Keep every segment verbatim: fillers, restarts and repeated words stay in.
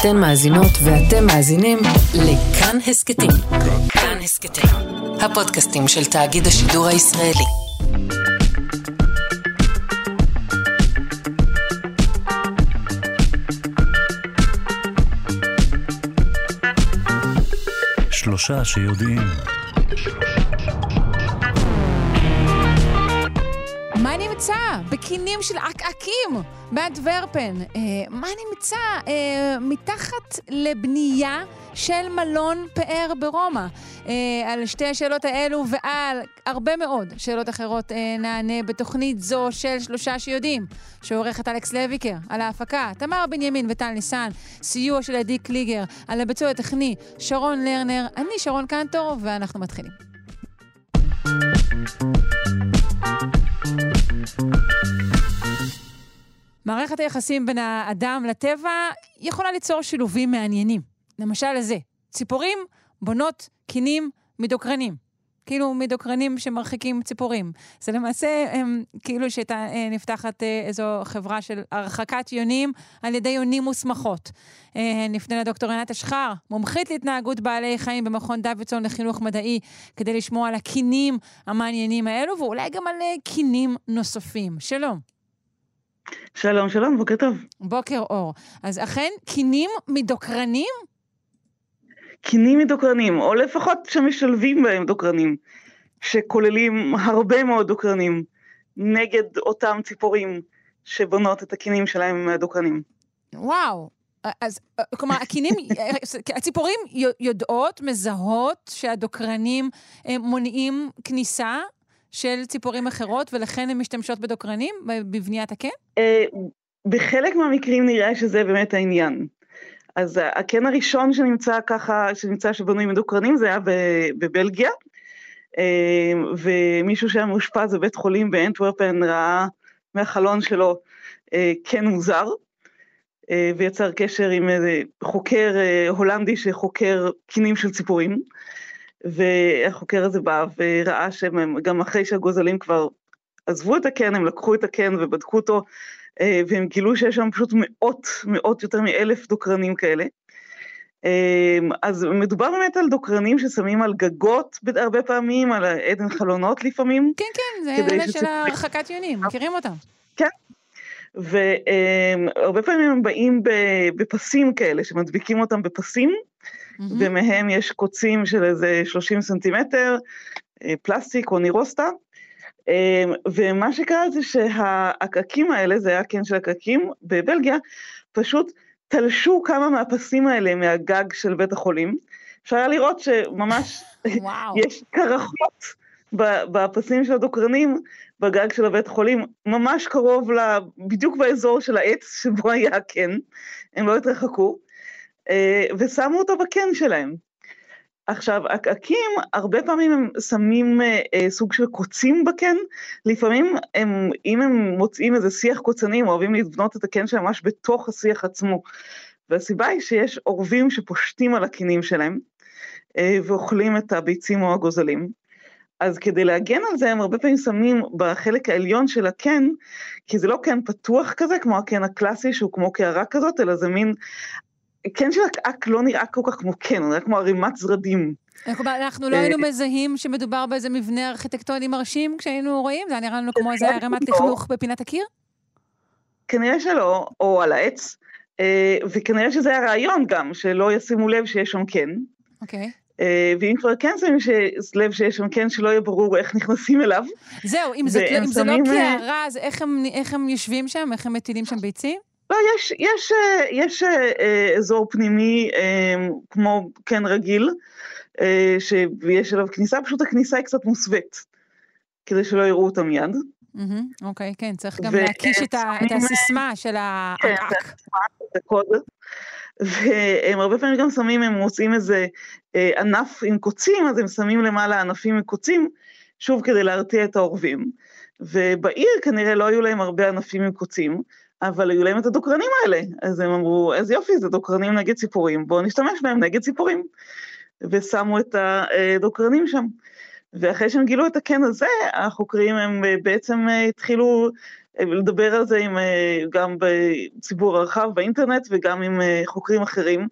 אתן מאזינות ואתם מאזינים לכאן הסקטים. כאן הסקטים, הפודקאסטים של תאגיד השידור הישראלי. שלושה שיודעים. מה נמצא? בקינים של עקעקים באדוורפן. אה, מה נמצא? אה, מתחת לבנייה של מלון פאר ברומא. אה, על שתי השאלות האלו ועל הרבה מאוד שאלות אחרות אה, נענה בתוכנית זו של שלושה שיודעים, שעורכת אלכס לויקר, על ההפקה תמר בנימין וטל ניסן, סיוע של עדי קליגר, על הביצוע הטכני שרון לרנר, אני שרון קנטור, ואנחנו מתחילים. מערכת היחסים בין האדם לטבע יכולה ליצור שילובים מעניינים. למשל זה, ציפורים בונות קינים מדוקרנים. כאילו מדוקרנים שמרחיקים ציפורים. זה למעשה הם, כאילו שאתה נפתחת איזו חברה של הרחקת יונים על ידי יונים מוסמכות. נפנה לדוקטור ענת אשחר, מומחית להתנהגות בעלי חיים במכון דוידסון לחינוך מדעי, כדי לשמוע על הקינים המעניינים האלו, ואולי גם על קינים נוספים. שלום. שלום, שלום, בוקר טוב. בוקר אור. אז אכן, קינים מדוקרנים? קינים מדוקרנים, או לפחות שמשלבים בהם דוקרנים, שכוללים הרבה מאוד דוקרנים, נגד אותם ציפורים שבונות את הקינים שלהם מהדוקרנים. וואו, אז כלומר, הקינים, הציפורים יודעות, מזהות, שהדוקרנים מונעים כניסה של ציפורים אחרות, ולכן הן משתמשות בדוקרנים, בבניית הקן? בחלק מהמקרים נראה שזה באמת העניין. אז הקן הראשון שנמצא ככה, שנמצא שבנוי מדוקרנים, זה היה בבלגיה, ומישהו שהיה מאושפז בבית חולים באנטוורפן, ראה מהחלון שלו קן מוזר, ויצר קשר עם חוקר הולנדי שחוקר קינים של ציפורים, והחוקר הזה בא וראה שהם, גם אחרי שהגוזלים כבר עזבו את הקן, הם לקחו את הקן ובדקו אותו, והם גילו שיש שם פשוט מאות, מאות יותר מאלף דוקרנים כאלה. אז מדובר באמת על דוקרנים ששמים על גגות הרבה פעמים, על עדן חלונות לפעמים. כן, כן, זה האלה של הרחקת יונים, מכירים אותם. כן. והרבה פעמים הם באים בפסים כאלה, שמדביקים אותם בפסים, ומהם יש קוצים של איזה שלושים סנטימטר, פלסטיק או נירוסטה, ומה שקרה זה שהעקקים האלה, זה היה קן של עקקים בבלגיה, פשוט תלשו כמה מהפסים האלה מהגג של בית החולים, אפשר לראות שממש יש קרחות בפסים של הדוקרנים, בגג של הבית חולים, ממש קרוב, בדיוק באזור של העץ שבו היה הקן, הם לא התרחקו, ושמו אותו בקן שלהם. עכשיו, עקעקים, הרבה פעמים הם שמים סוג של קוצים בקן, לפעמים הם, אם הם מוצאים איזה שיח קוצני, הם אוהבים לבנות את הקן שלהם ממש בתוך השיח עצמו, והסיבה היא שיש עורבים שפושטים על הקינים שלהם, ואוכלים את הביצים או הגוזלים. אז כדי להגן על זה, הם הרבה פעמים שמים בחלק העליון של הקן, כי זה לא קן פתוח כזה, כמו הקן הקלאסי, שהוא כמו קערה כזאת, אלא זה מין... קן של עקעק לא נראה כל כך כמו קן, הוא נראה כמו ערימת זרדים. אנחנו לא היינו מזהים שמדובר באיזה מבנה ארכיטקטוני מרשים כשהיינו רואים, זה נראה לנו כמו איזה ערימת לכלוך בפינת הקיר? כנראה שלא, או על העץ, וכנראה שזה היה רעיון גם, שלא ישימו לב שיש שם קן. אוקיי. ואם כבר כן שמים לב שיש שם קן, שלא יהיה ברור איך נכנסים אליו. זהו, אם זה לא קערה, אז איך הם יושבים שם, איך הם מטילים שם ביצים? לא, יש, יש, יש אזור פנימי כמו כן רגיל, שיש אליו כניסה, פשוט הכניסה היא קצת מוסווית, כדי שלא יראו אותה מיד. אוקיי, כן, צריך גם להקיש את הסיסמה של העק. והם הרבה פעמים גם שמים, הם מוצאים איזה ענף עם קוצים, אז הם שמים למעלה ענפים עם קוצים, שוב כדי להרתיע את העורבים. ובעיר כנראה לא היו להם הרבה ענפים עם קוצים, אבל היו להם את הדוקרנים האלה, אז הם אמרו, אז יופי, זה דוקרנים נגד ציפורים, בואו נשתמש בהם נגד ציפורים, ושמו את הדוקרנים שם, ואחרי שהם גילו את הקן הזה, החוקרים הם בעצם התחילו ולדבר על זה עם, גם בציבור הרחב באינטרנט וגם עם חוקרים אחרים,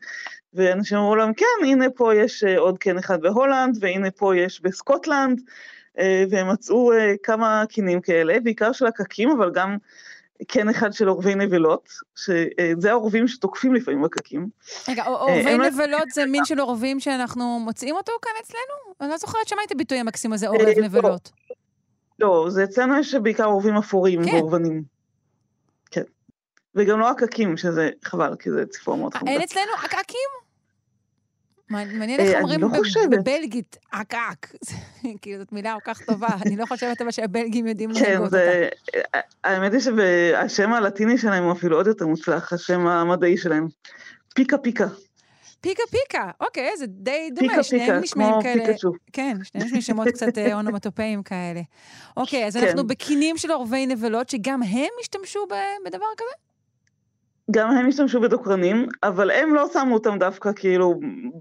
ואנשים אמרו להם, כן, הנה פה יש עוד כן אחד בהולנד, והנה פה יש בסקוטלנד, והם מצאו כמה קינים כאלה, בעיקר של הקקים, אבל גם כן אחד של עורבי נבלות, שזה העורבים שתוקפים לפעמים הקקים. רגע, עורבי נבלות זה מין של עורבים שאנחנו מוצאים אותו כאן אצלנו? אני לא זוכרת שמע את הביטוי המקסים הזה, עורב נבלות. לא, זה אצלנו יש בעיקר עורבים אפורים ועורבנים. כן. וגם לא הקקים, שזה חבל, כי זה ציפור מאוד חמודה. אין אצלנו הקקים? מעניין איך אומרים בבלגית, אק-אק, כאילו זאת מילה כל כך טובה, אני לא חושבת אבל שהבלגים יודעים לנגות אותה. האמת היא שהשם הלטיני שלהם הוא אפילו עוד יותר מוצלח, השם המדעי שלהם, פיקה פיקה. פיקה פיקה, אוקיי, זה די דומה, שניהם נשמעים כאלה, כן, שניהם נשמעים שמות קצת אונומטופאים כאלה. אוקיי, אז אנחנו בכינים של עורבי נבלות, שגם הם השתמשו בדבר כזה? גם הם השתמשו בדוקרנים, אבל הם לא שמו אותם דווקא כאילו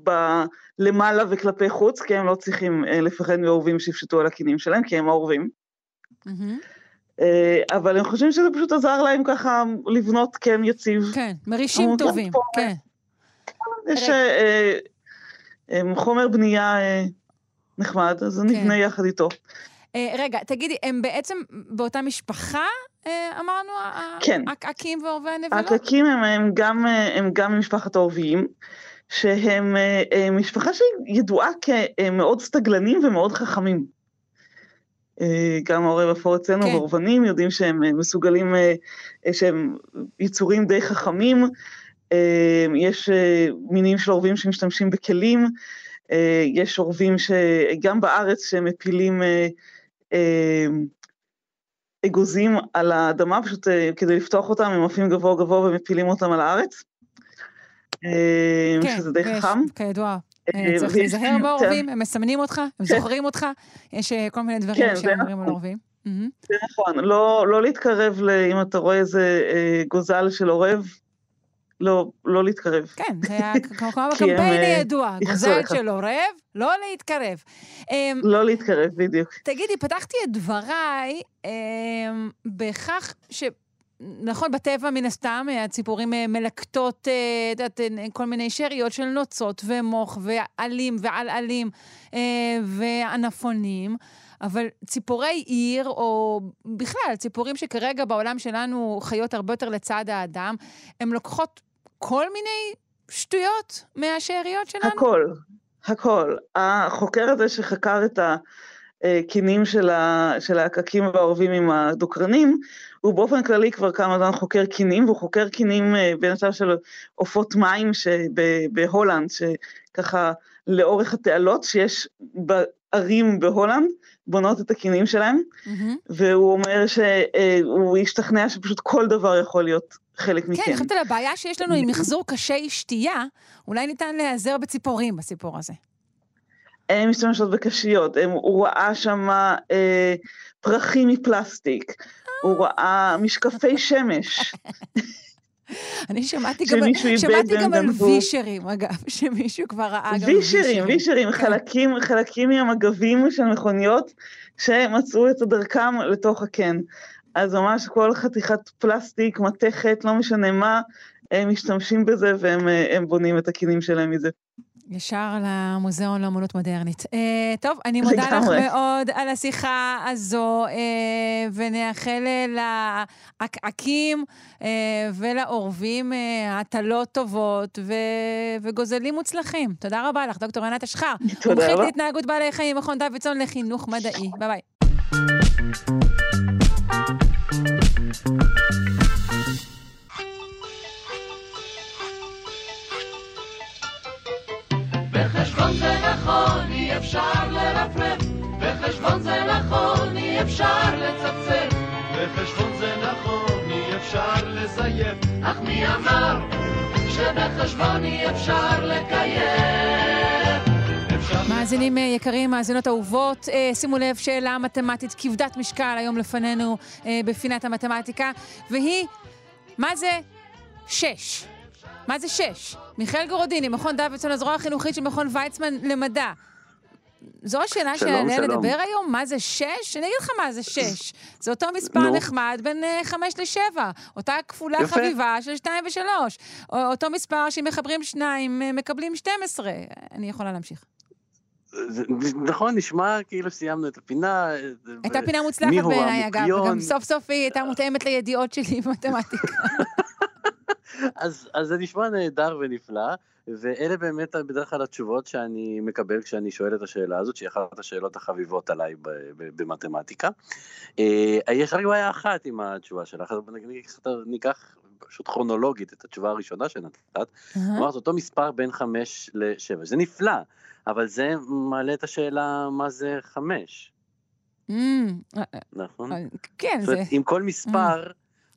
ב- למעלה וכלפי חוץ, כי הם לא צריכים אה, לפחד מעורבים שיפשטו על הכינים שלהם, כי הם העורבים. Mm-hmm. אה, אבל הם חושבים שזה פשוט עזר להם ככה לבנות כן יציב. כן, מרישים טובים. פה, כן. יש אה, אה, חומר בנייה אה, נחמד, אז כן. נבנה יחד איתו. אה, רגע, תגידי, הם בעצם באותה משפחה? אמרנו, הקקים ועורבי הנבלות? הקקים הם גם, הם גם משפחת העורביים, שהם משפחה שידועה כמאוד סטגלנים ומאוד חכמים. גם העורב אפור אצלנו ועורבנים יודעים שהם מסוגלים, שהם יצורים די חכמים, יש מינים של עורבים שמשתמשים בכלים, יש עורבים שגם בארץ שמפילים אגוזים על האדמה, פשוט כדי לפתוח אותם, הם עפים גבוה גבוה ומפילים אותם על הארץ, שזה די חכם. כידוע, צריך להיזהר בעורבים, הם מסמנים אותך, הם זוכרים אותך, יש כל מיני דברים שאומרים על עורבים. זה נכון, לא להתקרב, אם אתה רואה איזה גוזל של עורב, לא להתקרב. כן, זה היה כמו בקמפיין ידוע, גוזל של עורב, לא להתקרב. לא להתקרב, בדיוק. תגידי, פתחתי את דבריי בכך ש... נכון, בטבע מן הסתם, הציפורים מלקטות כל מיני שאריות של נוצות ומוח ועלים ועלעלים וענפונים, אבל ציפורי עיר, או בכלל, ציפורים שכרגע בעולם שלנו חיות הרבה יותר לצד האדם, הן לוקחות כל מיני שטויות מהשאריות שלנו? הכל, הכל. החוקר הזה שחקר את הכינים של הקקים והעורבים עם הדוקרנים, הוא באופן כללי כבר כמה זמן חוקר כינים, והוא חוקר כינים בין השאר של עופות מים בהולנד, שככה לאורך התעלות שיש ב... ערים בהולנד, בונות את הכינים שלהם, mm-hmm. והוא אומר שהוא השתכנע שפשוט כל דבר יכול להיות חלק מכן. כן, חלק על הבעיה שיש לנו עם מחזור קשי שתייה, אולי ניתן להיעזר בציפורים בסיפור הזה. הם משתמשות בקשיות, הם, הוא ראה שם אה, פרחים מפלסטיק, הוא ראה משקפי שמש. אני שמעתי גם, שמעתי גם על וישרים, אגב, שמישהו כבר ראה גם וישרים, וישרים, חלקים, חלקים מהמגבים של מכוניות שמצאו את דרכם לתוך הקן. אז ממש כל חתיכת פלסטיק, מתכת, לא משנה מה, הם משתמשים בזה והם הם בונים את הכינים שלהם מזה. ישר למוזיאון לאמנות מודרנית. טוב, אני מודה לך מאוד על השיחה הזו, ונאחל לעקעקים ולעורבים הטלות טובות וגוזלים מוצלחים. תודה רבה לך, דוקטור ענת אשחר. מומחית להתנהגות בעלי חיים, מכון דוידסון לחינוך מדעי. ביי ביי. בחשבון זה נכון, אי אפשר לרפרף. בחשבון זה נכון, אי אפשר לצפצף. בחשבון זה נכון, אי אפשר לזייף. אך מי אמר שבחשבון אי אפשר לקיים? מאזינים יקרים, מאזינות אהובות, שימו לב, שאלה מתמטית כבדת משקל היום לפנינו בפינת המתמטיקה, והיא, מה זה שש? מה זה שש? מיכאל גורודיני, מכון דוידסון, הזרוע החינוכית של מכון ויצמן למדע. זו השאלה שעליה לדבר היום, מה זה שש? אני אגיד לך מה זה שש. זה אותו מספר נחמד בין חמש לשבע. אותה כפולה חביבה של שתיים ושלוש. אותו מספר שמחברים שניים, מקבלים שתים עשרה. אני יכולה להמשיך. נכון, נשמע כאילו סיימנו את הפינה. את הפינה מוצלחת בעיניי, אגב. גם סוף סוף היא הייתה מותאמת לידיעות שלי במתמטיקה. אז זה נשמע נהדר ונפלא, ואלה באמת בדרך כלל התשובות שאני מקבל כשאני שואל את השאלה הזאת, שהיא אחת השאלות החביבות עליי במתמטיקה. יש רק בעיה אחת עם התשובה שלך, אז ניקח פשוט כרונולוגית את התשובה הראשונה שנתת, אמרת אותו מספר בין חמש לשבע, זה נפלא, אבל זה מעלה את השאלה מה זה חמש. נכון? כן, זה... עם כל מספר...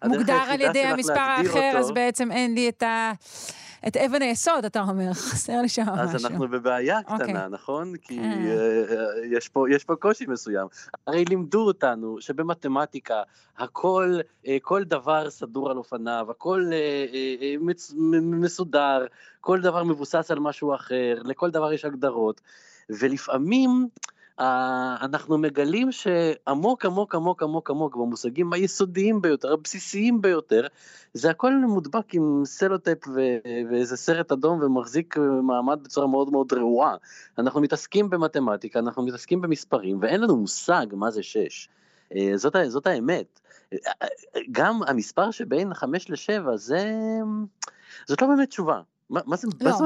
מוגדר על ידי המספר האחר, אז בעצם אין לי את ה... את אבן היסוד, אתה אומר, חסר לי שם משהו. אז אנחנו בבעיה קטנה, נכון? כי יש פה קושי מסוים. הרי לימדו אותנו שבמתמטיקה, הכל, כל דבר סדור על אופניו, הכל מסודר, כל דבר מבוסס על משהו אחר, לכל דבר יש הגדרות, ולפעמים... אנחנו מגלים שעמוק, עמוק, עמוק, עמוק, עמוק, במושגים היסודיים ביותר, הבסיסיים ביותר, זה הכל מודבק עם סלוטייפ ואיזה סרט אדום ומחזיק מעמד בצורה מאוד מאוד רעועה. אנחנו מתעסקים במתמטיקה, אנחנו מתעסקים במספרים, ואין לנו מושג מה זה שש. זאת, זאת האמת. גם המספר שבין חמש לשבע, זה, זאת לא באמת תשובה. לא,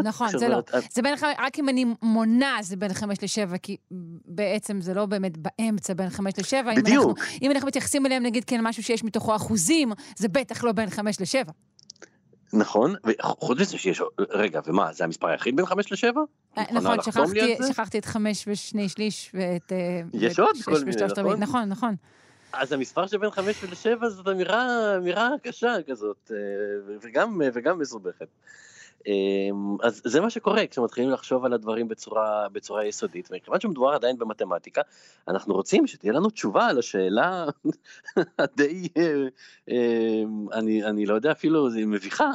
נכון, זה לא. זה בין חמש, רק אם אני מונה, זה בין חמש לשבע, כי בעצם זה לא באמת באמצע בין חמש לשבע. בדיוק. אם אנחנו מתייחסים אליהם, נגיד, כן, משהו שיש מתוכו אחוזים, זה בטח לא בין חמש לשבע. נכון, וחוץ מזה שיש, רגע, ומה, זה המספר היחיד בין חמש לשבע? נכון, שכחתי את חמש ושני שליש, ואת... יש עוד כל מיני, נכון, נכון. אז המספר שבין חמש לשבע, זאת אמירה קשה כזאת, וגם מסובכת. אז זה מה שקורה כשמתחילים לחשוב על הדברים בצורה, בצורה יסודית, וכיוון שמדובר עדיין במתמטיקה, אנחנו רוצים שתהיה לנו תשובה על השאלה הדי, אני, אני לא יודע אפילו, זה מביכה,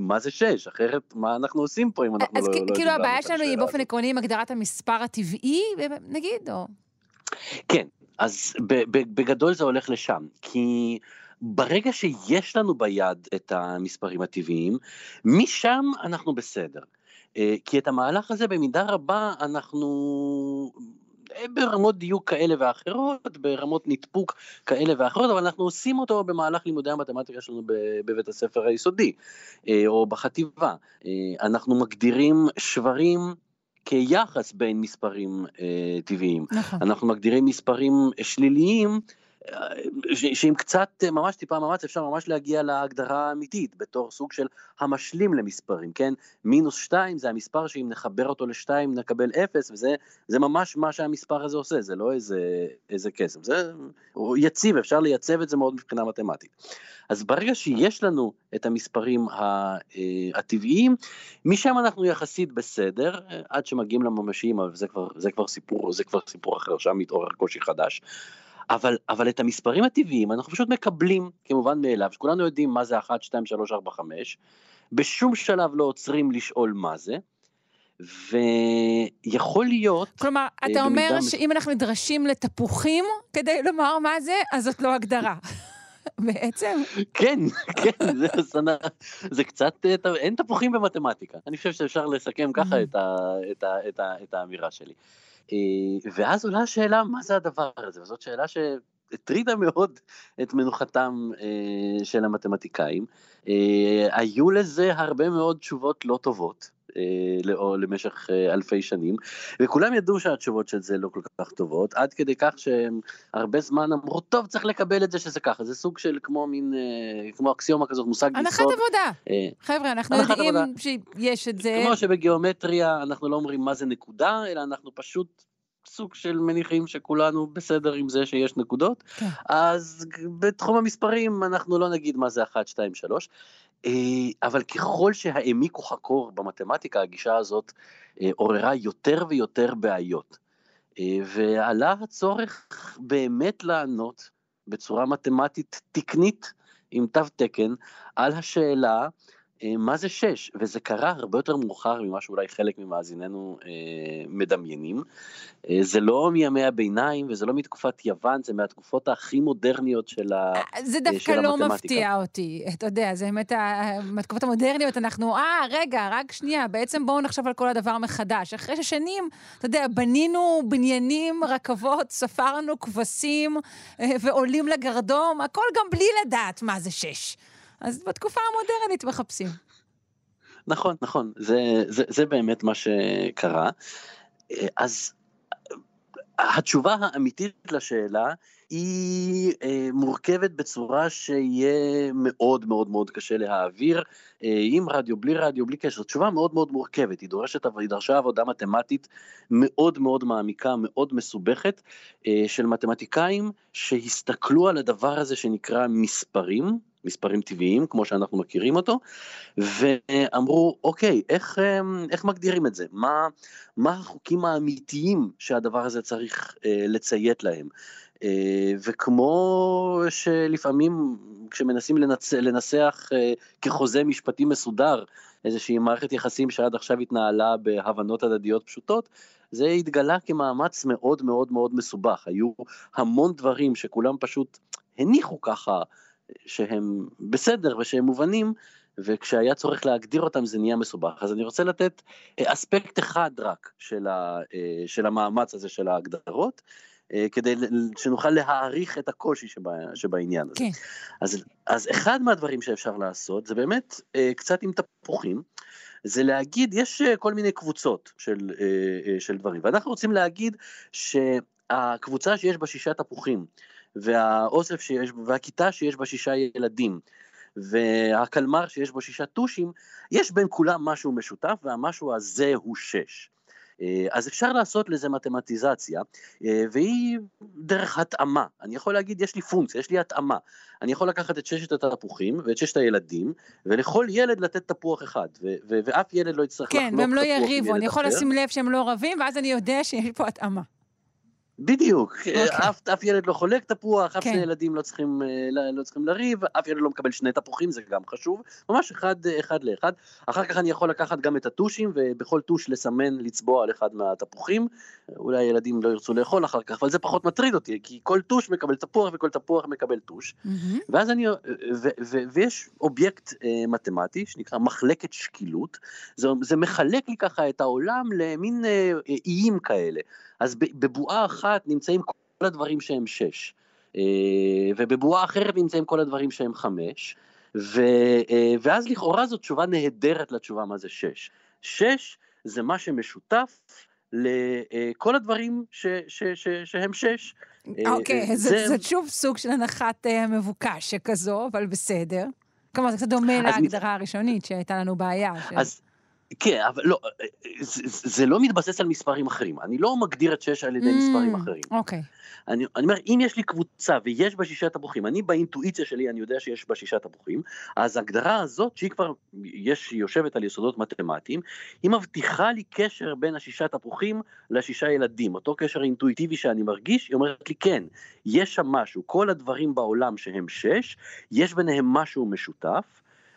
מה זה שש, אחרת מה אנחנו עושים פה אם אנחנו לא, לא יודעים. אז כאילו הבעיה שלנו היא באופן עקרוני עם הגדרת המספר הטבעי, נגיד, או? כן, אז בגדול זה הולך לשם, כי... ברגע שיש לנו ביד את המספרים הטבעיים, משם אנחנו בסדר. כי את המהלך הזה במידה רבה אנחנו ברמות דיוק כאלה ואחרות, ברמות נתפוק כאלה ואחרות, אבל אנחנו עושים אותו במהלך לימודי המתמטיקה שלנו בבית הספר היסודי, או בחטיבה. אנחנו מגדירים שברים כיחס בין מספרים טבעיים. אנחנו מגדירים מספרים שליליים, שאם קצת ממש טיפה ממש אפשר ממש להגיע להגדרה האמיתית בתור סוג של המשלים למספרים, כן? מינוס שתיים זה המספר שאם נחבר אותו לשתיים נקבל אפס, וזה זה ממש מה שהמספר הזה עושה, זה לא איזה, איזה קסם, זה יציב, אפשר לייצב את זה מאוד מבחינה מתמטית. אז ברגע שיש לנו את המספרים הטבעיים, משם אנחנו יחסית בסדר, עד שמגיעים לממשיים, אבל זה כבר, זה כבר סיפור, זה כבר סיפור אחר, שם מתעורר קושי חדש. אבל, אבל את המספרים הטבעיים אנחנו פשוט מקבלים, כמובן מאליו, שכולנו יודעים מה זה אחת, שתיים, שלוש, ארבע, חמש, בשום שלב לא עוצרים לשאול מה זה, ויכול להיות... כלומר, אתה אומר שאם אנחנו נדרשים לתפוחים כדי לומר מה זה, אז זאת לא הגדרה. בעצם? כן, כן, זה קצת, אין תפוחים במתמטיקה. אני חושב שאפשר לסכם ככה את האמירה שלי. ואז עולה השאלה, מה זה הדבר הזה? וזאת שאלה שהטרידה מאוד את מנוחתם של המתמטיקאים. היו לזה הרבה מאוד תשובות לא טובות, למשך אלפי שנים, וכולם ידעו שהתשובות של זה לא כל כך טובות, עד כדי כך שהם הרבה זמן אמרו, טוב, צריך לקבל את זה שזה ככה, זה סוג של כמו מין, כמו אקסיומה כזאת, מושג יסוד. הנחת עבודה. חבר'ה, אנחנו יודעים שיש את זה. כמו שבגיאומטריה אנחנו לא אומרים מה זה נקודה, אלא אנחנו פשוט סוג של מניחים שכולנו בסדר עם זה שיש נקודות, אז בתחום המספרים אנחנו לא נגיד מה זה אחת, שתיים, שלוש, אבל ככל שהעמיקו חקור במתמטיקה, הגישה הזאת עוררה יותר ויותר בעיות, ועלה הצורך באמת לענות בצורה מתמטית תקנית עם תו תקן על השאלה מה זה שש, וזה קרה הרבה יותר מאוחר ממה שאולי חלק ממאזיננו מדמיינים, זה לא מימי הביניים, וזה לא מתקופת יוון, זה מהתקופות הכי מודרניות של המתמטיקה. זה דווקא לא מפתיע אותי, אתה יודע, זה באמת, מהתקופות המודרניות אנחנו, אה, רגע, רק שנייה, בעצם בואו נחשב על כל הדבר מחדש, אחרי ששנים, אתה יודע, בנינו בניינים, רכבות, ספרנו כבשים, ועולים לגרדום, הכל גם בלי לדעת מה זה שש. אז בתקופה המודרנית מחפשים. נכון, נכון, זה, זה, זה באמת מה שקרה. אז התשובה האמיתית לשאלה היא מורכבת בצורה שיהיה מאוד מאוד מאוד קשה להעביר, עם רדיו, בלי רדיו, בלי קשר. תשובה מאוד מאוד מורכבת, היא דורשת, היא דרשה עבודה מתמטית מאוד מאוד מעמיקה, מאוד מסובכת, של מתמטיקאים שהסתכלו על הדבר הזה שנקרא מספרים, מספרים טבעיים, כמו שאנחנו מכירים אותו, ואמרו, אוקיי, איך, איך מגדירים את זה? מה, מה החוקים האמיתיים שהדבר הזה צריך אה, לציית להם? אה, וכמו שלפעמים, כשמנסים לנצ... לנסח אה, כחוזה משפטי מסודר, איזושהי מערכת יחסים שעד עכשיו התנהלה בהבנות הדדיות פשוטות, זה התגלה כמאמץ מאוד מאוד מאוד מסובך. היו המון דברים שכולם פשוט הניחו ככה, שהם בסדר ושהם מובנים, וכשהיה צורך להגדיר אותם זה נהיה מסובך. אז אני רוצה לתת אספקט אחד רק של ה, של המאמץ הזה של ההגדרות, כדי שנוכל להעריך את הקושי שבה, שבעניין הזה. כן. אז, אז אחד מהדברים שאפשר לעשות, זה באמת קצת עם תפוחים, זה להגיד, יש כל מיני קבוצות של, של דברים, ואנחנו רוצים להגיד שהקבוצה שיש בה שישה תפוחים, והאוסף שיש, והכיתה שיש בה שישה ילדים, והקלמר שיש בו שישה טושים, יש בין כולם משהו משותף, והמשהו הזה הוא שש. אז אפשר לעשות לזה מתמטיזציה, והיא דרך התאמה. אני יכול להגיד, יש לי פונקציה, יש לי התאמה. אני יכול לקחת את ששת התפוחים, ואת ששת הילדים, ולכל ילד לתת תפוח אחד, ו- ו- ואף ילד לא יצטרך לחלוק תפוח מילד אחר. כן, והם לא יריבו, אני יכול לשים לב שהם לא רבים, ואז אני יודע שיש פה התאמה. בדיוק, okay. אף, אף ילד לא חולק תפוח, אף okay. ילדים לא צריכים, לא צריכים לריב, אף ילד לא מקבל שני תפוחים, זה גם חשוב, ממש אחד, אחד לאחד. אחר כך אני יכול לקחת גם את הטושים, ובכל טוש לסמן, לצבוע על אחד מהתפוחים, אולי ילדים לא ירצו לאכול אחר כך, אבל זה פחות מטריד אותי, כי כל טוש מקבל תפוח, וכל תפוח מקבל טוש. Mm-hmm. ואז אני, ו, ו, ו, ויש אובייקט אה, מתמטי, שנקרא מחלקת שקילות, זה, זה מחלק לי ככה את העולם למין אה, איים כאלה, אז בבועה אחת נמצאים כל הדברים שהם שש, ובבועה אחרת נמצאים כל הדברים שהם חמש, ואז לכאורה זאת תשובה נהדרת לתשובה מה זה שש. שש זה מה שמשותף לכל הדברים ש, ש, ש, שהם שש. אוקיי, זה... זאת שוב סוג של הנחת מבוקש שכזו, אבל בסדר. כלומר, זה קצת דומה להגדרה הראשונית שהייתה לנו בעיה. אז... כן, אבל לא, זה, זה לא מתבסס על מספרים אחרים. אני לא מגדיר את שש על ידי mm, מספרים אחרים. אוקיי. אני, אני אומר, אם יש לי קבוצה ויש בה שישה תפוחים, אני באינטואיציה שלי, אני יודע שיש בה שישה תפוחים, אז ההגדרה הזאת, שהיא כבר יש, יושבת על יסודות מתמטיים, היא מבטיחה לי קשר בין השישה תפוחים לשישה ילדים. אותו קשר אינטואיטיבי שאני מרגיש, היא אומרת לי, כן, יש שם משהו, כל הדברים בעולם שהם שש, יש ביניהם משהו משותף,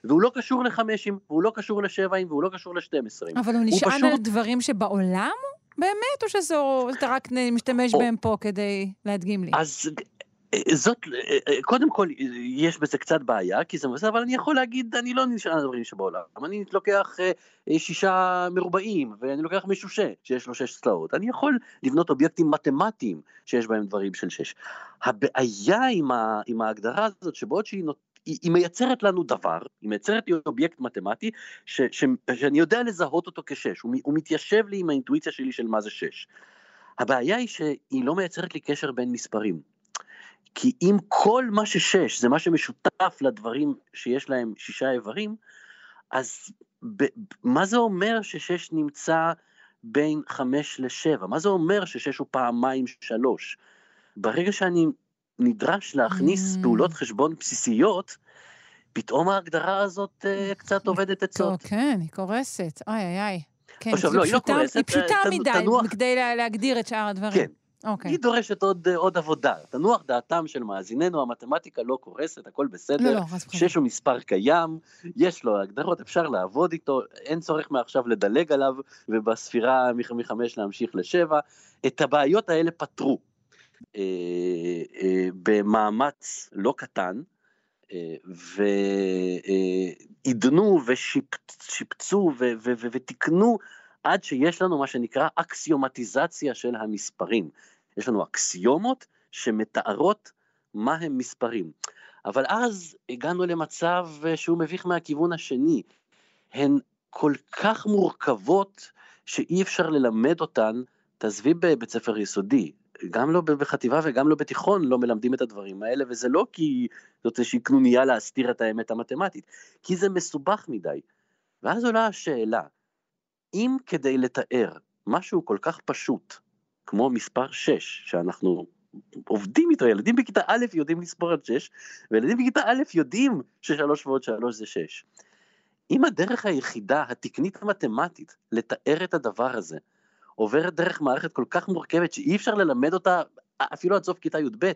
והוא לא קשור לחמשים, והוא לא קשור לשבעים, והוא לא קשור לשתים עשרים. אבל הוא נשען פשוט... על דברים שבעולם? באמת? או שזו, אתה רק משתמש או... בהם פה כדי להדגים לי? אז זאת, קודם כל, יש בזה קצת בעיה, כי זה מבסס, אבל אני יכול להגיד, אני לא נשען על דברים שבעולם. אני לוקח שישה מרובעים, ואני לוקח משושה, שיש לו שש צלעות. אני יכול לבנות אובייקטים מתמטיים, שיש בהם דברים של שש. הבעיה עם, ה... עם ההגדרה הזאת, שבעוד שהיא נותנת, היא מייצרת לנו דבר, היא מייצרת לי אובייקט מתמטי, ש, ש, שאני יודע לזהות אותו כשש, הוא, הוא מתיישב לי עם האינטואיציה שלי של מה זה שש. הבעיה היא שהיא לא מייצרת לי קשר בין מספרים, כי אם כל מה ששש זה מה שמשותף לדברים שיש להם שישה איברים, אז ב, מה זה אומר ששש נמצא בין חמש לשבע? מה זה אומר ששש הוא פעמיים שלוש? ברגע שאני... נדרש להכניס פעולות חשבון בסיסיות, פתאום ההגדרה הזאת קצת עובדת עצות. כן, היא קורסת, איי איי איי. היא פשוטה מדי, כדי להגדיר את שאר הדברים. אוקיי. היא דורשת עוד, עוד עבודה. תנוח דעתם של מאזיננו, המתמטיקה לא קורסת, הכל בסדר. לא, לא, שיש הוא מספר קיים, יש לו הגדרות, אפשר לעבוד איתו, אין צורך מעכשיו לדלג עליו, ובספירה מחמש להמשיך לשבע. את הבעיות האלה פתרו. אה, אה, במאמץ לא קטן, ועידנו ושיפצו ותקנו עד שיש לנו מה שנקרא אקסיומטיזציה של המספרים. יש לנו אקסיומות שמתארות מה הם מספרים. אבל אז הגענו למצב שהוא מביך מהכיוון השני. הן כל כך מורכבות שאי אפשר ללמד אותן, תעזבי בבית ספר יסודי. גם לא בחטיבה וגם לא בתיכון לא מלמדים את הדברים האלה, וזה לא כי זאת איזושהי קנוניה להסתיר את האמת המתמטית, כי זה מסובך מדי. ואז עולה השאלה, אם כדי לתאר משהו כל כך פשוט, כמו מספר שש, שאנחנו עובדים איתו, ילדים בכיתה א' יודעים לספור עד שש, וילדים בכיתה א' יודעים ששלוש ועוד שלוש זה שש. אם הדרך היחידה, התקנית המתמטית, לתאר את הדבר הזה, עוברת דרך מערכת כל כך מורכבת, שאי אפשר ללמד אותה, אפילו עד סוף כיתה י' ב'.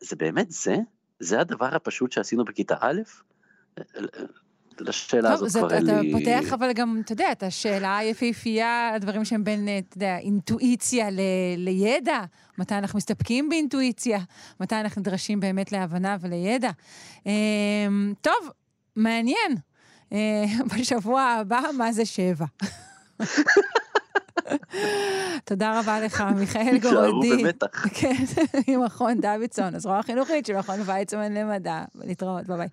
זה באמת זה? זה הדבר הפשוט שעשינו בכיתה א'? לשאלה הזאת כבר אין לי... אתה פותח, אבל גם, אתה יודע, את השאלה היפיפייה, הדברים שהם בין, אתה יודע, אינטואיציה לידע, מתי אנחנו מסתפקים באינטואיציה, מתי אנחנו דרשים באמת להבנה ולידע. טוב, מעניין. בשבוע הבא, מה זה שבע? תודה רבה לך, מיכאל גורדי. שערו במתח. כן, עם מכון דוידסון, הזרוע החינוכית של מכון ויצמן למדע. להתראות, ביי ביי.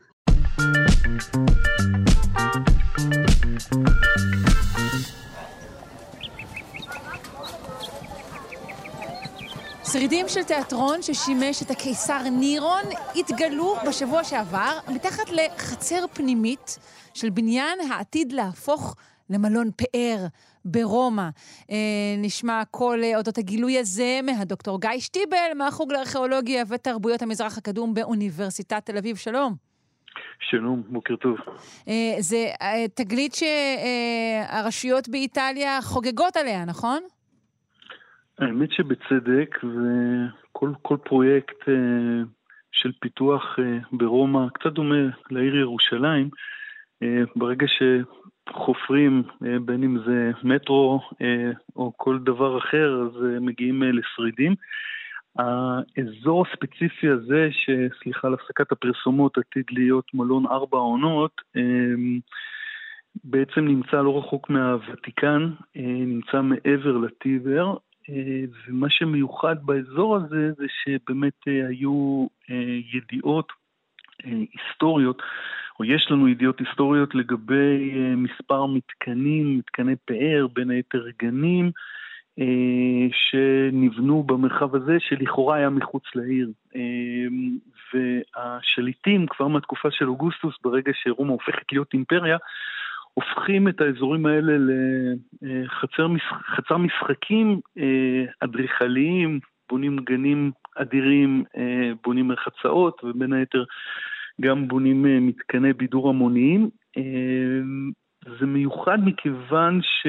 שרידים של תיאטרון ששימש את הקיסר נירון התגלו בשבוע שעבר מתחת לחצר פנימית של בניין העתיד להפוך למלון פאר ברומא. אה, נשמע כל אודות הגילוי הזה מהדוקטור גיא שטיבל מהחוג לארכיאולוגיה ותרבויות המזרח הקדום באוניברסיטת תל אביב. שלום. שלום, בוקר טוב. אה, זה אה, תגלית שהרשויות באיטליה חוגגות עליה, נכון? האמת שבצדק, וכל כל פרויקט אה, של פיתוח אה, ברומא, קצת דומה לעיר ירושלים, אה, ברגע ש... חופרים, בין אם זה מטרו או כל דבר אחר, אז מגיעים לשרידים. האזור הספציפי הזה, שסליחה להפסקת הפרסומות, עתיד להיות מלון ארבע עונות, בעצם נמצא לא רחוק מהוותיקן, נמצא מעבר לטיבר, ומה שמיוחד באזור הזה זה שבאמת היו ידיעות היסטוריות, או יש לנו ידיעות היסטוריות לגבי מספר מתקנים, מתקני פאר, בין היתר גנים, שנבנו במרחב הזה שלכאורה היה מחוץ לעיר. והשליטים כבר מהתקופה של אוגוסטוס, ברגע שרומא הופכת להיות אימפריה, הופכים את האזורים האלה לחצר חצר משחקים אדריכליים, בונים גנים אדירים, בונים מרחצאות, ובין היתר גם בונים מתקני בידור המוניים. זה מיוחד מכיוון ש...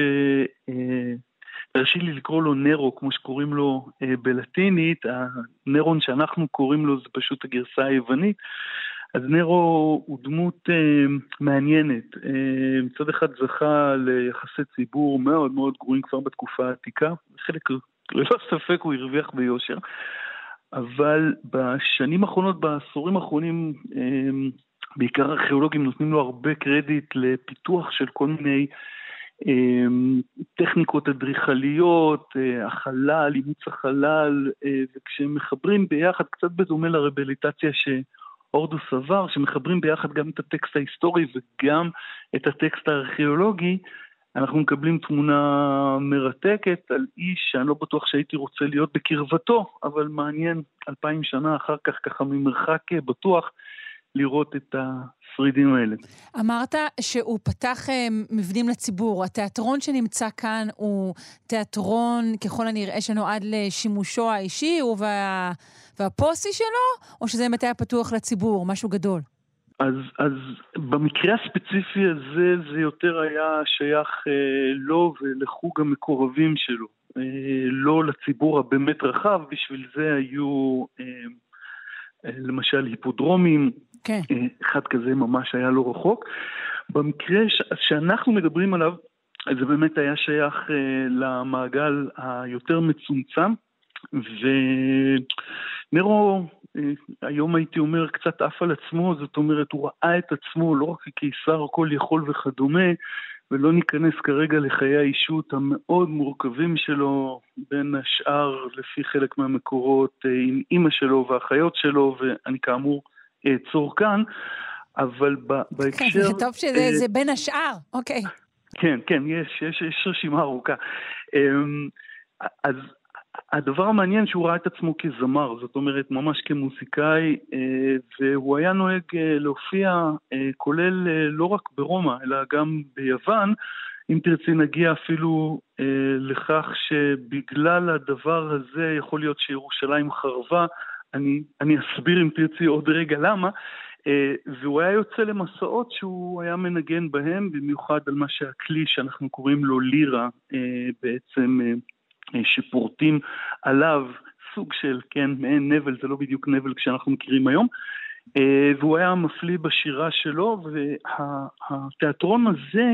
הרשי לי לקרוא לו נרו, כמו שקוראים לו בלטינית, הנרון שאנחנו קוראים לו זה פשוט הגרסה היוונית, אז נרו הוא דמות מעניינת. מצד אחד זכה ליחסי ציבור מאוד מאוד גרועים כבר בתקופה העתיקה, חלק ללא ספק הוא הרוויח ביושר, אבל בשנים האחרונות, בעשורים האחרונים, בעיקר ארכיאולוגים נותנים לו הרבה קרדיט לפיתוח של כל מיני טכניקות אדריכליות, החלל, אימוץ החלל, וכשהם מחברים ביחד, קצת בדומה לרבליטציה שאורדוס עבר, שמחברים ביחד גם את הטקסט ההיסטורי וגם את הטקסט הארכיאולוגי, אנחנו מקבלים תמונה מרתקת על איש שאני לא בטוח שהייתי רוצה להיות בקרבתו, אבל מעניין אלפיים שנה אחר כך ככה ממרחק בטוח לראות את השרידים האלה. אמרת שהוא פתח מבנים לציבור, התיאטרון שנמצא כאן הוא תיאטרון ככל הנראה שנועד לשימושו האישי וה... והפוסי שלו, או שזה מתי הפתוח לציבור, משהו גדול? אז, אז במקרה הספציפי הזה זה יותר היה שייך אה, לו ולחוג המקורבים שלו. לא לציבור הבאמת רחב, בשביל זה היו למשל היפודרומים, okay. אחד כזה ממש היה לא רחוק. במקרה ש... שאנחנו מדברים עליו, זה באמת היה שייך למעגל היותר מצומצם, ונרו היום הייתי אומר קצת אף על עצמו, זאת אומרת הוא ראה את עצמו לא רק כקיסר כל יכול וכדומה, ולא ניכנס כרגע לחיי האישות המאוד מורכבים שלו, בין השאר לפי חלק מהמקורות עם אמא שלו והאחיות שלו, ואני כאמור אעצור כאן, אבל בהקשר... זה טוב שזה בין השאר, אוקיי. כן, כן, יש, יש, יש רשימה ארוכה. אז הדבר המעניין שהוא ראה את עצמו כזמר, זאת אומרת ממש כמוזיקאי, והוא היה נוהג להופיע, כולל לא רק ברומא, אלא גם ביוון, אם תרצי נגיע אפילו לכך שבגלל הדבר הזה יכול להיות שירושלים חרבה, אני, אני אסביר אם תרצי עוד רגע למה, והוא היה יוצא למסעות שהוא היה מנגן בהם, במיוחד על מה שהכלי שאנחנו קוראים לו לירה, בעצם שפורטים עליו סוג של, כן, מעין נבל, זה לא בדיוק נבל כשאנחנו מכירים היום, והוא היה מפליא בשירה שלו, והתיאטרון הזה,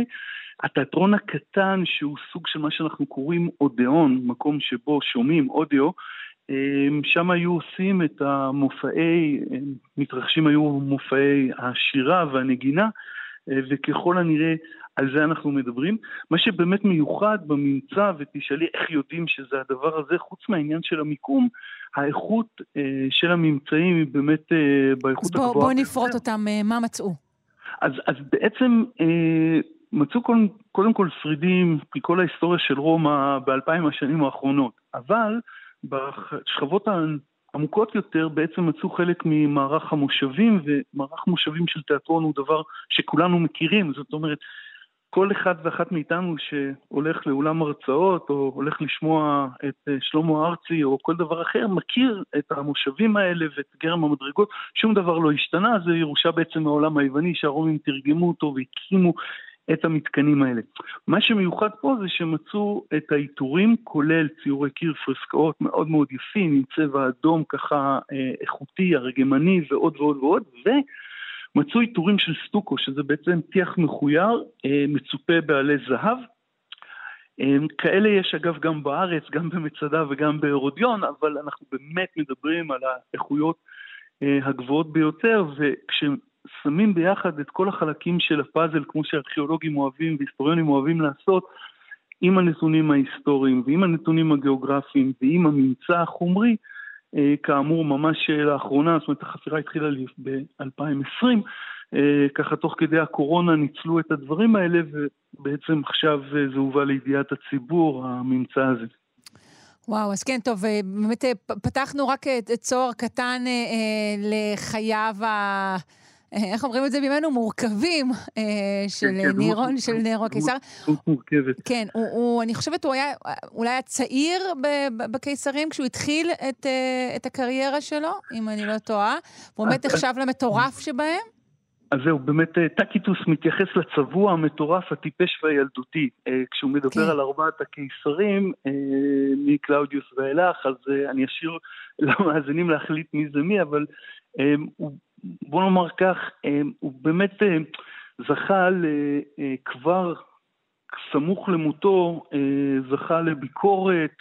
התיאטרון הקטן שהוא סוג של מה שאנחנו קוראים אודיאון, מקום שבו שומעים אודיו, שם היו עושים את המופעי, מתרחשים היו מופעי השירה והנגינה, וככל הנראה על זה אנחנו מדברים. מה שבאמת מיוחד בממצא, ותשאלי איך יודעים שזה הדבר הזה, חוץ מהעניין של המיקום, האיכות של הממצאים היא באמת באיכות הגבוהה. אז בואו נפרוט אותם, מה מצאו? אז, אז בעצם מצאו קודם, קודם כל שרידים מכל ההיסטוריה של רומא באלפיים השנים האחרונות, אבל בשכבות העמוקות יותר בעצם מצאו חלק ממערך המושבים, ומערך מושבים של תיאטרון הוא דבר שכולנו מכירים, זאת אומרת, כל אחד ואחת מאיתנו שהולך לאולם הרצאות, או הולך לשמוע את שלמה ארצי, או כל דבר אחר, מכיר את המושבים האלה ואת גרם המדרגות, שום דבר לא השתנה, זה ירושה בעצם מהעולם היווני, שהרומים תרגמו אותו והקימו את המתקנים האלה. מה שמיוחד פה זה שמצאו את העיטורים, כולל ציורי קיר, פרסקאות מאוד מאוד יפים, עם צבע אדום ככה איכותי, הרגמני ועוד ועוד ועוד, ומצאו עיטורים של סטוקו, שזה בעצם טיח מחויר, מצופה בעלי זהב. כאלה יש אגב גם בארץ, גם במצדה וגם בהרודיון, אבל אנחנו באמת מדברים על האיכויות הגבוהות ביותר, וכשמצאים, שמים ביחד את כל החלקים של הפאזל, כמו שארכיאולוגים אוהבים והיסטוריונים אוהבים לעשות, עם הנתונים ההיסטוריים ועם הנתונים הגיאוגרפיים ועם הממצא החומרי, כאמור ממש לאחרונה, זאת אומרת החפירה התחילה ב-אלפיים עשרים, ככה תוך כדי הקורונה ניצלו את הדברים האלה, ובעצם עכשיו זה הובא לידיעת הציבור, הממצא הזה. וואו, אז כן, טוב, באמת פתחנו רק את צוהר קטן לחייו ה... איך אומרים את זה בימינו? מורכבים של נירון, של נרו הקיסר. מורכבת. כן, אני חושבת הוא היה אולי הצעיר בקיסרים כשהוא התחיל את הקריירה שלו, אם אני לא טועה. הוא באמת נחשב למטורף שבהם? אז זהו, באמת טקיטוס מתייחס לצבוע המטורף, הטיפש והילדותי. כשהוא מדבר על ארבעת הקיסרים, מקלאודיוס ואילך, אז אני אשאיר למאזינים להחליט מי זה מי, אבל הוא... בוא נאמר כך, הוא באמת זכה כבר סמוך למותו, זכה לביקורת,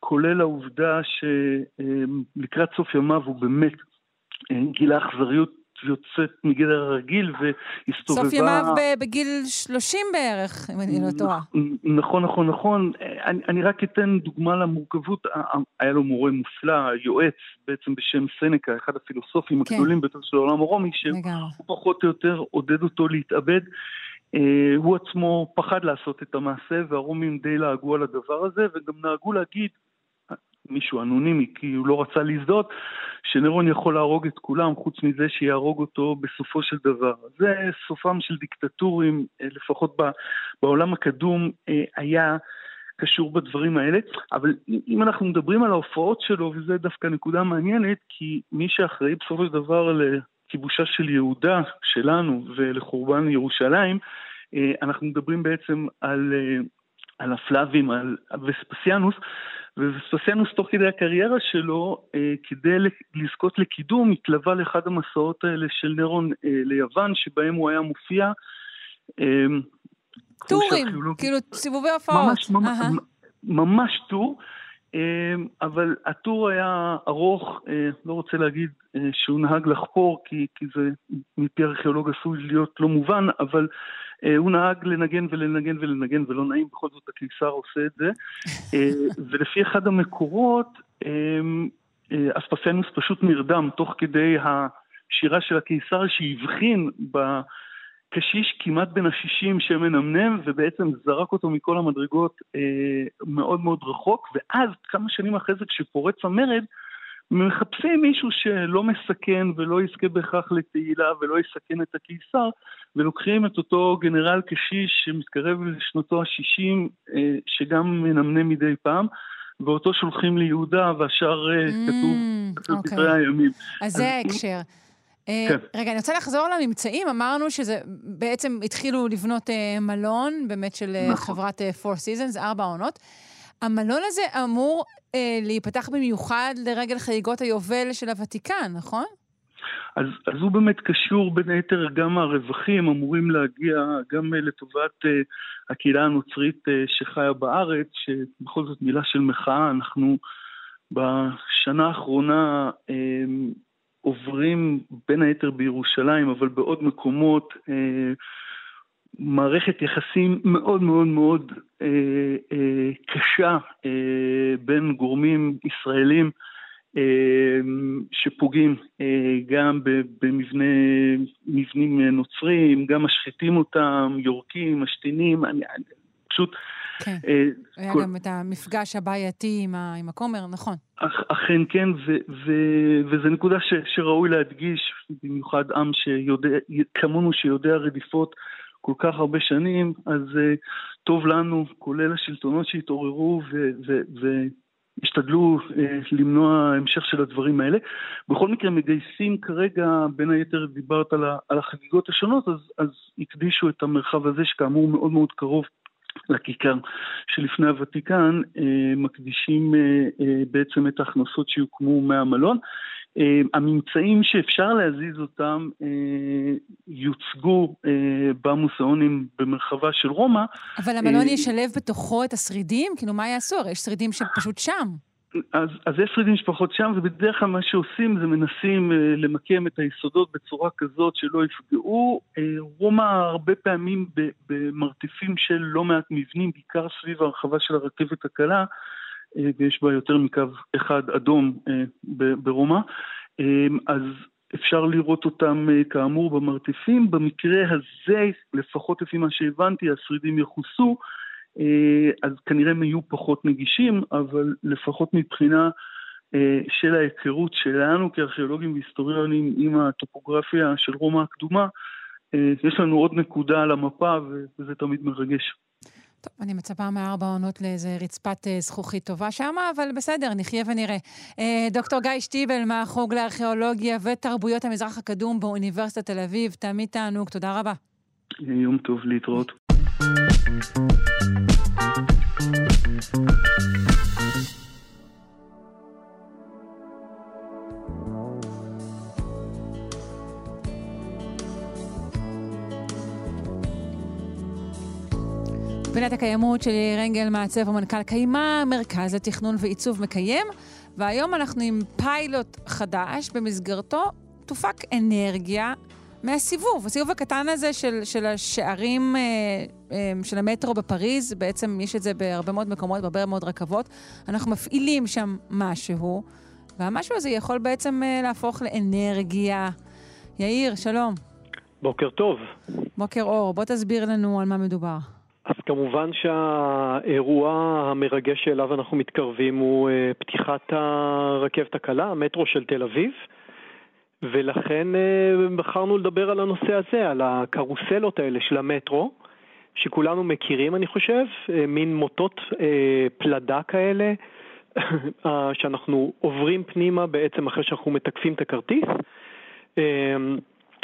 כולל העובדה שלקראת סוף ימיו הוא באמת גילה אכזריות יוצאת מגדר הרגיל והסתובבה... סוף ימיו בגיל שלושים בערך, אם אני לא טועה. נכון, נכון, נכון. אני, אני רק אתן דוגמה למורכבות. היה לו מורה מופלא, יועץ בעצם בשם סנקה, אחד הפילוסופים כן. הגדולים ביותר של העולם הרומי, שהוא פחות או יותר עודד אותו להתאבד. הוא עצמו פחד לעשות את המעשה, והרומים די להגו על הדבר הזה, וגם נהגו להגיד, מישהו אנונימי, כי הוא לא רצה להזדות, שנרון יכול להרוג את כולם, חוץ מזה שיהרוג אותו בסופו של דבר. זה סופם של דיקטטורים, לפחות בעולם הקדום, היה קשור בדברים האלה, אבל אם אנחנו מדברים על ההופעות שלו, וזה דווקא נקודה מעניינת, כי מי שאחראי בסופו של דבר לכיבושה של יהודה שלנו, ולחורבן ירושלים, אנחנו מדברים בעצם על על הפלאבים, על וספסיאנוס, וספסיאנוס תוך כדי הקריירה שלו, כדי לזכות לקידום, התלווה לאחד המסעות האלה של נרון ליוון, שבהם הוא היה מופיע. טורים, כאילו סיבובי הפעות. ממש טור, אבל הטור היה ארוך, לא רוצה להגיד שהוא נהג לחפור, כי זה מפי ארכיאולוג עשוי להיות לא מובן, אבל הוא נהג לנגן ולנגן ולנגן, ולא נעים, בכל זאת הקיסר עושה את זה. ולפי אחד המקורות, אספסיאנוס פשוט נרדם, תוך כדי השירה של הקיסר, שהבחין בקשיש כמעט בין השישים שמנמנם, ובעצם זרק אותו מכל המדרגות מאוד מאוד רחוק, ואז כמה שנים אחרי זה, כשפורץ המרד, מחפשים מישהו שלא מסכן ולא יזכה בכך לתהילה ולא יסכן את הקיסר, ולוקחים את אותו גנרל קשיש שמתקרב לשנותו ה-שישים, שגם מנמנה מדי פעם, ואותו שולחים ליהודה, והשאר כתוב בספרי הימים. אז זה ההקשר. רגע, אני רוצה לחזור לממצאים. אמרנו שזה בעצם התחילו לבנות מלון, באמת של חברת Four Seasons, ארבע עונות. המלון הזה אמור אה, להיפתח במיוחד לרגל חגיגות היובל של הוותיקן, נכון? אז, אז הוא באמת קשור בין היתר, גם הרווחים אמורים להגיע גם לטובת אה, הקהילה הנוצרית אה, שחיה בארץ, שבכל זאת מילה של מחאה, אנחנו בשנה האחרונה אה, עוברים בין היתר בירושלים, אבל בעוד מקומות, אה, מערכת יחסים מאוד מאוד מאוד אה, אה, קשה אה, בין גורמים ישראלים אה, שפוגעים אה, גם במבנה, מבנים נוצרים, גם משחיתים אותם, יורקים, משתינים, אני, אני, פשוט... כן, אה, היה כל... גם את המפגש הבעייתי עם, ה, עם הכומר, נכון. אך, אכן כן, ו, ו, וזה נקודה ש, שראוי להדגיש, במיוחד עם שיודע, כמונו שיודע רדיפות, כל כך הרבה שנים, אז uh, טוב לנו, כולל השלטונות שהתעוררו והשתדלו ו- ו- uh, למנוע המשך של הדברים האלה. בכל מקרה מגייסים כרגע, בין היתר דיברת על, ה- על החגיגות השונות, אז, אז הקדישו את המרחב הזה שכאמור מאוד מאוד קרוב לכיכר שלפני הוותיקן, uh, מקדישים uh, uh, בעצם את ההכנסות שיוקמו מהמלון. הממצאים שאפשר להזיז אותם יוצגו במוזיאונים במרחבה של רומא. אבל המלון ישלב בתוכו את השרידים? כאילו מה יעשו? יש שרידים שפשוט שם. אז, אז יש שרידים שפחות שם, ובדרך כלל מה שעושים זה מנסים למקם את היסודות בצורה כזאת שלא יפגעו. רומא הרבה פעמים במרתפים של לא מעט מבנים, בעיקר סביב הרחבה של הרכבת הקלה, ויש בה יותר מקו אחד אדום ברומא, אז אפשר לראות אותם כאמור במרתפים. במקרה הזה, לפחות לפי מה שהבנתי, השרידים יחוסו, אז כנראה הם יהיו פחות נגישים, אבל לפחות מבחינה של ההיכרות שלנו כארכיאולוגים והיסטוריונים עם הטופוגרפיה של רומא הקדומה, יש לנו עוד נקודה על המפה, וזה תמיד מרגש. טוב, אני מצפה מארבע עונות לאיזה רצפת זכוכית טובה שם, אבל בסדר, נחיה ונראה. דוקטור גיא שטיבל, מהחוג לארכיאולוגיה ותרבויות המזרח הקדום באוניברסיטת תל אביב, תמיד תענוג, תודה רבה. יום טוב, להתראות. פינת הקיימות של רנגל מעצב ומנכ"ל קיימה, מרכז לתכנון ועיצוב מקיים, והיום אנחנו עם פיילוט חדש, במסגרתו תופק אנרגיה מהסיבוב. הסיבוב הקטן הזה של, של השערים של המטרו בפריז, בעצם יש את זה בהרבה מאוד מקומות, בהרבה מאוד רכבות, אנחנו מפעילים שם משהו, והמשהו הזה יכול בעצם להפוך לאנרגיה. יאיר, שלום. בוקר טוב. בוקר אור, בוא תסביר לנו על מה מדובר. אז כמובן שהאירוע המרגש שאליו אנחנו מתקרבים הוא פתיחת הרכבת הקלה, המטרו של תל אביב, ולכן בחרנו לדבר על הנושא הזה, על הקרוסלות האלה של המטרו, שכולנו מכירים אני חושב, מין מוטות פלדה כאלה, שאנחנו עוברים פנימה בעצם אחרי שאנחנו מתקפים את הכרטיס.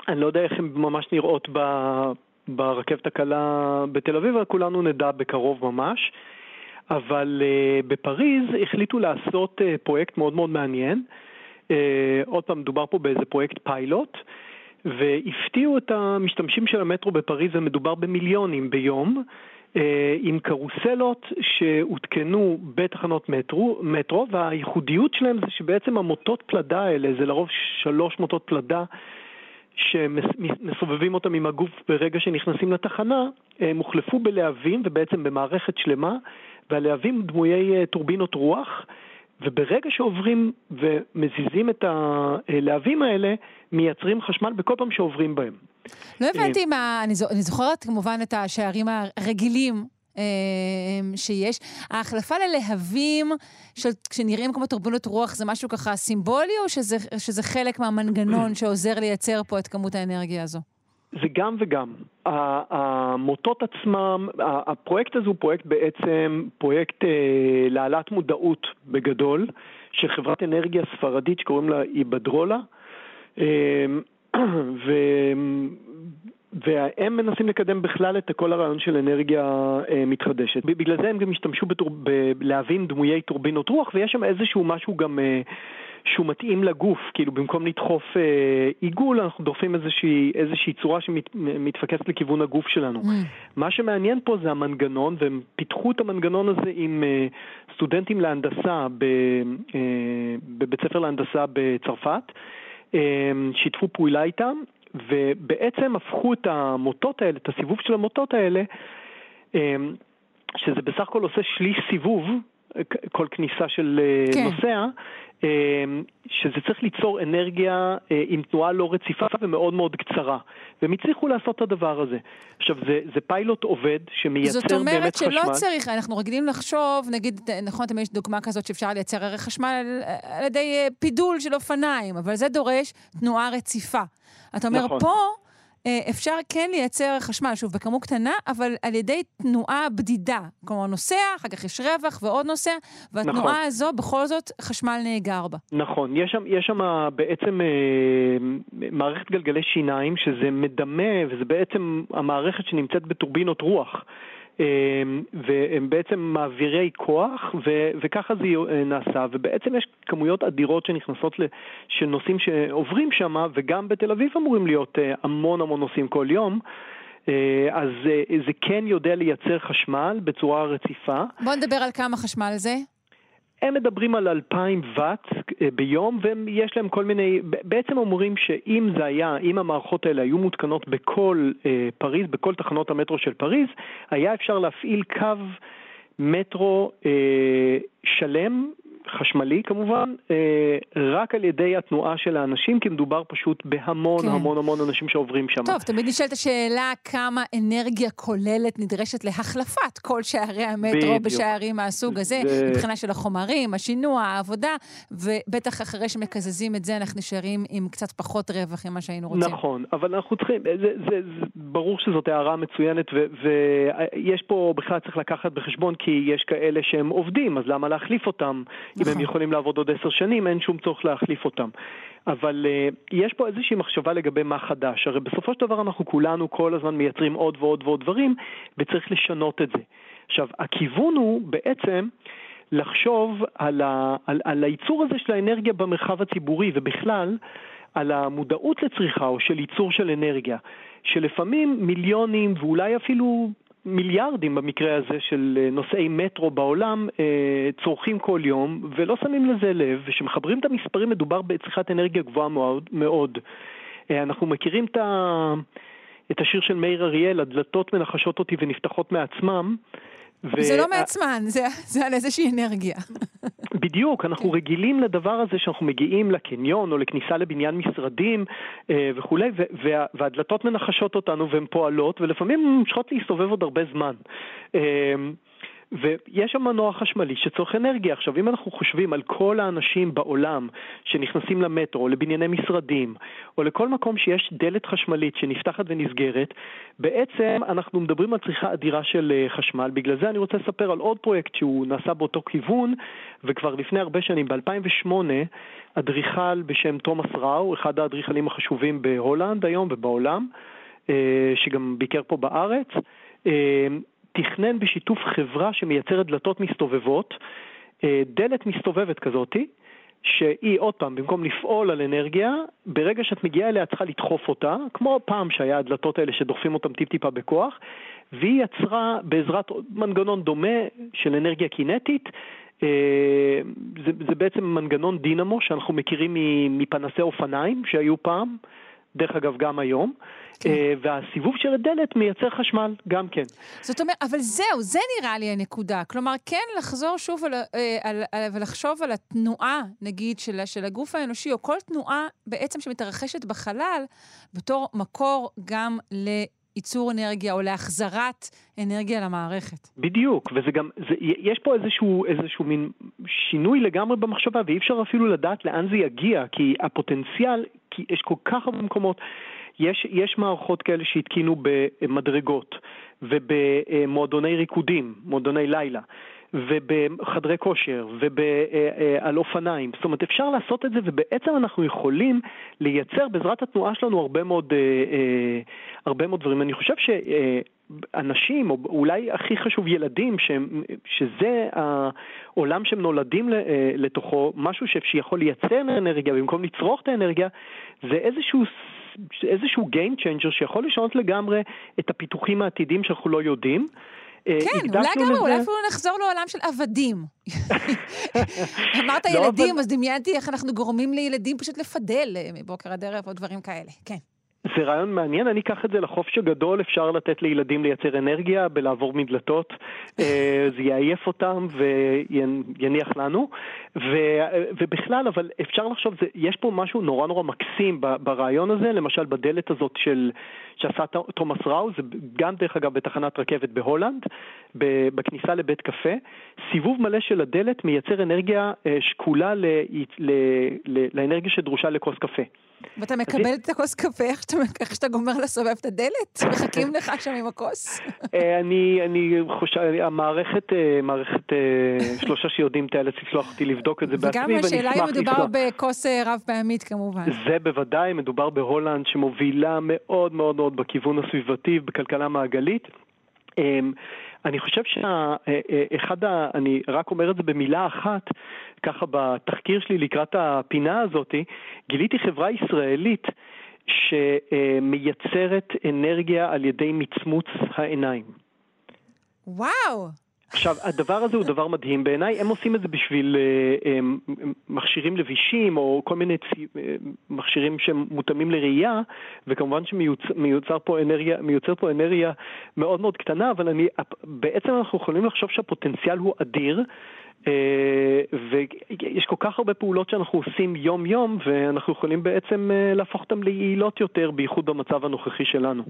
אני לא יודע איך הן ממש נראות בפלדה, ברכבת הקלה בתל אביב, וכולנו נדע בקרוב ממש. אבל uh, בפריז החליטו לעשות uh, פרויקט מאוד מאוד מעניין. Uh, עוד פעם, מדובר פה באיזה פרויקט פיילוט, והפתיעו את המשתמשים של המטרו בפריז, ומדובר במיליונים ביום, uh, עם קרוסלות שהותקנו בתחנות מטרו, מטרו, והייחודיות שלהם זה שבעצם המוטות פלדה האלה, זה לרוב שלוש מוטות פלדה, שמסובבים אותם עם הגוף ברגע שנכנסים לתחנה, הם הוחלפו בלהבים ובעצם במערכת שלמה, והלהבים דמויי טורבינות רוח, וברגע שעוברים ומזיזים את הלהבים האלה, מייצרים חשמל בכל פעם שעוברים בהם. לא הבנתי מה, אני זוכרת כמובן את השערים הרגילים שיש. ההחלפה ללהבים כשנראים כמו טורבינות רוח, זה משהו ככה סימבולי, או שזה, שזה חלק מהמנגנון שעוזר לייצר פה את כמות האנרגיה הזו? זה גם וגם. המוטות עצמם, הפרויקט הזה הוא פרויקט בעצם, פרויקט להעלת מודעות בגדול, שחברת אנרגיה ספרדית שקוראים לה איבדרולה, ו... והם מנסים לקדם בכלל את כל הרעיון של אנרגיה אה, מתחדשת. בגלל זה הם גם השתמשו בטור... בלהבים דמויי טורבינות רוח, ויש שם איזשהו משהו גם אה, שהוא מתאים לגוף, כאילו במקום לדחוף אה, עיגול, אנחנו דורפים איזושהי, איזושהי צורה שמתפקסת לכיוון הגוף שלנו. מה שמעניין פה זה המנגנון, והם פיתחו את המנגנון הזה עם אה, סטודנטים להנדסה, ב, אה, בבית ספר להנדסה בצרפת, אה, שיתפו פעולה איתם, ובעצם הפכו את המוטות האלה, את הסיבוב של המוטות האלה, שזה בסך הכל עושה שליש סיבוב, כל כניסה של כן. נוסע, שזה צריך ליצור אנרגיה עם תנועה לא רציפה ומאוד מאוד קצרה. והם הצליחו לעשות את הדבר הזה. עכשיו, זה, זה פיילוט עובד שמייצר באמת חשמל. זאת אומרת שלא חשמל. צריך, אנחנו רגילים לחשוב, נגיד, נכון, אתם יש דוגמה כזאת שאפשר לייצר ערך חשמל על ידי פידול של אופניים, אבל זה דורש תנועה רציפה. אתה אומר, נכון. פה אפשר כן לייצר חשמל, שוב, בכמות קטנה, אבל על ידי תנועה בדידה. כלומר, נוסע, אחר כך יש רווח ועוד נוסע, והתנועה נכון. הזו, בכל זאת, חשמל נאגר בה. נכון. יש שם, יש שם בעצם אה, מערכת גלגלי שיניים, שזה מדמה, וזה בעצם המערכת שנמצאת בטורבינות רוח. אה, והם בעצם מעבירי כוח, ו, וככה זה נעשה. ובעצם יש כמויות אדירות שנכנסות ל, של נושאים שעוברים שם, וגם בתל אביב אמורים להיות אה, המון המון נושאים כל יום. אז זה כן יודע לייצר חשמל בצורה רציפה. בוא נדבר על כמה חשמל זה. הם מדברים על אלפיים וואט ביום, ויש להם כל מיני, בעצם אומרים שאם זה היה, אם המערכות האלה היו מותקנות בכל פריז, בכל תחנות המטרו של פריז, היה אפשר להפעיל קו מטרו שלם, חשמלי כמובן, רק על ידי התנועה של האנשים, כי מדובר פשוט בהמון המון המון אנשים שעוברים שם. טוב, תמיד נשאלת השאלה כמה אנרגיה כוללת נדרשת להחלפת כל שערי המטרו בשערים מהסוג הזה, מבחינה של החומרים, השינוע, העבודה, ובטח אחרי שמקזזים את זה אנחנו נשארים עם קצת פחות רווח עם מה שהיינו רוצים. נכון, אבל אנחנו צריכים, זה ברור שזאת הערה מצוינת, ויש פה בכלל צריך לקחת בחשבון, כי יש כאלה שהם עובדים, אז למה להחליף אותם? אם הם יכולים לעבוד עוד עשר שנים, אין שום צורך להחליף אותם. אבל uh, יש פה איזושהי מחשבה לגבי מה חדש. הרי בסופו של דבר אנחנו כולנו כל הזמן מייצרים עוד ועוד ועוד דברים, וצריך לשנות את זה. עכשיו, הכיוון הוא בעצם לחשוב על, ה, על, על הייצור הזה של האנרגיה במרחב הציבורי, ובכלל על המודעות לצריכה או של ייצור של אנרגיה, שלפעמים מיליונים ואולי אפילו מיליארדים במקרה הזה של נוסעי מטרו בעולם צורכים כל יום ולא שמים לזה לב, ושמחברים את המספרים מדובר בצריכת אנרגיה גבוהה מאוד. אנחנו מכירים את השיר של מאיר אריאל, הדלתות מנחשות אותי ונפתחות מעצמם. זה לא מעצמן, זה על איזושהי אנרגיה. בדיוק, אנחנו רגילים לדבר הזה שאנחנו מגיעים לקניון או לכניסה לבניין משרדים וכו', והדלתות מנחשות אותנו והן פועלות, ולפעמים ממשיכות להסתובב עוד הרבה זמן. ויש שם מנוע חשמלי שצורך אנרגיה. עכשיו, אם אנחנו חושבים על כל האנשים בעולם שנכנסים למטרו, לבנייני משרדים, או לכל מקום שיש דלת חשמלית שנפתחת ונסגרת, בעצם אנחנו מדברים על צריכה אדירה של חשמל. בגלל זה אני רוצה לספר על עוד פרויקט שהוא נעשה באותו כיוון, וכבר לפני הרבה שנים, ב-אלפיים ושמונה, אדריכל בשם תומאס ראו, אחד האדריכלים החשובים בהולנד היום ובעולם, שגם ביקר פה בארץ, תכנן בשיתוף חברה שמייצרת דלתות מסתובבות, דלת מסתובבת כזאתי, שהיא עוד פעם, במקום לפעול על אנרגיה, ברגע שאת מגיעה אליה צריכה לדחוף אותה, כמו פעם שהיה הדלתות האלה שדוחפים אותם טיפ-טיפה בכוח, והיא יצרה בעזרת מנגנון דומה של אנרגיה קינטית, זה, זה בעצם מנגנון דינמו שאנחנו מכירים מפנסי אופניים שהיו פעם, דרך אגב גם היום, והסיבוב של הדלת מייצר חשמל גם כן. זאת אומרת, אבל זהו, זה נראה לי הנקודה. כלומר, כן לחזור שוב ולחשוב על התנועה, נגיד, של הגוף האנושי, או כל תנועה בעצם שמתרחשת בחלל, בתור מקור גם לייצור אנרגיה, או להחזרת אנרגיה למערכת. בדיוק, וזה גם, יש פה איזשהו, איזשהו מין שינוי לגמרי במחשבה, ואי אפשר אפילו לדעת לאן זה יגיע, כי הפוטנציאל, כי יש כל כך הרבה מקומות, יש, יש מערכות כאלה שהתקינו במדרגות, ובמועדוני ריקודים, מועדוני לילה, ובחדרי כושר, ועל אופניים. זאת אומרת, אפשר לעשות את זה, ובעצם אנחנו יכולים לייצר בעזרת התנועה שלנו הרבה מאוד, הרבה מאוד דברים. אני חושב שאנשים, או אולי הכי חשוב ילדים, שזה העולם שהם נולדים לתוכו, משהו שיכול לייצר אנרגיה, במקום לצרוך את האנרגיה, זה איזשהו איזשהו game changer שיכול לשנות לגמרי את הפיתוחים העתידים שאנחנו לא יודעים. כן, אולי גם, אולי אפילו נחזור לעולם של עבדים. אמרת ילדים, אז דמיינתי איך אנחנו גורמים לילדים פשוט לפדל מבוקר עד ערב או דברים כאלה, כן. זה רעיון מעניין, אני אקח את זה לחופש הגדול, אפשר לתת לילדים לייצר אנרגיה בלעבור מדלתות, זה יעייף אותם ויניח לנו, ובכלל, אבל אפשר לחשוב, יש פה משהו נורא נורא מקסים ברעיון הזה, למשל בדלת הזאת שעשה תומאס ראוז, גם דרך אגב בתחנת רכבת בהולנד, בכניסה לבית קפה, סיבוב מלא של הדלת מייצר אנרגיה שקולה לאנרגיה שדרושה לכוס קפה. ואתה מקבל את הכוס קפה, איך שאתה גומר לסובב את הדלת? מחכים לך שם עם הכוס? אני חושב, המערכת, מערכת שלושה שיודעים תאלץ לצלוח אותי לבדוק את זה בעצמי, ואני אשמח לפתוח. וגם השאלה אם מדובר בכוס רב פעמית כמובן. זה בוודאי, מדובר בהולנד שמובילה מאוד מאוד מאוד בכיוון הסביבתי, בכלכלה מעגלית. אני חושב שאחד, אני רק אומר את זה במילה אחת, ככה בתחקיר שלי לקראת הפינה הזאת, גיליתי חברה ישראלית שמייצרת אנרגיה על ידי מצמוץ העיניים. וואו! עכשיו, הדבר הזה הוא דבר מדהים בעיניי, הם עושים את זה בשביל הם, הם, מכשירים לבישים, או כל מיני צי, מכשירים שמותאמים לראייה, וכמובן שמיוצר פה אנרגיה, מיוצר פה אנרגיה מאוד מאוד קטנה, אבל אני, בעצם אנחנו יכולים לחשוב שהפוטנציאל הוא אדיר, ויש כל כך הרבה פעולות שאנחנו עושים יום יום, ואנחנו יכולים בעצם להפוך אותם ליעילות יותר, בייחוד במצב הנוכחי שלנו.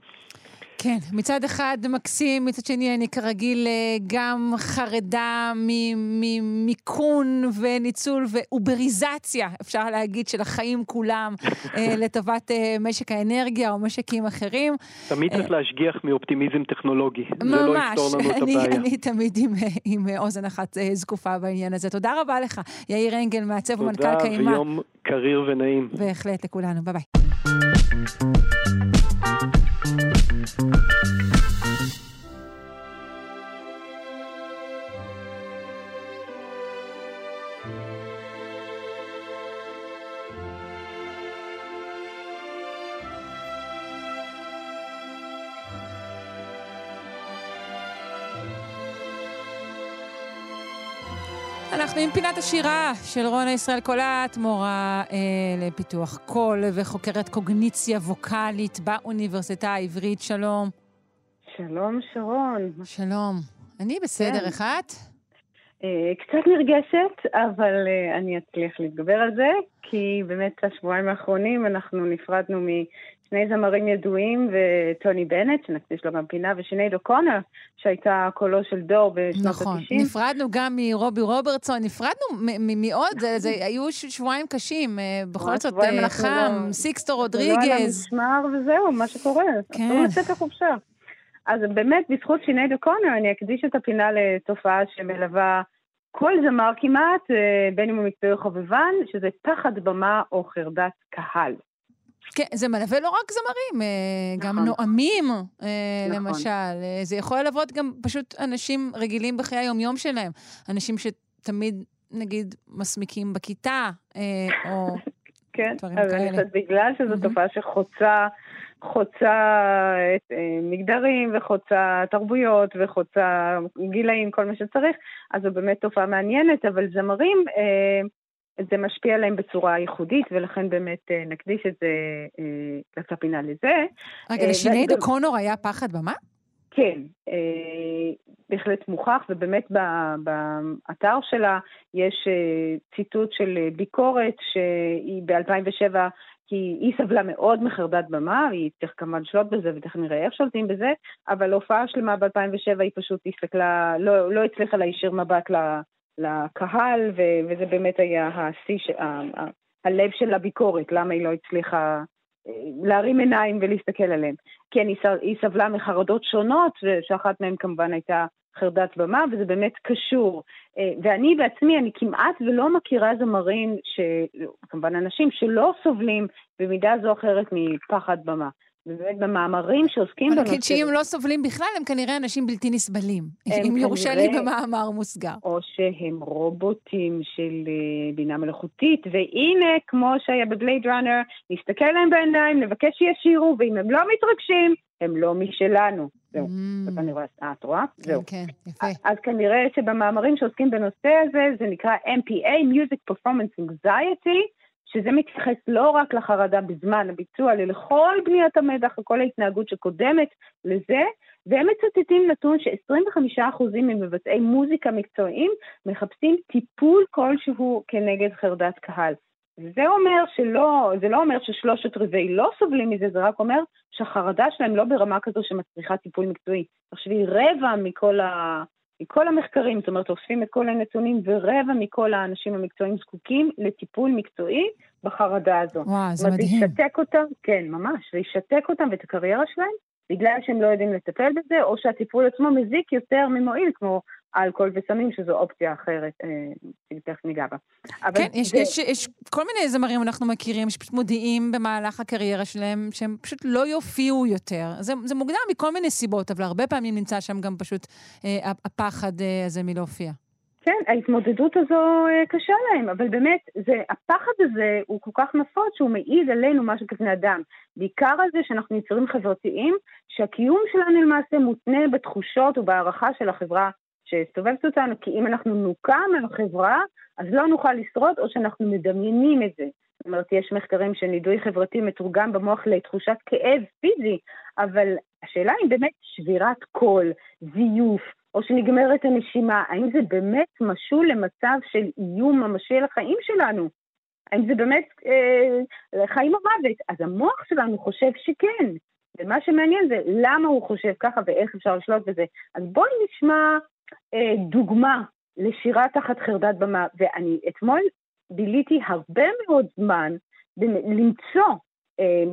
כן, מצד אחד מקסים, מצד שני אני כרגיל גם חרדה ממיקון וניצול ואובריזציה, אפשר להגיד, של החיים כולם לטובת משק האנרגיה או משקים אחרים. תמיד צריך להשגיח מאופטימיזם טכנולוגי. ממש, זה לא יפתור לנו את הבעיה. אני תמיד עם אוזן אחת זקופה בעניין הזה. תודה רבה לך, יאיר אנגל, מעצב ומנכ"ל קיימה. תודה, ויום קריר ונעים. בהחלט לכולנו, ביי ביי. אנחנו עם פינת השירה של רונה ישראל קולט, מורה אה, לפיתוח קול וחוקרת קוגניציה ווקלית באוניברסיטה העברית. שלום. שלום שרון. שלום. אני בסדר, כן. אחת? אה, קצת נרגשת, אבל אה, אני אצליח להתגבר על זה, כי באמת השבועיים האחרונים אנחנו נפרדנו משני זמרים ידועים, וטוני בנט, שנקדיש לו גם פינה, ושינייד אוקונר, שהייתה קולו של דור בשנות ה-תשעים. נכון, התשעים. נפרדנו גם מרובי רוברטסון, נפרדנו מעוד, זה, זה היו שבועיים קשים, בכל זאת חם, לא... סיקסטו רודריגז. לא על המשמר וזהו, מה שקורה. כן. הוא מצאת החופשה. אז באמת, בזכות שינייד אוקונר, אני אקדיש את הפינה לתופעה שמלווה כל זמר כמעט, בין אם הוא מקצועי חובבן, שזה פחד במה או חרדת קהל. כן, זה מלווה לא רק זמרים, גם נואמים, למשל. זה יכול לעבוד גם פשוט אנשים רגילים בחיי היום-יום שלהם. אנשים שתמיד, נגיד, מסמיקים בכיתה, או דברים כאלה. כן, אבל בגלל שזו תופעה שחוצה, חוצה מגדרים וחוצה תרבויות וחוצה גילאים, כל מה שצריך, אז זו באמת תופעה מעניינת, אבל זמרים... זה משפיע עליהם בצורה ייחודית, ולכן באמת נקדיש את זה לצפינה לזה. רגע, לשיני דקונור היה פחד במה? כן, בהחלט מוכח, ובאמת באתר שלה יש ציטוט של ביקורת, שהיא ב-אלפיים ושבע, כי היא סבלה מאוד מחרדת במה, היא צריך כמובן שלוט בזה, ותכף נראה איך שולטים בזה, אבל הופעה שלמה ב-אלפיים ושבע היא פשוט הסתכלה, לא, לא הצליחה להישיר מבט ל... לקהל, וזה באמת היה הלב של הביקורת, למה היא לא הצליחה להרים עיניים ולהסתכל עליהם. כן, היא סבלה מחרדות שונות, שאחת מהן כמובן הייתה חרדת במה, וזה באמת קשור. ואני בעצמי, אני כמעט ולא מכירה זמרים, כמובן אנשים שלא סובלים במידה זו אחרת מפחד במה. באמת במאמרים שעוסקים... אני חושבת שאם לא סובלים בכלל, הם כנראה אנשים בלתי נסבלים. אם יורשה לי במאמר מוסגר. או שהם רובוטים של בינה מלאכותית, והנה, כמו שהיה בבלייד ראנר, נסתכל להם בעיניים, נבקש שישירו, ואם הם לא מתרגשים, הם לא משלנו. זהו. זאת אומרת, את רואה? זהו. כן, יפה. אז כנראה שבמאמרים שעוסקים בנושא הזה, זה נקרא M P A, Music Performance Anxiety, שזה מתייחס לא רק לחרדה בזמן הביצוע, אלא לכל בניית המדח, לכל ההתנהגות שקודמת לזה, והם מצטטים נתון ש-עשרים וחמישה אחוז ממבצעי מוזיקה מקצועיים מחפשים טיפול כלשהו כנגד חרדת קהל. זה אומר שלא, זה לא אומר ששלושת רבעי לא סובלים מזה, זה רק אומר שהחרדה שלהם לא ברמה כזו שמצריכה טיפול מקצועי. תחשבי, רבע מכל ה... מכל המחקרים, זאת אומרת, אוספים את כל הנתונים, ורבע מכל האנשים המקצועיים זקוקים לטיפול מקצועי בחרדה הזו. וואו, זה מדהים. זה ישתק אותם, כן, ממש, זה ישתק אותם ואת הקריירה שלהם, בגלל שהם לא יודעים לטפל בזה, או שהטיפול עצמו מזיק יותר ממועיל, כמו אלכוהול וסמים, שזו אופציה אחרת, אה, תכף ניגע בה. כן, זה... יש, יש, יש כל מיני זמרים אנחנו מכירים, שפשוט מודיעים במהלך הקריירה שלהם, שהם פשוט לא יופיעו יותר. זה, זה מוגדר מכל מיני סיבות, אבל הרבה פעמים נמצא שם גם פשוט אה, הפחד אה, הזה מלהופיע. כן, ההתמודדות הזו אה, קשה להם, אבל באמת, זה, הפחד הזה הוא כל כך נפוץ, שהוא מעיד עלינו משהו כבני אדם. בעיקר הזה שאנחנו יצרים חברתיים, שהקיום שלנו למעשה מותנה בתחושות ובהערכה של החברה, שסובבת אותנו, כי אם אנחנו נוקם על החברה, אז לא נוכל לשרוד, או שאנחנו מדמיינים את זה. זאת אומרת, יש מחקרים שנידוי חברתי מתורגם במוח לתחושת כאב פיזי, אבל השאלה היא באמת שבירת קול, זיוף, או שנגמרת הנשימה, האם זה באמת משול למצב של איום ממשי על החיים שלנו? האם זה באמת אה, חיים או מוות? אז המוח שלנו חושב שכן. ומה שמעניין זה למה הוא חושב ככה, ואיך אפשר לשלוט בזה. אז בואו נשמע... דוגמה לשירה תחת חרדת במה, ואני אתמול ביליתי הרבה מאוד זמן למצוא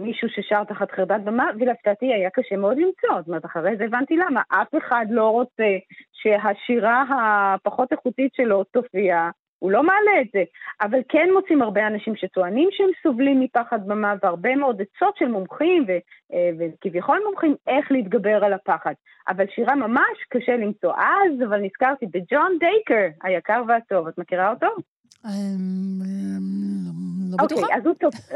מישהו ששר תחת חרדת במה, ולפתעתי היה קשה מאוד למצוא, זאת אומרת, אחרי זה הבנתי למה, אף אחד לא רוצה שהשירה הפחות איכותית שלו תופיע, הוא לא מעלה את זה, אבל כן מוצאים הרבה אנשים שטוענים שהם סובלים מפחד במה, והרבה מאוד עצות של מומחים, ו- וכביכול מומחים איך להתגבר על הפחד. אבל שירה ממש קשה למצוא אז, אבל נזכרתי בג'ון דייקר, היקר והטוב, את מכירה אותו? לא בטוחה. אוקיי,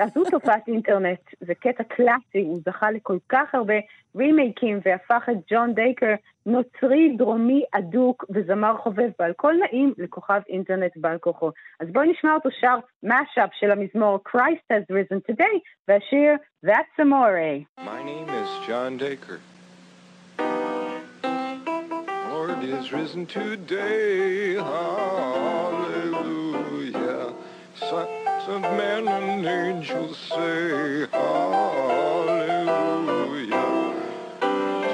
אז הוא תופעת אינטרנט, זה קטע קלאסי, הוא זכה לכל כך הרבה רימייקים, והפך את ג'ון דייקר נוצרי דרומי עדוק וזמר חובב בעל כל נעים לכוכב אינטרנט בעל כוחו. אז בואו נשמע אותו שר משאפ של המזמור Christ has risen today, והשיר That's Amore. My name is John Dacre. Lord is risen today, hallelujah. Sons of men and angels say hallelujah.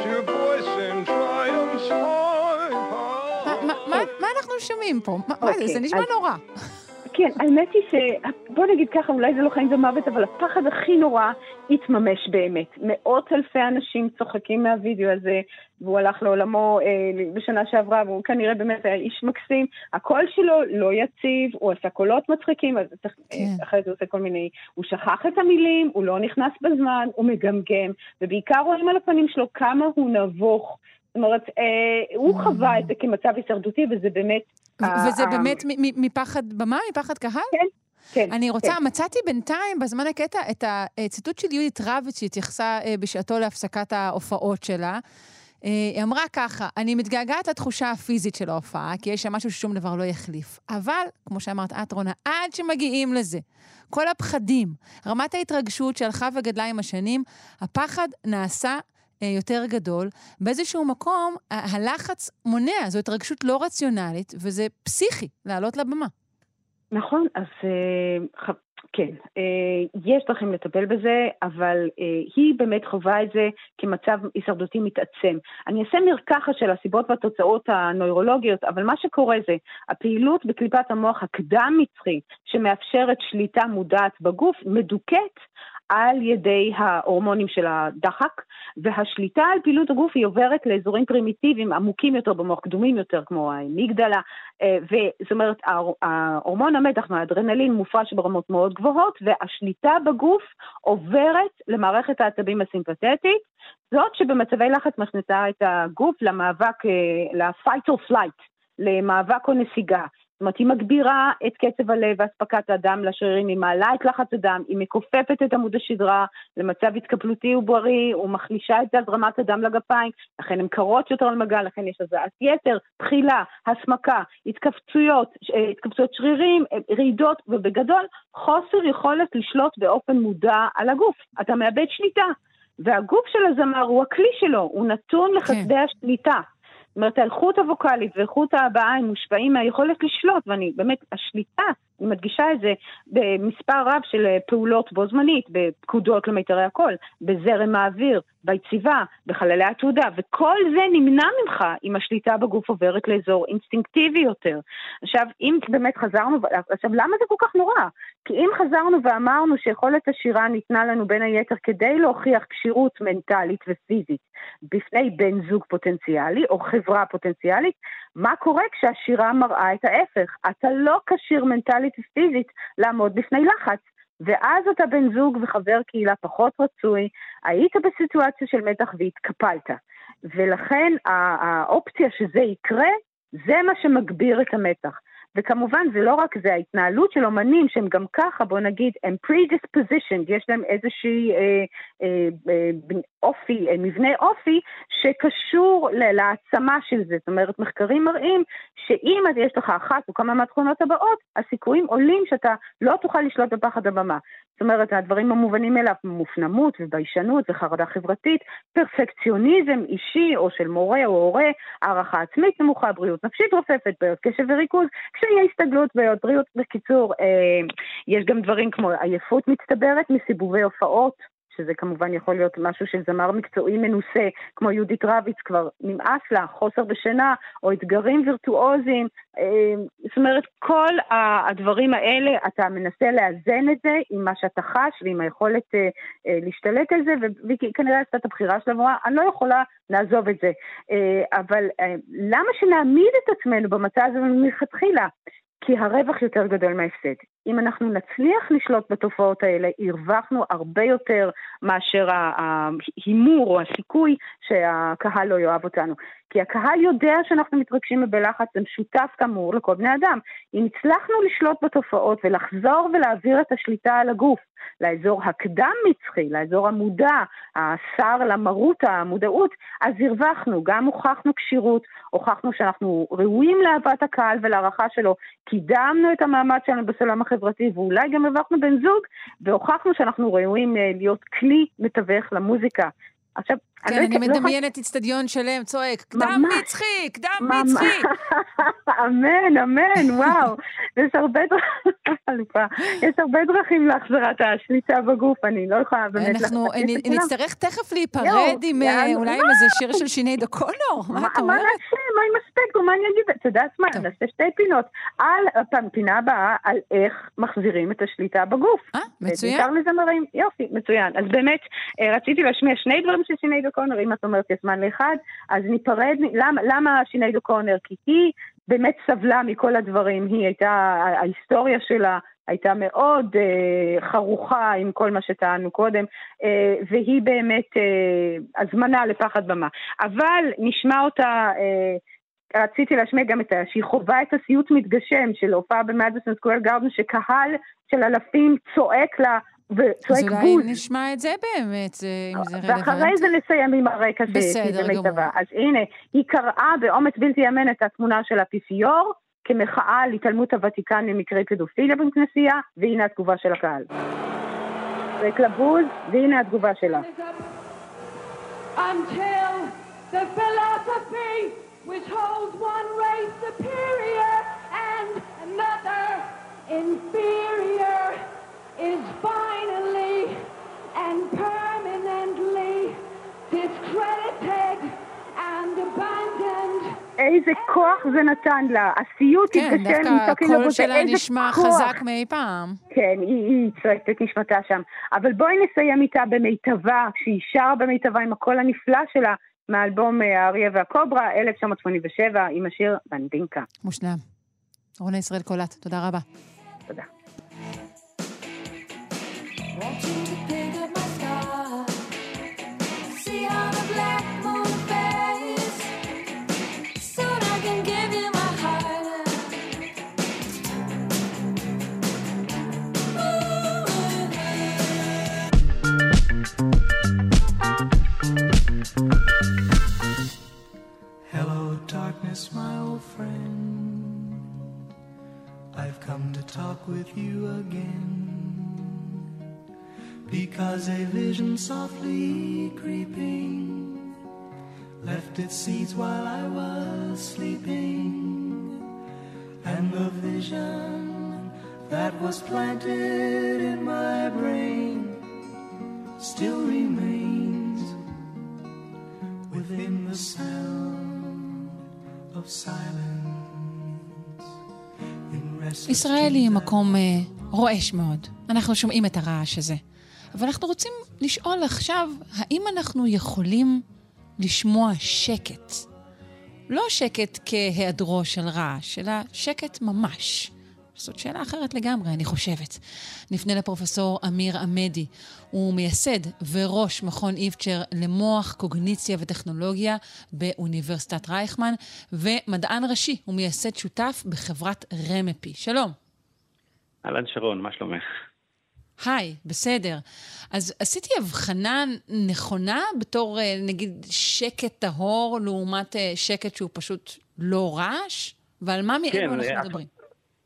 Your voice in triumph high. מה אנחנו שומעים פה? מה זה? זה נשמע נורא. כן, האמת היא ש... בוא נגיד ככה, אולי זה לא חיים ומוות, אבל הפחד הכי נורא התממש באמת. מאות אלפי אנשים צוחקים מהווידאו הזה, והוא הלך לעולמו אה, בשנה שעברה, והוא כנראה באמת היה איש מקסים. הקול שלו לא יציב, הוא עשה קולות מצחיקים, אז כן. אחרי זה הוא עושה כל מיני, הוא שכח את המילים, הוא לא נכנס בזמן, הוא מגמגם, ובעיקר רואים על הפנים שלו כמה הוא נבוך. זאת אומרת, אה, הוא חווה את זה כמצב הישרדותי, וזה באמת... וזה ה- באמת מ- מפחד במה? מפחד קהל? כן. כן, אני רוצה, כן. מצאתי בינתיים בזמן הקטע את הציטוט של יהודית רביץ שהתייחסה בשעתו להפסקת ההופעות שלה. היא אמרה ככה, אני מתגעגעת לתחושה הפיזית של ההופעה, כי יש שם משהו ששום דבר לא יחליף. אבל, כמו שאמרת את רונה, עד שמגיעים לזה, כל הפחדים, רמת ההתרגשות שהלכה וגדלה עם השנים, הפחד נעשה יותר גדול. באיזשהו מקום, הלחץ מונע, זו התרגשות לא רציונלית, וזה פסיכי לעלות לבמה. נכון, אז כן, יש דרכים לטפל בזה, אבל היא באמת חווה את זה כמצב הישרדותי מתעצם. אני אעשה מרקחה של הסיבות והתוצאות הנוירולוגיות, אבל מה שקורה זה, הפעילות בקליפת המוח הקדם מצרי, שמאפשרת שליטה מודעת בגוף, מדוקת על ידי ההורמונים של הדחק, והשליטה על פעילות הגוף היא עוברת לאזורים פרימיטיביים עמוקים יותר במוח, קדומים יותר, כמו האמיגדלה, וזאת אומרת, ההורמון המתח מהאדרנלין מופרש ברמות מאוד גבוהות, והשליטה בגוף עוברת למערכת העצבים הסימפתטית, זאת שבמצבי לחץ מכניסה את הגוף למאבק, ל-fight or flight, למאבק או נסיגה. זאת אומרת, היא מגבירה את קצב הלב והספקת הדם לשרירים, היא מעלה את לחץ הדם, היא מקופפת את עמוד השדרה למצב התקפלותי ובריא, ומחלישה את הזרמת הדם לגפיים, לכן הן קרות יותר על מגע, לכן יש הזעת יתר, בחילה, הסמקה, התקפצויות, התקפצויות שרירים, רעידות, ובגדול חוסר יכולת לשלוט באופן מודע על הגוף. אתה מאבד שליטה, והגוף של הזמר הוא הכלי שלו, הוא נתון לחסדי השליטה. זאת אומרת, האיכות הווקלית ואיכות הבאה הם מושפעים מהיכולת לשלוט, ואני באמת, השליטה, אני מדגישה את זה במספר רב של פעולות בו זמנית, בפקודות למיתרי הקול, בזרם האוויר, ביציבה, בחללי התעודה, וכל זה נמנע ממך אם השליטה בגוף עוברת לאזור אינסטינקטיבי יותר. עכשיו, אם באמת חזרנו, עכשיו, למה זה כל כך נורא? כי אם חזרנו ואמרנו שיכולת השירה ניתנה לנו בין היתר כדי להוכיח כשירות מנטלית ופיזית בפני בן זוג פוטנציאלי או חברה פוטנציאלית, מה קורה כשהשירה מראה את ההפך? אתה לא כשיר מנטלית ופיזית לעמוד בפני לחץ, ואז אתה בן זוג וחבר קהילה פחות רצוי, היית בסיטואציה של מתח והתקפלת, ולכן האופציה שזה יקרה, זה מה שמגביר את המתח. וכמובן זה לא רק זה, ההתנהלות של אומנים שהם גם ככה, בוא נגיד, הם predispositioned, יש להם איזושהי אה, אה, אה, אופי, אה, מבנה אופי שקשור להעצמה של זה. זאת אומרת, מחקרים מראים שאם יש לך אחת או כמה מהתכונות הבאות, הסיכויים עולים שאתה לא תוכל לשלוט בפחד הבמה. זאת אומרת, הדברים המובנים אליו, מופנמות וביישנות וחרדה חברתית, פרפקציוניזם אישי או של מורה או הורה, הערכה עצמית נמוכה, בריאות נפשית רופפת, בעיות קשב וריכוז, כשיש הסתגלות בעיות בריאות. בקיצור, אה, יש גם דברים כמו עייפות מצטברת מסיבובי הופעות, שזה כמובן יכול להיות משהו של זמר מקצועי מנוסה, כמו יהודית רביץ, כבר נמאס לה, חוסר בשינה, או אתגרים וירטואוזיים. זאת אומרת, כל הדברים האלה, אתה מנסה לאזן את זה עם מה שאתה חש, ועם היכולת להשתלט על זה, וכנראה עשתה את הבחירה של המורה, אני לא יכולה לעזוב את זה. אבל למה שנעמיד את עצמנו במצב הזה מלכתחילה? כי הרווח יותר גדול מההפסד. אם אנחנו נצליח לשלוט בתופעות האלה, הרווחנו הרבה יותר מאשר ההימור או הסיכוי שהקהל לא יאהב אותנו. כי הקהל יודע שאנחנו מתרגשים בלחץ, זה משותף כאמור לכל בני אדם. אם הצלחנו לשלוט בתופעות ולחזור ולהעביר את השליטה על הגוף, לאזור הקדם מצחי, לאזור המודע, השר למרות, המודעות, אז הרווחנו, גם הוכחנו כשירות, הוכחנו שאנחנו ראויים לאהבת הקהל ולהערכה שלו, קידמנו את המעמד שלנו בסולם החברתי, ואולי גם הרווחנו בן זוג, והוכחנו שאנחנו ראויים להיות כלי מתווך למוזיקה. עכשיו, כן, אני מדמיינת אצטדיון שלם, צועק, קדם מצחיק, קדם מצחיק. אמן, אמן, וואו. יש הרבה דרכים להחזרת השליטה בגוף, אני לא יכולה באמת לחזרת. אנחנו נצטרך תכף להיפרד עם אולי עם איזה שיר של שיני דקונור, מה אתה אומרת? מה נעשה, מה עם הספקטרום, מה אני אגיד? אתה יודעת מה, נעשה שתי פינות. על הפינה הבאה, על איך מחזירים את השליטה בגוף. אה, מצוין. יופי, מצוין. אז באמת, רציתי להשמיע שני דברים של שיני דקונור. קונר, אם את אומרת זמן לאחד, אז ניפרד, למה, למה שינאידו קונר? כי היא באמת סבלה מכל הדברים, היא הייתה, ההיסטוריה שלה הייתה מאוד אה, חרוכה עם כל מה שטענו קודם, אה, והיא באמת אה, הזמנה לפחד במה. אבל נשמע אותה, אה, רציתי להשמע גם את ה... שהיא חובה את הסיוט מתגשם של הופעה במדיסון סקוור גארדן, שקהל של אלפים צועק לה, אז אולי נשמע את זה באמת, אם זה רלוונט. ואחרי זה נסיים עם הרקע הזה. בסדר גמור. אז הנה, היא קראה באומץ בלתי יאמן את התמונה של האפיפיור, כמחאה להתעלמות הוותיקן למקרי פדופיליה בכנסייה, והנה התגובה של הקהל. וכלבוז, והנה התגובה שלה. Until the philosophy which holds one race superior and another inferior is finally and permanently discredited and abandoned. איזה כוח זה נתן לה, הסיוט התגשם. כן, דווקא הקול שלה נשמע חזק מאי פעם. כן, היא צועקת נשמתה שם. אבל בואי נסיים איתה במיטבה, שהיא שרה במיטבה עם הקול הנפלא שלה, מאלבום האריה והקוברה, אלף תשע מאות שמונים ושבע, עם השיר בנדינקה. מושלם. רונה ישראל קולט, תודה רבה. תודה. Want you to pick up my scar, see how the black moon fades, soon I can give you my heart. Hello darkness my old friend, I've come to talk with you again. Because a vision softly creeping left its seeds while I was sleeping, and the vision that was planted in my brain still remains within the sound of silence. ישראל היא מקום רועש מאוד, אנחנו שומעים את הרעש הזה, אבל אנחנו רוצים לשאול עכשיו, האם אנחנו יכולים לשמוע שקט? לא שקט כהיעדרו של רעש, אלא שקט ממש. זאת שאלה אחרת לגמרי, אני חושבת. נפנה לפרופסור אמיר עמדי, הוא מייסד וראש מכון איבצ'ר למוח, קוגניציה וטכנולוגיה באוניברסיטת רייכמן, ומדען ראשי, הוא מייסד שותף בחברת רמפי. שלום. אלן שרון, מה שלומך? היי, בסדר. אז עשיתי הבחנה נכונה בתור, נגיד, שקט טהור לעומת שקט שהוא פשוט לא רעש? ועל מה מאלו אנחנו מדברים?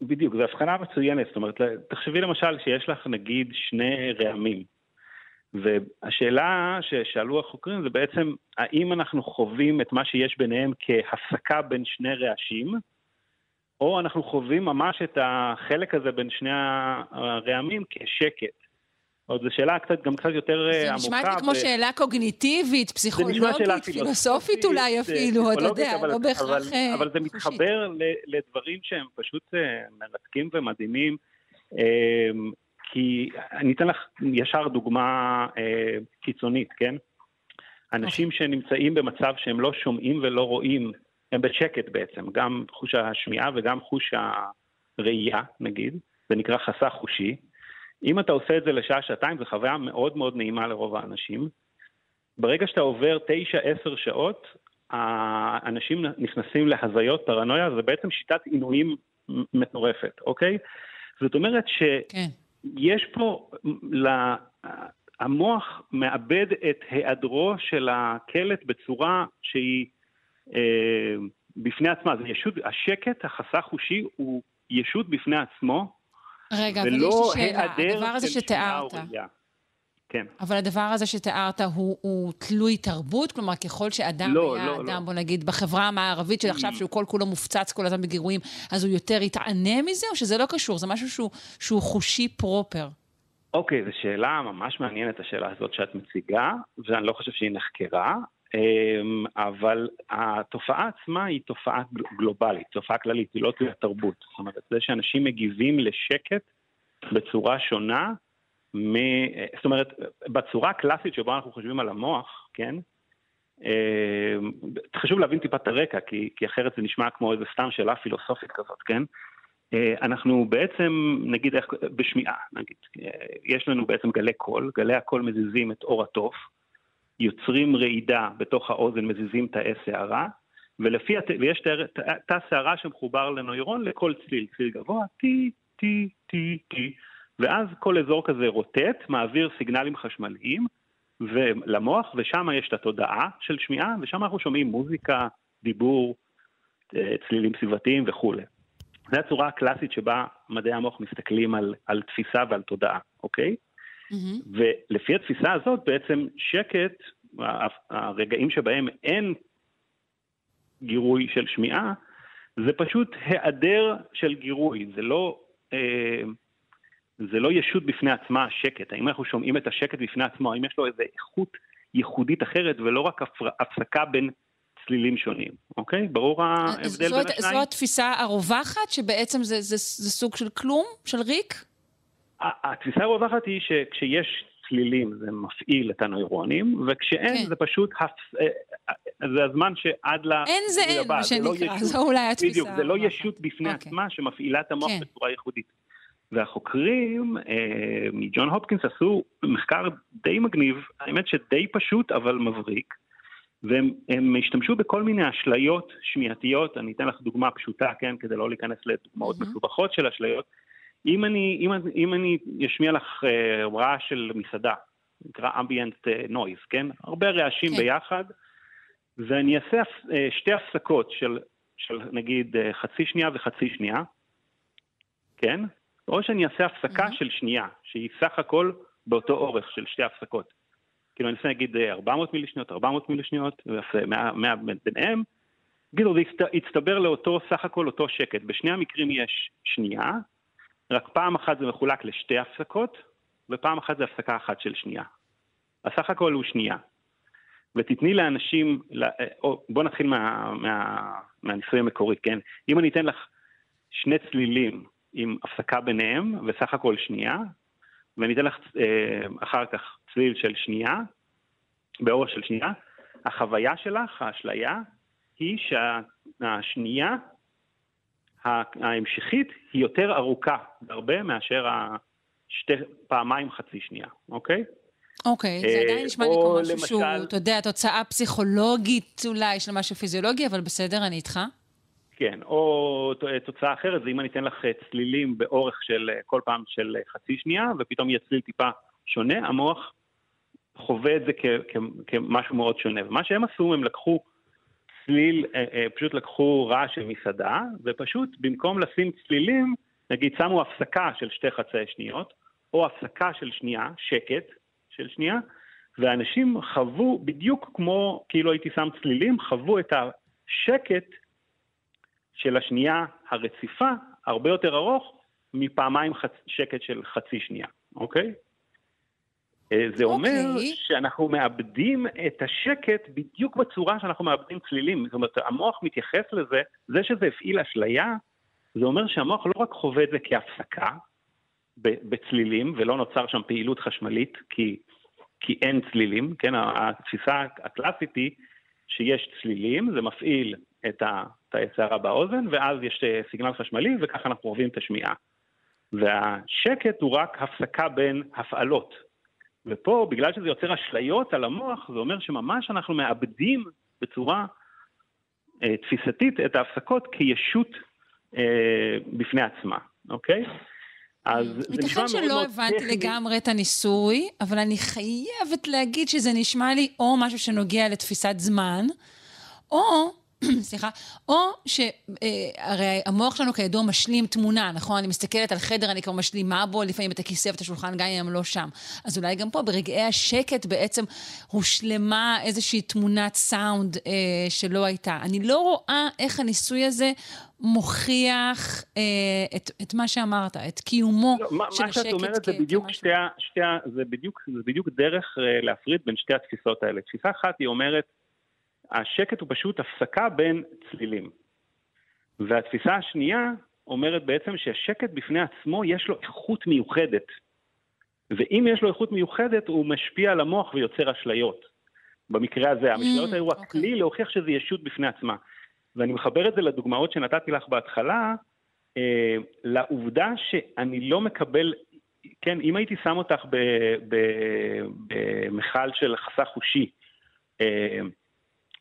בדיוק, זו הבחנה מצוינת. זאת אומרת, תחשבי למשל שיש לך, נגיד, שני רעמים. והשאלה ששאלו החוקרים זה בעצם, האם אנחנו חווים את מה שיש ביניהם כהפסקה בין שני רעשים, או אנחנו חווים ממש את החלק הזה בין שני הרעמים כשקט. עוד זו שאלה קצת, גם קצת יותר עמוקה. זה נשמע לי כמו ו... שאלה קוגניטיבית, פסיכולוגית, פילוסופית אולי אפילו, אתה יודע, אבל, לא בהכרח... אבל, uh, אבל זה חושית. מתחבר לדברים שהם פשוט מרתקים ומדהימים, כי אני אתן לך ישר דוגמה קיצונית, כן? אנשים okay. שנמצאים במצב שהם לא שומעים ולא רואים, הם בשקט בעצם, גם חוש השמיעה וגם חוש הראייה, נגיד, זה נקרא חסך חושי. אם אתה עושה את זה לשעה, שעתיים, זו חוויה מאוד מאוד נעימה לרוב האנשים. ברגע שאתה עובר תשע, עשר שעות, האנשים נכנסים להזיות, פרנויה, זה בעצם שיטת עינויים מטורפת, אוקיי? זאת אומרת שיש פה, המוח מאבד את היעדרו של הקלט בצורה שהיא, בפני עצמה, זה ישות, השקט, החסך חושי, הוא ישות בפני עצמו, רגע, ולא היעדר של שמיעה או ראייה. כן. אבל הדבר הזה שתיארת הוא, הוא תלוי תרבות? כלומר, ככל שאדם לא, היה לא, אדם, לא. בוא נגיד, בחברה המערבית של עכשיו, שהוא כל כולו מופצץ, כל הזמן בגירויים, אז הוא יותר יתענה מזה, או שזה לא קשור? זה משהו שהוא, שהוא חושי פרופר. אוקיי, זו שאלה ממש מעניינת, השאלה הזאת שאת מציגה, ואני לא חושב שהיא נחקרה, אבל התופעה עצמה היא תופעה גלובלית, תופעה כללית, היא לא תלויה תרבות. זאת אומרת, זה שאנשים מגיבים לשקט בצורה שונה, מ... זאת אומרת, בצורה הקלאסית שבה אנחנו חושבים על המוח, כן? חשוב להבין טיפה את הרקע, כי, כי אחרת זה נשמע כמו איזה סתם שאלה פילוסופית כזאת, כן? אנחנו בעצם, נגיד, בשמיעה, נגיד, יש לנו בעצם גלי קול, גלי הקול מזיזים את אור התוף, יוצרים רעידה בתוך האוזן, מזיזים תאי שערה, ולפי, ויש תא שערה שמחובר לנוירון לכל צליל, צליל גבוה, טי, טי, טי, טי, ואז כל אזור כזה רוטט, מעביר סיגנלים חשמליים למוח, ושם יש את התודעה של שמיעה, ושם אנחנו שומעים מוזיקה, דיבור, צלילים סביבתיים וכו'. זו הצורה הקלאסית שבה מדעי המוח מסתכלים על, על תפיסה ועל תודעה, אוקיי? Mm-hmm. ולפי התפיסה הזאת בעצם שקט, הרגעים שבהם אין גירוי של שמיעה, זה פשוט היעדר של גירוי, זה לא, אה, זה לא ישות בפני עצמה השקט. האם אנחנו שומעים את השקט בפני עצמו, האם יש לו איזו איכות ייחודית אחרת ולא רק הפסקה בין צלילים שונים, אוקיי? ברור ההבדל בין השניים. זו התפיסה הרווחת, שבעצם זה, זה, זה סוג של כלום, של ריק? התפיסה הרווחת היא שכשיש צלילים זה מפעיל את הנוירונים, וכשאין כן. זה פשוט, זה הזמן שעד לה... אין זה אין, מה שנקרא, זו אולי התפיסה. בדיוק, זה לא ישות בפני אוקיי. עצמה שמפעילה את המוח כן. בצורה ייחודית. והחוקרים אה, מג'ון הופקינס עשו מחקר די מגניב, האמת שדי פשוט, אבל מבריק, והם השתמשו בכל מיני אשליות שמיעתיות, אני אתן לך דוגמה פשוטה, כן, כדי לא להיכנס לדוגמאות מסובכות של אשליות, אם אני, אם, אם אני ישמיע לך רעש של מסעדה, נקרא ambient noise, כן, הרבה רעשים כן. ביחד, ואני אעשה שתי הפסקות של, של נגיד חצי שנייה וחצי שנייה, כן, או שאני אעשה הפסקה של שנייה, שהיא סך הכל באותו אורך של שתי הפסקות. כאילו אני אנסה להגיד ארבע מאות מילי שניות, ארבע מאות מילי שניות, מאה ביניהם, גידו, זה יצטבר לאותו, סך הכל אותו שקט. בשני המקרים יש שנייה, רק פעם אחת זה מחולק לשתי הפסקות, ופעם אחת זה הפסקה אחת של שנייה. הסך הכל הוא שנייה. ותתני לאנשים, בוא נתחיל מה, מה, מהניסוי המקורי, כן? אם אני אתן לך שני צלילים עם הפסקה ביניהם, וסך הכל שנייה, ואני אתן לך אחר כך צליל של שנייה, באור של שנייה, החוויה שלך, האשליה, היא שהשנייה ההמשכית היא יותר ארוכה בהרבה מאשר השתי פעמיים חצי שנייה, אוקיי? אוקיי, זה עדיין נשמע לי כמו משהו שהוא, אתה יודע, תוצאה פסיכולוגית אולי של משהו פיזיולוגי, אבל בסדר, אני איתך. כן, או תוצאה אחרת, זה אם אני אתן לך צלילים באורך של כל פעם של חצי שנייה, ופתאום יהיה צליל טיפה שונה, המוח חווה את זה כ- כ- כמשהו מאוד שונה. ומה שהם עשו, הם לקחו צליל, פשוט לקחו רעש של מסעדה, ופשוט במקום לשים צלילים, נגיד שמו הפסקה של שתי חצי שניות, או הפסקה של שנייה, שקט של שנייה, ואנשים חוו בדיוק כמו, כאילו הייתי שם צלילים, חוו את השקט של השנייה הרציפה, הרבה יותר ארוך, מפעמיים חצ... שקט של חצי שנייה, אוקיי? זה אומר okay. שאנחנו מאבדים את השקט בדיוק בצורה שאנחנו מאבדים צלילים. זאת אומרת, המוח מתייחס לזה, זה שזה הפעיל אשליה, זה אומר שהמוח לא רק חווה את זה כהפסקה בצלילים, ולא נוצר שם פעילות חשמלית, כי, כי אין צלילים, כן? התפיסה הקלאסית היא שיש צלילים, זה מפעיל את השערה באוזן, ואז יש סיגנל חשמלי, וככה אנחנו רואים את השמיעה. והשקט הוא רק הפסקה בין הפעלות. ופה, בגלל שזה יוצר אשליות על המוח, זה אומר שממש אנחנו מאבדים בצורה אה, תפיסתית את ההפסקות כישות אה, בפני עצמה, אוקיי? ייתכן שלא הבנתי לגמרי את הניסוי, אבל אני חייבת להגיד שזה נשמע לי או משהו שנוגע לתפיסת זמן, או סליחה, או שהרי המוח שלנו כידוע משלים תמונה, נכון? אני מסתכלת על חדר, אני כבר משלימה בו, לפעמים את הכיסא ואת השולחן, גם אם לא שם. אז אולי גם פה, ברגעי השקט בעצם הושלמה איזושהי תמונת סאונד אה, שלא הייתה. אני לא רואה איך הניסוי הזה מוכיח אה, את, את מה שאמרת, את קיומו לא, מה, של מה השקט. מה שאת אומרת, כ- זה, בדיוק שתי, שתי, זה, בדיוק, זה בדיוק דרך להפריד בין שתי התפיסות האלה. תפיסה אחת היא אומרת, השקט הוא פשוט הפסקה בין צלילים. והתפיסה השנייה אומרת בעצם שהשקט בפני עצמו יש לו איכות מיוחדת. ואם יש לו איכות מיוחדת, הוא משפיע על המוח ויוצר אשליות. במקרה הזה, המשליות האירוע כלי להוכיח שזה ישות בפני עצמה. ואני מחבר את זה לדוגמאות שנתתי לך בהתחלה, אה, לעובדה שאני לא מקבל, כן, אם הייתי שם אותך במחל של חסך חושי, אה,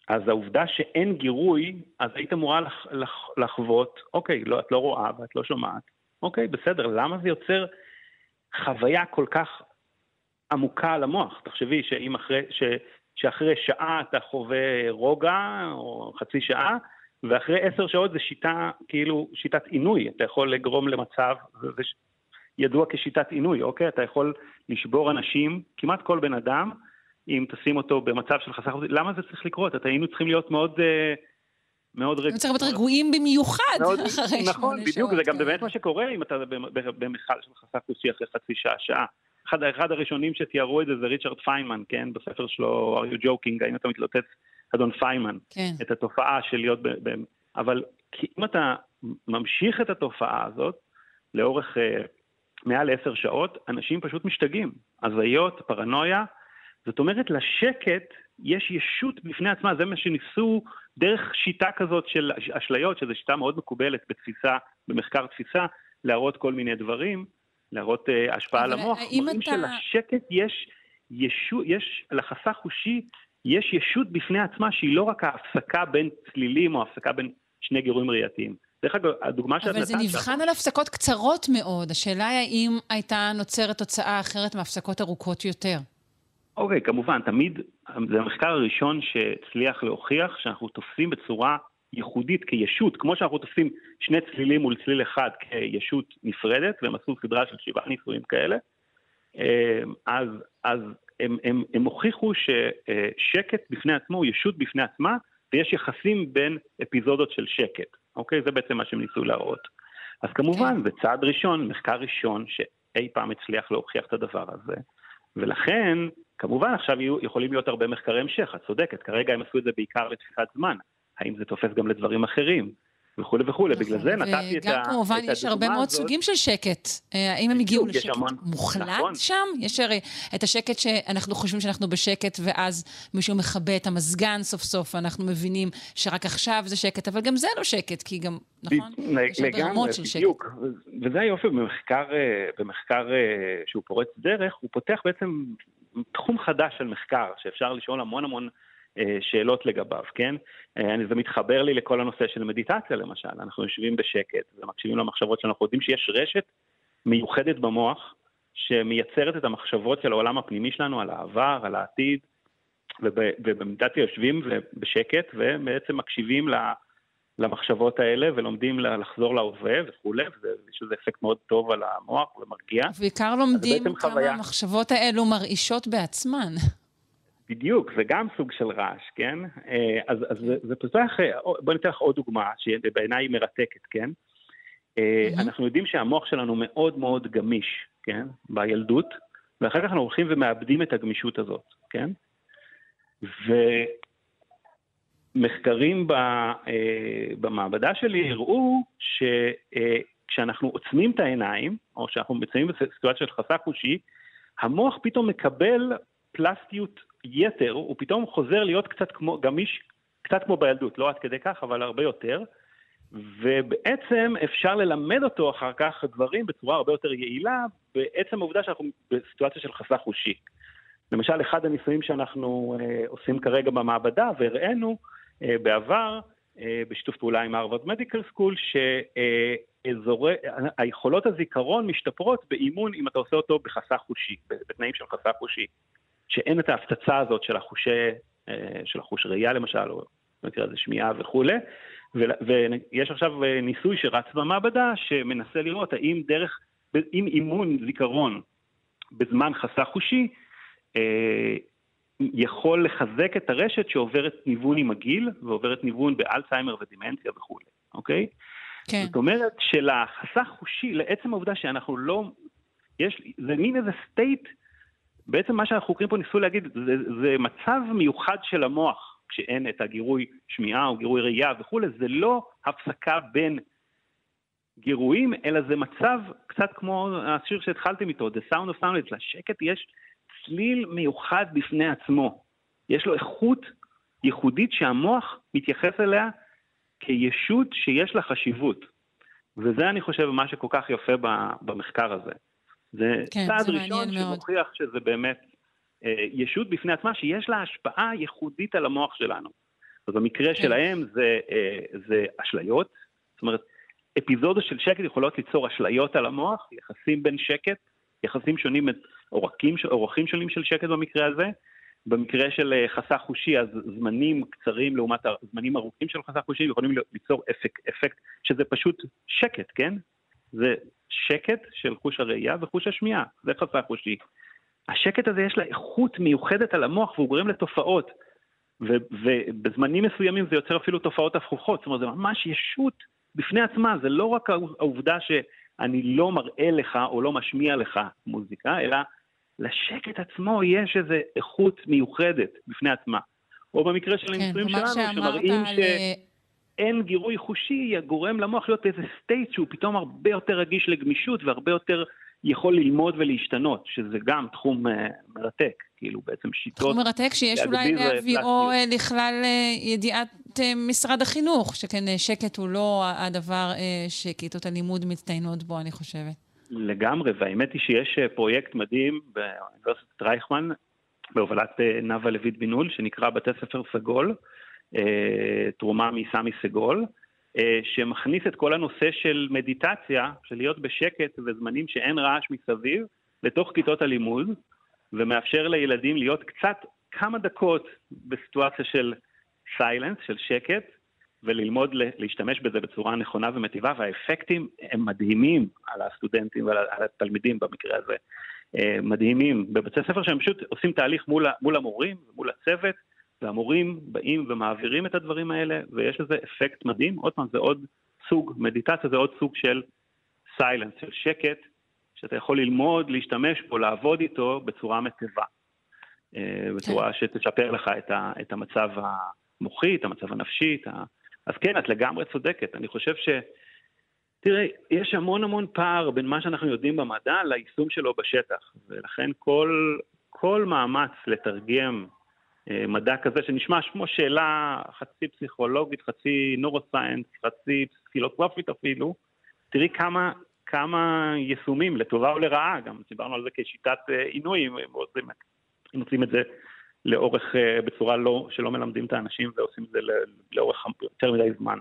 אז העובדה שאין גירוי, אז היית אמורה לח, לח, לחוות, אוקיי, לא, את לא רואה ואת לא שומעת, אוקיי, בסדר, למה זה יוצר חוויה כל כך עמוקה על המוח? תחשבי שאם אחרי, ש, שאחרי שעה אתה חווה רוגע או חצי שעה, ואחרי עשר שעות זה שיטה, כאילו שיטת עינוי, אתה יכול לגרום למצב, זה ידוע כשיטת עינוי, אוקיי? אתה יכול לשבור אנשים, כמעט כל בן אדם, אם תשים אותו במצב של חסך, למה זה צריך לקרות? אתה היינו צריכים להיות מאוד, מאוד רגועים. צריך להיות רגועים במיוחד אחרי שמונה שעות. נכון, בדיוק, זה גם באמת מה שקורה, אם אתה במחל של חסך חושי אחרי חצי שעה, שעה. אחד הראשונים שתיארו את זה, זה ריצ'רד פיינמן, כן? בספר שלו, Are You Joking? האם אתה מתלוטץ, אדון פיינמן, את התופעה של להיות, אבל אם אתה ממשיך את התופעה הזאת, לאורך מעל עשר שעות, אנשים פשוט משתגעים. הזיות, פרנויה, זאת אומרת, לשקט יש ישות בפני עצמה, זה מה שניסו דרך שיטה כזאת של אשליות, שזו שיטה מאוד מקובלת בתפיסה, במחקר תפיסה, להראות כל מיני דברים, להראות uh, השפעה על המוח. מראים אתה... שלשקט יש, ישו, יש, לחסך חושי, יש ישות בפני עצמה, שהיא לא רק ההפסקה בין צלילים, או ההפסקה בין שני גירויים ראייתיים. דרך אגב, הדוגמה שאת נתת... אבל זה נבחן על הפסקות קצרות מאוד, השאלה היא האם הייתה נוצרת תוצאה אחרת מהפסקות ארוכות יותר. אוקיי, כמובן, תמיד, זה המחקר הראשון שצליח להוכיח שאנחנו תופסים בצורה ייחודית כישות, כמו שאנחנו תופסים שני צלילים מול צליל אחד כישות נפרדת, והם עשו סדרה של שבעה ניסויים כאלה, אז, אז הם, הם, הם הוכיחו ששקט בפני עצמו הוא ישות בפני עצמה, ויש יחסים בין אפיזודות של שקט. אוקיי, זה בעצם מה שהם ניסו להראות. אז כמובן, זה צעד ראשון, מחקר ראשון, שאי פעם הצליח להוכיח את הדבר הזה, ולכן... כמובן, עכשיו יכולים להיות הרבה מחקרי המשך, את צודקת, כרגע הם עשו את זה בעיקר לתפיסת זמן, האם זה תופס גם לדברים אחרים, וכו' וכו', בגלל זה נתתי את הדוגמה הזאת. וגם כמובן יש הרבה מאוד סוגים של שקט, האם הם הגיעו לשקט מוחלט שם? יש הרי את השקט שאנחנו חושבים שאנחנו בשקט, ואז מישהו מכבה את המזגן סוף סוף, אנחנו מבינים שרק עכשיו זה שקט, אבל גם זה לא שקט, כי גם, נכון? יש הרבה רמות של שקט. וזה היופי במחקר שהוא פורץ דרך, הוא פותח בעצם... תחום חדש של מחקר, שאפשר לשאול המון המון אה, שאלות לגביו, כן? אה, זה מתחבר לי לכל הנושא של מדיטציה, למשל. אנחנו יושבים בשקט, ומקשיבים למחשבות שאנחנו יודעים שיש רשת מיוחדת במוח, שמייצרת את המחשבות של העולם הפנימי שלנו, על העבר, על העתיד, ובמדיטציה יושבים בשקט, ובעצם מקשיבים למחשבות האלה, ולומדים לחזור להווה וכו', ויש איזה אפקט מאוד טוב על המוח, ומרגיע. ובעיקר לומדים כמה המחשבות האלו מרעישות בעצמן. בדיוק, זה גם סוג של רעש, כן? אז, אז זה, זה פתח, בוא ניתן לך עוד דוגמה, שבעיניי היא מרתקת, כן? אנחנו יודעים שהמוח שלנו מאוד מאוד גמיש, כן? בילדות, ואחר כך אנחנו הולכים ומאבדים את הגמישות הזאת, כן? ו... מחקרים במעבדה שלי הראו שכשאנחנו עוצמים את העיניים, או שאנחנו מציינים בסיטואציה של חסך חושי, המוח פתאום מקבל פלסטיות יתר, הוא פתאום חוזר להיות קצת כמו, גמיש, קצת כמו בילדות, לא עד כדי כך, אבל הרבה יותר, ובעצם אפשר ללמד אותו אחר כך דברים בצורה הרבה יותר יעילה, בעצם העובדה שאנחנו בסיטואציה של חסך חושי. למשל, אחד הניסויים שאנחנו אה, עושים כרגע במעבדה, והראינו אה, בעבר, אה, בשיתוף פעולה עם Harvard Medical School, שהיכולות אה, הזיכרון משתפרות באימון, אם אתה עושה אותו בחסך חושי, בתנאים של חסך חושי, שאין את ההפצצה הזאת של החוש, אה, של החוש ראייה למשל, או במקרה הזה שמיעה וכולי, ויש עכשיו ניסוי שרץ במעבדה שמנסה לראות האם דרך, אם אימון זיכרון בזמן חסך חושי, יכול לחזק את הרשת שעוברת ניוון עם הגיל, ועוברת ניוון באלציימר ודימנציה וכולי, אוקיי? כן. זאת אומרת שלחסך חושי, לעצם העובדה שאנחנו לא, יש, זה מין איזה סטייט, בעצם מה שהחוקרים פה ניסו להגיד, זה, זה מצב מיוחד של המוח, כשאין את הגירוי שמיעה או גירוי ראייה וכולי, זה לא הפסקה בין גירויים, אלא זה מצב קצת כמו השיר שהתחלתם איתו, The Sound of Sound, לשקט יש צליל מיוחד בפני עצמו. יש לו איכות ייחודית שהמוח מתייחס אליה כישות שיש לה חשיבות. וזה אני חושב מה שכל כך יפה במחקר הזה. זה כן, צעד זה ראשון שמוכיח מאוד. שזה באמת אה, ישות בפני עצמה שיש לה השפעה ייחודית על המוח שלנו. אז במקרה כן. שלהם זה, אה, זה אשליות. זאת אומרת, אפיזודות של שקט יכולות ליצור אשליות על המוח, יחסים בין שקט, יחסים שונים, אורכים, אורכים שונים של שקט במקרה הזה. במקרה של חסך חושי, אז זמנים קצרים לעומת זמנים ארוכים של חסך חושי, יכולים ליצור אפק, אפקט שזה פשוט שקט, כן? זה שקט של חוש הראייה וחוש השמיעה, זה חסך חושי. השקט הזה יש לה איכות מיוחדת על המוח, והוא גורם לתופעות, ובזמנים מסוימים זה יוצר אפילו תופעות הפוכות, זאת אומרת, זה ממש ישות בפני עצמה, זה לא רק העובדה ש... אני לא מראה לך או לא משמיע לך מוזיקה, אלא לשקט עצמו יש איזו איכות מיוחדת בפני עצמה. או במקרה של הניסויים כן, שלנו, שמראים על... שאין גירוי חושי, גורם למוח להיות איזה סטייט שהוא פתאום הרבה יותר רגיש לגמישות, והרבה יותר יכול ללמוד ולהשתנות, שזה גם תחום מרתק, כאילו בעצם שיטות. תחום מרתק שיש אולי להביא או לכלל ידיעת משרד החינוך, שכן שקט הוא לא הדבר שכיתות הלימוד מצטיינות בו, אני חושבת. לגמרי, והאמת היא שיש פרויקט מדהים באוניברסיטת רייכמן, בהובלת נווה לויד בינול, שנקרא בתי ספר סגול, תרומה מסמי סגול, שמכניס את כל הנושא של מדיטציה, של להיות בשקט וזמנים שאין רעש מסביב, לתוך כיתות הלימוד, ומאפשר לילדים להיות קצת כמה דקות בסיטואציה של סיילנס, של שקט, וללמוד להשתמש בזה בצורה נכונה ומטיבה, והאפקטים הם מדהימים על הסטודנטים ועל התלמידים במקרה הזה, מדהימים. בבתי ספר שהם פשוט עושים תהליך מול, מול המורים, מול הצוות, והמורים באים ומעבירים את הדברים האלה, ויש לזה אפקט מדהים. עוד פעם, זה עוד סוג, מדיטציה זה עוד סוג של סיילנס, של שקט, שאתה יכול ללמוד, להשתמש בו, לעבוד איתו בצורה מטבע. בצורה שתשפר לך את המצב המוחי, את המצב הנפשי. אז כן, את לגמרי צודקת. אני חושב ש... תראה, יש המון המון פער בין מה שאנחנו יודעים במדע ליישום שלו בשטח. ולכן כל, כל מאמץ לתרגם מדע כזה שנשמע שמו שאלה חצי פסיכולוגית, חצי נורוסיינס, חצי פילוסופית אפילו, תראי כמה, כמה יישומים, לטובה או לרעה, גם דיברנו על זה כשיטת עינויים, אם עושים את זה לאורך, בצורה לא, שלא מלמדים את האנשים ועושים את זה לאורך יותר מדי זמן.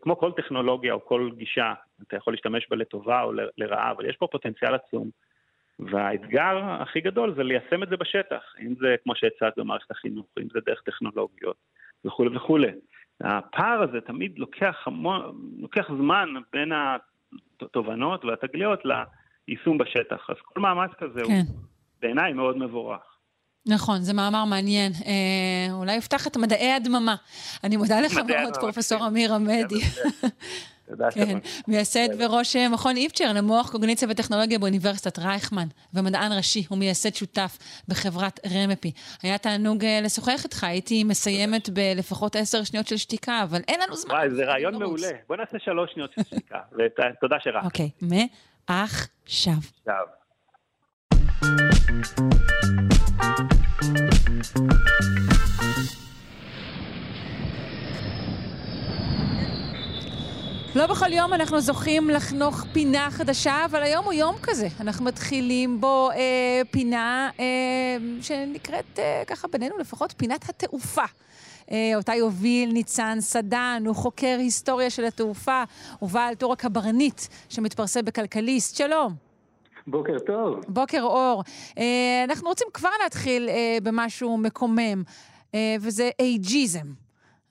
כמו כל טכנולוגיה או כל גישה, אתה יכול להשתמש בה לטובה או לרעה, אבל יש פה פוטנציאל עצום. והאתגר הכי גדול זה ליישם את זה בשטח, אם זה כמו שהצעת במערכת החינוך, אם זה דרך טכנולוגיות וכו' וכו'. הפער הזה תמיד לוקח, המון, לוקח זמן בין התובנות והתגליות ליישום בשטח, אז כל מאמץ כזה כן. הוא בעיניי מאוד מבורך. נכון, זה מאמר מעניין. אה, אולי יפתח את מדעי הדממה. אני מודה לך מאוד, פרופסור אמיר עמדי. כן, מייסד וראש מכון איפצ'ר למוח קוגניציה וטכנולוגיה באוניברסיטת רייכמן, ומדען ראשי, הוא מייסד שותף בחברת רמפי. היה תענוג לשוחח איתך, הייתי מסיימת בלפחות עשר שניות של שתיקה, אבל אין לנו זמן. וואי, זה רעיון מעולה. בוא נעשה שלוש שניות של שתיקה, ותודה שרק. אוקיי, מעכשיו. לא בכל יום אנחנו זוכים לחנוך פינה חדשה, אבל היום הוא יום כזה. אנחנו מתחילים בו אה, פינה אה, שנקראת אה, ככה בינינו לפחות פינת התעופה. אותה יוביל ניצן סדן, הוא חוקר היסטוריה של התעופה, הוא בעל תואר קברניט שמתפרסם בכלכליסט. שלום. בוקר טוב. בוקר אור. אנחנו רוצים כבר להתחיל במשהו מקומם. וזה אייג'יזם.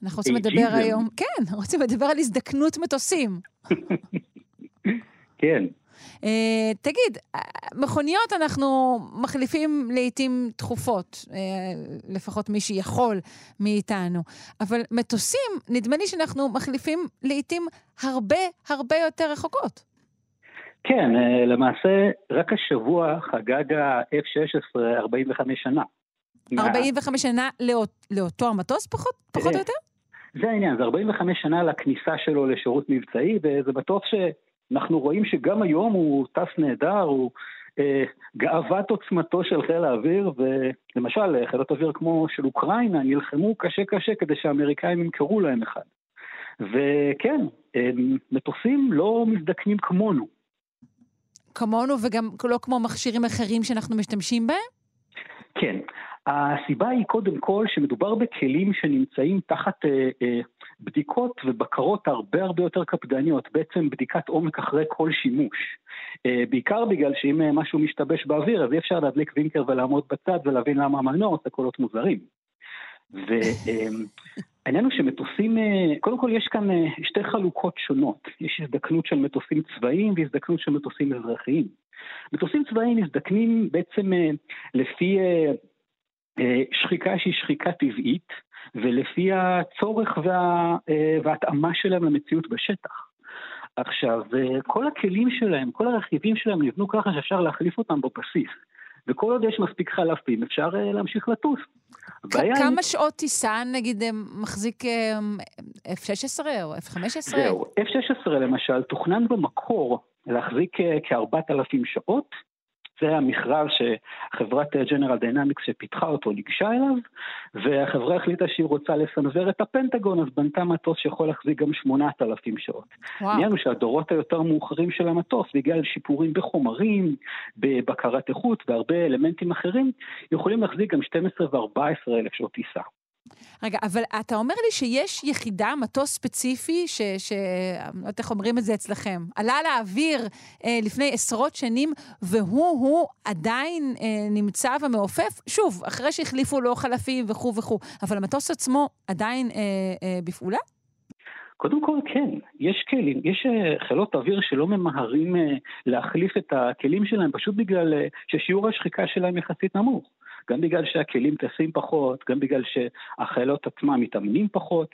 אנחנו רוצים לדבר היום, כן, רוצים לדבר על הזדקנות מטוסים. כן. תגיד, מכוניות אנחנו מחליפים לעתים תכופות, לפחות מי שיכול מאיתנו, אבל מטוסים, נדמה לי שאנחנו מחליפים לעתים הרבה הרבה יותר רחוקות. כן, למעשה רק השבוע חגג ה-אף שש עשרה ארבעים וחמש שנה. ארבעים וחמש שנה לאותו המטוס פחות או יותר? זה העניין, זה ארבעים וחמש שנה לכניסה שלו לשירות מבצעי, וזה מטוס שאנחנו רואים שגם היום הוא טס נהדר, הוא גאוות עוצמתו של חיל האוויר, ולמשל חילות אוויר כמו של אוקראינה נלחמו קשה קשה כדי שהאמריקאים ימכרו להם אחד. וכן, מטוסים לא מזדקנים כמונו. כמונו וגם לא כמו מכשירים אחרים שאנחנו משתמשים בהם? כן, הסיבה היא קודם כל שמדובר בכלים שנמצאים תחת אה, אה, בדיקות ובקרות הרבה הרבה יותר קפדניות, בעצם בדיקת עומק אחרי כל שימוש. אה, בעיקר בגלל שאם אה, משהו משתבש באוויר, אז אי אפשר להדליק וינקר ולעמוד בצד ולהבין למה המנוע עושה קולות מוזרים. והעניין הוא שמטוסים, קודם כל יש כאן שתי חלוקות שונות, יש הזדקנות של מטוסים צבאיים והזדקנות של מטוסים אזרחיים. מטוסים צבאיים הזדקנים בעצם לפי שחיקה שהיא שחיקה טבעית, ולפי הצורך וה, וההתאמה שלהם למציאות בשטח. עכשיו, כל הכלים שלהם, כל הרכיבים שלהם נבנו ככה שאפשר להחליף אותם בבסיס. וכל עוד יש מספיק חלפים, אפשר להמשיך לטוס. כמה שעות טיסה, נגיד, מחזיק אף שש עשרה או אף חמש עשרה? זהו, אף שש עשרה למשל, תוכנן במקור להחזיק כ-ארבעת אלפים שעות, זה המכרז שחברת General Dynamics שפיתחה אותו ניגשה אליו, והחברה החליטה שהיא רוצה לסנזר את הפנטגון, אז בנתה מטוס שיכול להחזיק גם שמונת אלפים שעות. נהיינו שהדורות היותר מאוחרים של המטוס, בגלל שיפורים בחומרים, בבקרת איכות, והרבה אלמנטים אחרים, יכולים להחזיק גם שתים עשרה וארבע עשרה אלף שעות טיסה. רגע, אבל אתה אומר לי שיש יחידה, מטוס ספציפי, ש... ש... איך אומרים את זה אצלכם? עלה לאוויר אה, לפני עשרות שנים, והוא הוא עדיין אה, נמצא ומעופף, שוב, אחרי שהחליפו לו חלפים וכו' וכו', אבל המטוס עצמו עדיין אה, אה, בפעולה? קודם כל כן, יש כלים, יש חילות אוויר שלא ממהרים אה, להחליף את הכלים שלהם, פשוט בגלל אה, ששיעור השחיקה שלהם יחסית נמוך. גם בגלל שהכלים טסים פחות, גם בגלל שהחיילות עצמם מתאמנים פחות,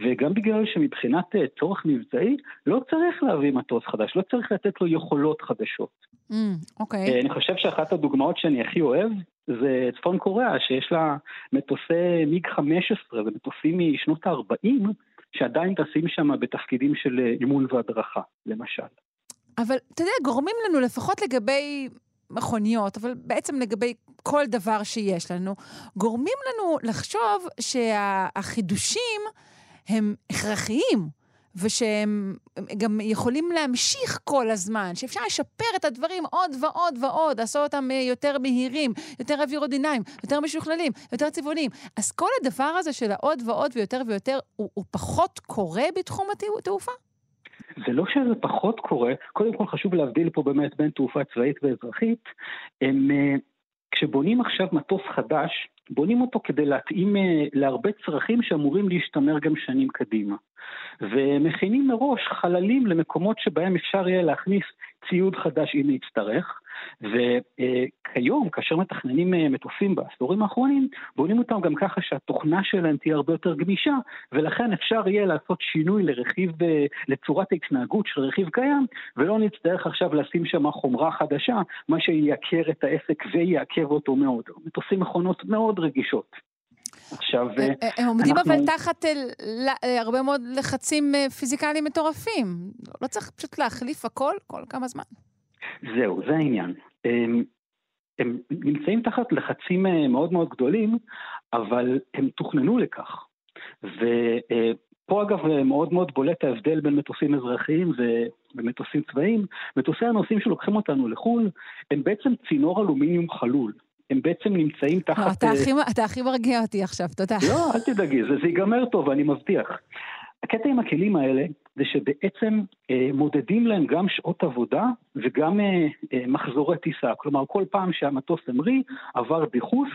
וגם בגלל שמבחינת צורך מבצעי, לא צריך להביא מטוס חדש, לא צריך לתת לו יכולות חדשות. אוקיי. אני חושב שאחת הדוגמאות שאני הכי אוהב, זה צפון קוריאה, שיש לה מטוסי מיג חמש עשרה, זה מטוסים משנות ה-ארבעים, שעדיין טסים שם בתפקידים של אימון והדרכה, למשל. אבל, אתה יודע, גורמים לנו לפחות לגבי... מכוניות, אבל בעצם לגבי כל דבר שיש לנו, גורמים לנו לחשוב שהחידושים הם הכרחיים, ושהם גם יכולים להמשיך כל הזמן, שאפשר לשפר את הדברים עוד ועוד ועוד, לעשות אותם יותר מהירים, יותר אווירודינאיים, יותר משוכללים, יותר צבעוניים. אז כל הדבר הזה של העוד ועוד ויותר ויותר, הוא, הוא פחות קורה בתחום התעופה? זה לא שזה פחות קורה, קודם כל חשוב להבדיל פה באמת בין תעופה צבאית ואזרחית, הם, כשבונים עכשיו מטוס חדש, בונים אותו כדי להתאים להרבה צרכים שאמורים להשתמר גם שנים קדימה. ומכינים מראש חללים למקומות שבהם אפשר יהיה להכניס ציוד חדש אם יצטרך, וכיום, כאשר מתכננים מטוסים בעשורים האחרונים, בונים אותם גם ככה שהתוכנה שלהם תהיה הרבה יותר גמישה, ולכן אפשר יהיה לעשות שינוי לרכיב, לצורת ההתנהגות של רכיב קיים, ולא נצטרך עכשיו לשים שם חומרה חדשה, מה שייקר את העסק ויעכב אותו מאוד. מטוסים מכונות מאוד רגישות. עכשיו, הם עומדים אבל תחת הרבה מאוד לחצים פיזיקליים מטורפים. לא צריך פשוט להחליף הכל, כל כמה זמן. זהו, זה העניין. הם, הם נמצאים תחת לחצים מאוד מאוד גדולים, אבל הם תוכננו לכך. ופה אגב מאוד מאוד בולט ההבדל בין מטוסים אזרחיים ומטוסים צבאיים. מטוסי הנוסעים שלוקחים אותנו לחול, הם בעצם צינור אלומיניום חלול. הם בעצם נמצאים תחת... אתה הכי מרגיע אותי עכשיו, תודה. לא, אל תדאגי, זה ייגמר טוב, אני מבטיח. הקטע עם הכלים האלה, זה שבעצם מודדים להם גם שעות עבודה, וגם מחזורי טיסה. כלומר, כל פעם שהמטוס המריא, עבר דיחוס,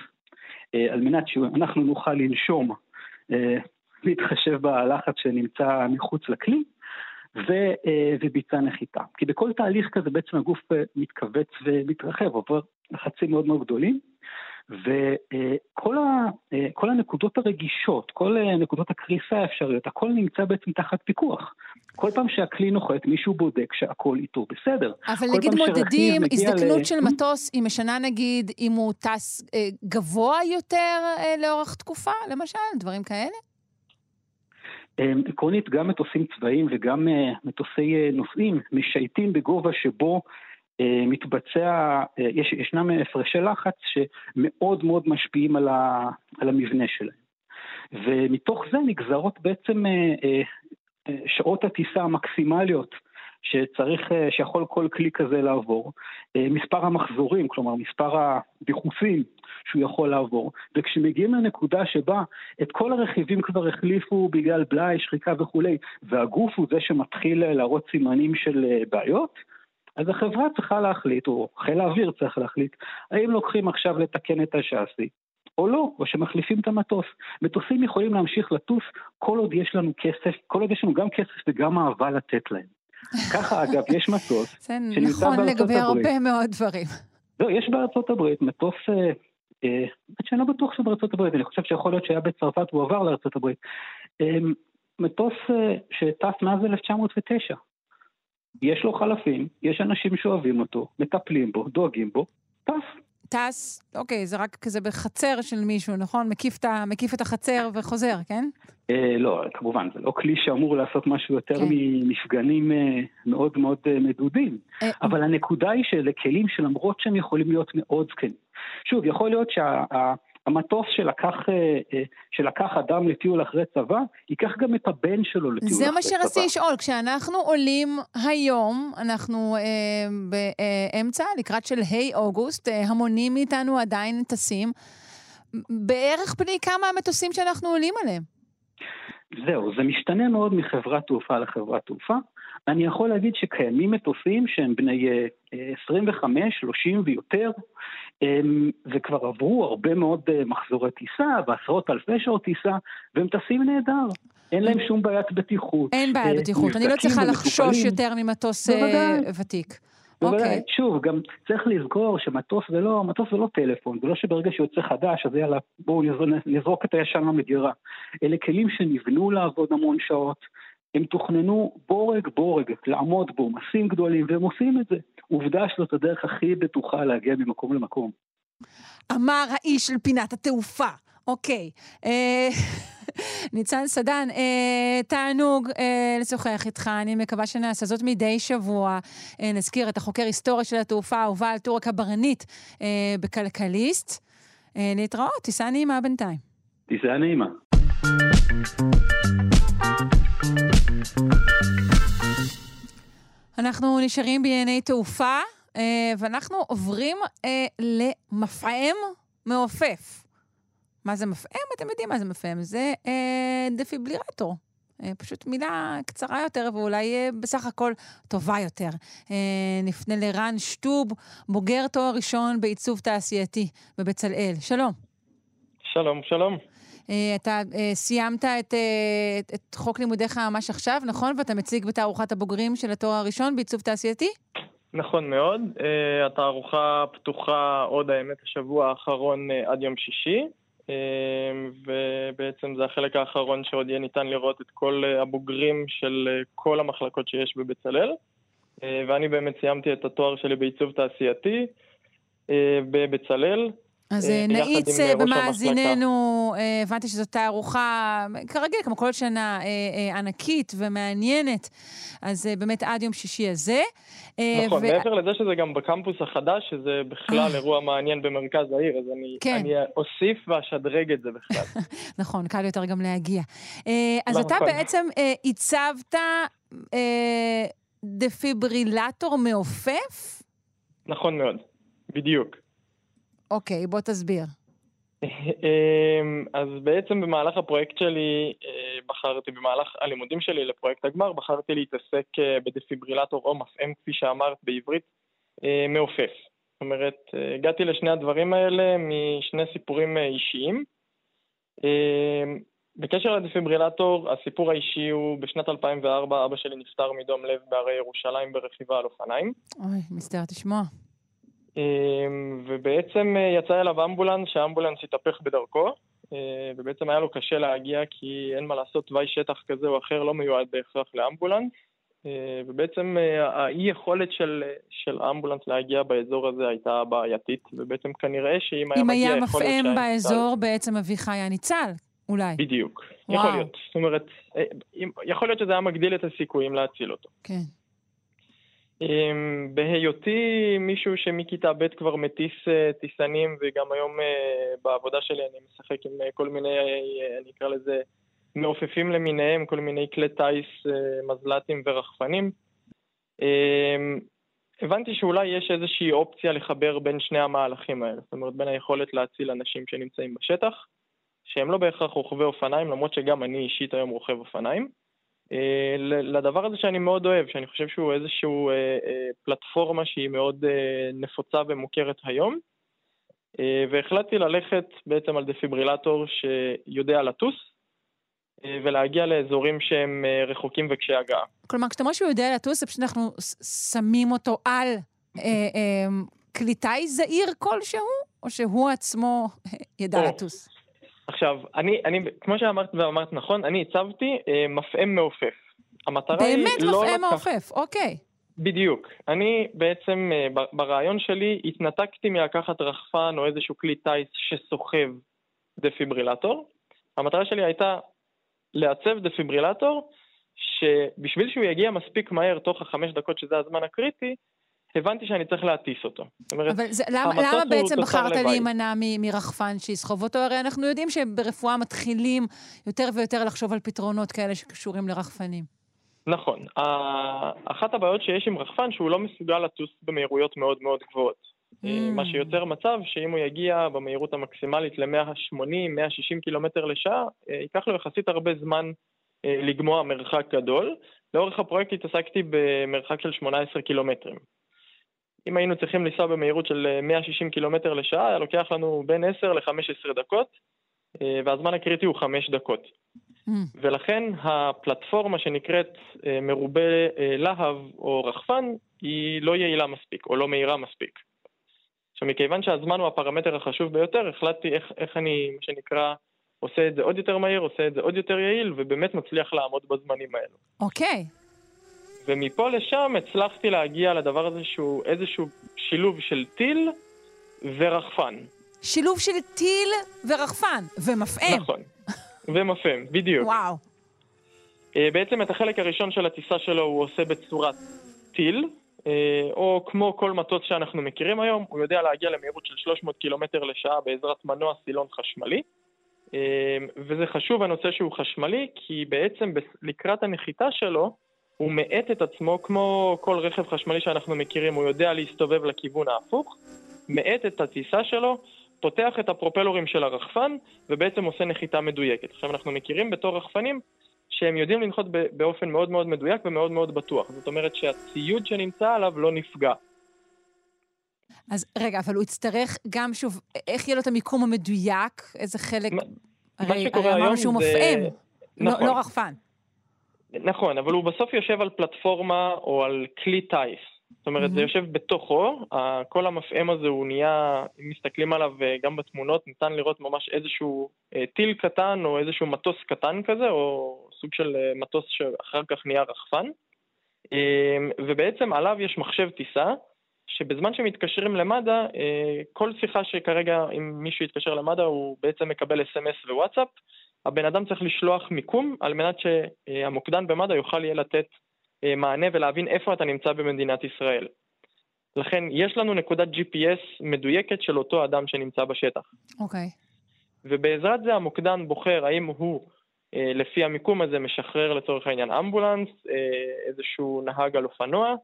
על מנת שאנחנו נוכל לנשום, להתחשב בלחץ שנמצא מחוץ לכלי, וביצע נחיתה. כי בכל תהליך כזה בעצם הגוף מתכווץ ומתרחב, עובר לחצים מאוד מאוד גדולים, וכל ה, כל הנקודות הרגישות, כל נקודות הקריסה האפשריות, הכל נמצא בעצם תחת פיקוח. כל פעם שהכלי נוחת, מישהו בודק שהכל איתו בסדר. אבל נגיד מודדים, הזדקנות ל... של מטוס, היא משנה נגיד, אם הוא טס גבוה יותר לאורך תקופה, למשל, דברים כאלה? עקרונית, גם מטוסים צבאיים וגם מטוסי נוסעים משייטים בגובה שבו מתבצע, יש, ישנם הפרשי לחץ שמאוד מאוד משפיעים על, ה, על המבנה שלהם. ומתוך זה נגזרות בעצם שעות הטיסה המקסימליות שצריך, שיכול כל כלי כזה לעבור, מספר המחזורים, כלומר מספר הדיחוסים שהוא יכול לעבור, וכשמגיעים לנקודה שבה את כל הרכיבים כבר החליפו בגלל בלי, שחיקה וכו', והגוף הוא זה שמתחיל להראות סימנים של בעיות, אז החברה צריכה להחליט, או חיל האוויר צריך להחליט, האם לוקחים עכשיו לתקן את השאסי, או לא, או שמחליפים את המטוס. מטוסים יכולים להמשיך לטוס כל עוד יש לנו כסף, כל עוד יש לנו גם כסף וגם אהבה לתת להם. ככה אגב, יש מטוס שנמצא נכון לגבי הרבה מאוד דברים. לא, יש בארצות הברית מטוס, אה, שאני לא בטוח שבארצות הברית, אני חושב שיכול להיות שהיה בצרפת, הוא עבר לארצות הברית. אה, מטוס אה, שטס מאז אלף תשע מאות ותשע. יש לו חלפים, יש אנשים שאוהבים אותו, מטפלים בו, דואגים בו, טס. טס, אוקיי, זה רק כזה בחצר של מישהו, נכון? מקיף, תה, מקיף את החצר וחוזר, כן? אה, לא, כמובן, זה לא כלי שאמור לעשות משהו יותר כן. ממפגנים אה, מאוד מאוד אה, מדודים. אה, אבל אה. הנקודה היא שאלה כלים שלמרות שהם יכולים להיות מאוד זקנים. שוב, יכול להיות שהמטוס שה, שלקח, אה, שלקח אדם לטיול אחרי צבא, ייקח גם את הבן שלו לטיול אחרי צבא. זה מה שרצי לשאול, כשאנחנו עולים היום, אנחנו אה, באמצע, לקראת של היי אוגוסט, אה, המונים מאיתנו עדיין טסים, בערך פני כמה המטוסים שאנחנו עולים עליהם? זהו, זה משתנה מאוד מחברת תעופה לחברת תעופה. אני יכול להגיד שקיימים מטוסים שהם בני עשרים וחמש, שלושים ויותר, וכבר עברו הרבה מאוד מחזורי טיסה, ועשרות אלפי שעות טיסה, והם טסים נהדר. אין להם שום בעיית בטיחות. אין בעיית בטיחות, אני לא צריכה לחשוש יותר ממטוס ותיק. אוקיי. שוב, גם צריך לזכור שמטוס זה לא, מטוס זה לא טלפון, זה לא שברגע שיוצא חדש, אז יאללה, בואו נזרוק את הישן למגירה. אלה כלים שנבנו לעבוד המון שעות, הם תוכננו בורג בורג, לעמוד בו, מסים גדולים, והם עושים את זה. עובדה שלו את הדרך הכי בטוחה להגיע ממקום למקום. אמר האיש של פינת התעופה. אוקיי. אה... ניצן סדן, אה, תענוג אה, לשוחח איתך, אני מקווה שנעשה זאת מדי שבוע. אה, נזכיר את החוקר היסטוריה של התעופה, הובל טורק הברנית אה, בכלכליסט. אה, להתראות, טיסה נעימה בינתיים. טיסה נעימה. אנחנו נשארים בענייני תעופה, אה, ואנחנו עוברים אה, למפעם מעופף. מה זה מפעם? אתם יודעים מה זה מפעם. זה אה, דפיברירטור. אה, פשוט מילה קצרה יותר, ואולי אה, בסך הכל טובה יותר. אה, נפנה לרן שטוב, בוגר תואר ראשון בעיצוב תעשייתי בבצלאל. שלום. שלום, שלום. אה, אתה אה, סיימת את, אה, את, את חוק לימודיך ממש עכשיו, נכון? ואתה מציג בתערוכת הבוגרים של התואר הראשון בעיצוב תעשייתי? נכון מאוד. אה, התערוכה פתוחה עוד האמת השבוע האחרון אה, עד יום שישי. ובעצם זה החלק האחרון שעוד יהיה ניתן לראות את כל הבוגרים של כל המחלקות שיש בבצלאל, ואני באמת סיימתי את התואר שלי בעיצוב תעשייתי בבצלאל. אז נאיץ במאזיננו, הבנתי שזאת תערוכה כרגיל כמו כל שנה ענקית ומעניינת, אז באמת עד יום שישי הזה. נכון, מעבר לזה שזה גם בקמפוס החדש, שזה בכלל אירוע מעניין במרכז העיר, אז אני אוסיף ואשדרג את זה בכלל. נכון, קל יותר גם להגיע. אז אתה בעצם עיצבת דפיברילטור מעופף? נכון מאוד, בדיוק. אוקיי, בוא תסביר. אז בעצם במהלך הפרויקט שלי, בחרתי, במהלך הלימודים שלי לפרויקט הגמר, בחרתי להתעסק בדפיברילטור או מפעם, כפי שאמרת בעברית, מעופף. זאת אומרת, הגעתי לשני הדברים האלה משני סיפורים אישיים. בקשר לדפיברילטור, הסיפור האישי הוא בשנת אלפיים וארבע, אבא שלי נפטר מדום לב בהרי ירושלים ברכיבה על אופניים. אוי, מסתר תשמוע. ובעצם יצא אליו אמבולנס, שהאמבולנס התהפך בדרכו, ובעצם היה לו קשה להגיע כי אין מה לעשות, תוואי שטח כזה או אחר לא מיועד בהכרח לאמבולנס, ובעצם האי-יכולת של, של האמבולנס להגיע באזור הזה הייתה בעייתית, ובעצם כנראה שאם היה מגיע... אם היה מפעם באזור, בעצם אביך היה ניצל, אולי. בדיוק, וואו. יכול להיות. זאת אומרת, יכול להיות שזה היה מגדיל את הסיכויים להציל אותו. כן. בהיותי מישהו שמכיתה ב' כבר מטיס טיסנים, וגם היום בעבודה שלי אני משחק עם כל מיני, אני אקרא לזה, מעופפים למיניהם, כל מיני כלי טייס, מזלטים ורחפנים. הבנתי שאולי יש איזושהי אופציה לחבר בין שני המהלכים האלה, זאת אומרת בין היכולת להציל אנשים שנמצאים בשטח, שהם לא בהכרח רוכבי אופניים, למרות שגם אני אישית היום רוכב אופניים, לדבר הזה שאני מאוד אוהב, שאני חושב שהוא איזושהי פלטפורמה שהיא מאוד נפוצה ומוכרת היום, והחלטתי ללכת בעצם על דפיברילטור שיודע לטוס, ולהגיע לאזורים שהם רחוקים וקשי הגעה. כלומר, כשאתה אומר שהוא יודע לטוס, זה פשוט אנחנו שמים אותו על קליטאי זעיר כלשהו, או שהוא עצמו ידע לטוס? עכשיו, אני, אני, כמו שאמרת ואמרת נכון, אני הצבתי אה, מפעם מעופף. המטרה באמת היא מפעם לא מעופף, אוקיי. בדיוק. אני בעצם, אה, ב- ברעיון שלי, התנתקתי מלקחת רחפן או איזשהו כלי טייס שסוחב דפיברילטור. המטרה שלי הייתה לעצב דפיברילטור, שבשביל שהוא יגיע מספיק מהר תוך החמש דקות, שזה הזמן הקריטי, הבנתי שאני צריך להטיס אותו. אבל למה בעצם בחרת להימנע מרחפן שיסחוב אותו? הרי אנחנו יודעים שברפואה מתחילים יותר ויותר לחשוב על פתרונות כאלה שקשורים לרחפנים. נכון. אחת הבעיות שיש עם רחפן שהוא לא מסוגל לטוס במהירויות מאוד מאוד גבוהות. מה שיוצר מצב שאם הוא יגיע במהירות המקסימלית ל-מאה שמונים עד מאה שישים קילומטר לשעה, ייקח לו יחסית הרבה זמן לגמוע מרחק גדול. לאורך הפרויקט התעסקתי במרחק של שמונה עשרה קילומטרים. אם היינו צריכים לנסוע במהירות של מאה שישים קילומטר לשעה, לוקח לנו בין עשר עד חמש עשרה דקות, והזמן הקריטי הוא חמש דקות. Mm. ולכן הפלטפורמה שנקראת מרובה להב או רחפן, היא לא יעילה מספיק, או לא מהירה מספיק. עכשיו, מכיוון שהזמן הוא הפרמטר החשוב ביותר, החלטתי איך, איך אני, מה שנקרא, עושה את זה עוד יותר מהיר, עושה את זה עוד יותר יעיל, ובאמת מצליח לעמוד בזמנים האלו. אוקיי. Okay. ומפה לשם הצלחתי להגיע לדבר הזה שהוא איזשהו שילוב של טיל ורחפן. שילוב של טיל ורחפן, ומפעם. נכון, ומפעם, בדיוק. וואו. בעצם את החלק הראשון של הטיסה שלו הוא עושה בצורת טיל, או כמו כל מטוס שאנחנו מכירים היום, הוא יודע להגיע למהירות של שלוש מאות קילומטר לשעה בעזרת מנוע סילון חשמלי, וזה חשוב הנושא שהוא חשמלי, כי בעצם לקראת הנחיתה שלו, הוא מעט את עצמו, כמו כל רכב חשמלי שאנחנו מכירים, הוא יודע להסתובב לכיוון ההפוך, מעט את הטיסה שלו, פותח את הפרופלורים של הרחפן, ובעצם עושה נחיתה מדויקת. עכשיו אנחנו מכירים בתור רחפנים, שהם יודעים לנחות באופן מאוד מאוד מדויק ומאוד מאוד בטוח. זאת אומרת שהציוד שנמצא עליו לא נפגע. אז רגע, אבל הוא יצטרך גם שוב, איך יהיה לו את המיקום המדויק? איזה חלק... מה, הרי, מה הרי אמרנו שהוא זה... מפעם, נכון. לא, לא רחפן. נכון, אבל הוא בסוף יושב על פלטפורמה או על כלי טייס. זאת אומרת, mm-hmm. זה יושב בתוכו, כל המפעם הזה הוא נהיה, אם מסתכלים עליו גם בתמונות, ניתן לראות ממש איזשהו טיל קטן או איזשהו מטוס קטן כזה, או סוג של מטוס שאחר כך נהיה רחפן. ובעצם עליו יש מחשב טיסה, שבזמן שמתקשרים למד"א, כל שיחה שכרגע, אם מישהו יתקשר למד"א, הוא בעצם מקבל אס אם אס ווואטסאפ, הבן אדם צריך לשלוח מיקום על מנת שהמוקדן במד"א יוכל יהיה לתת מענה ולהבין איפה אתה נמצא במדינת ישראל. לכן יש לנו נקודת ג'י פי אס מדויקת של אותו אדם שנמצא בשטח. אוקיי. ובעזרת זה המוקדן בוחר האם הוא לפי המיקום הזה משחרר לצורך העניין אמבולנס, איזשהו נהג על אופנוע,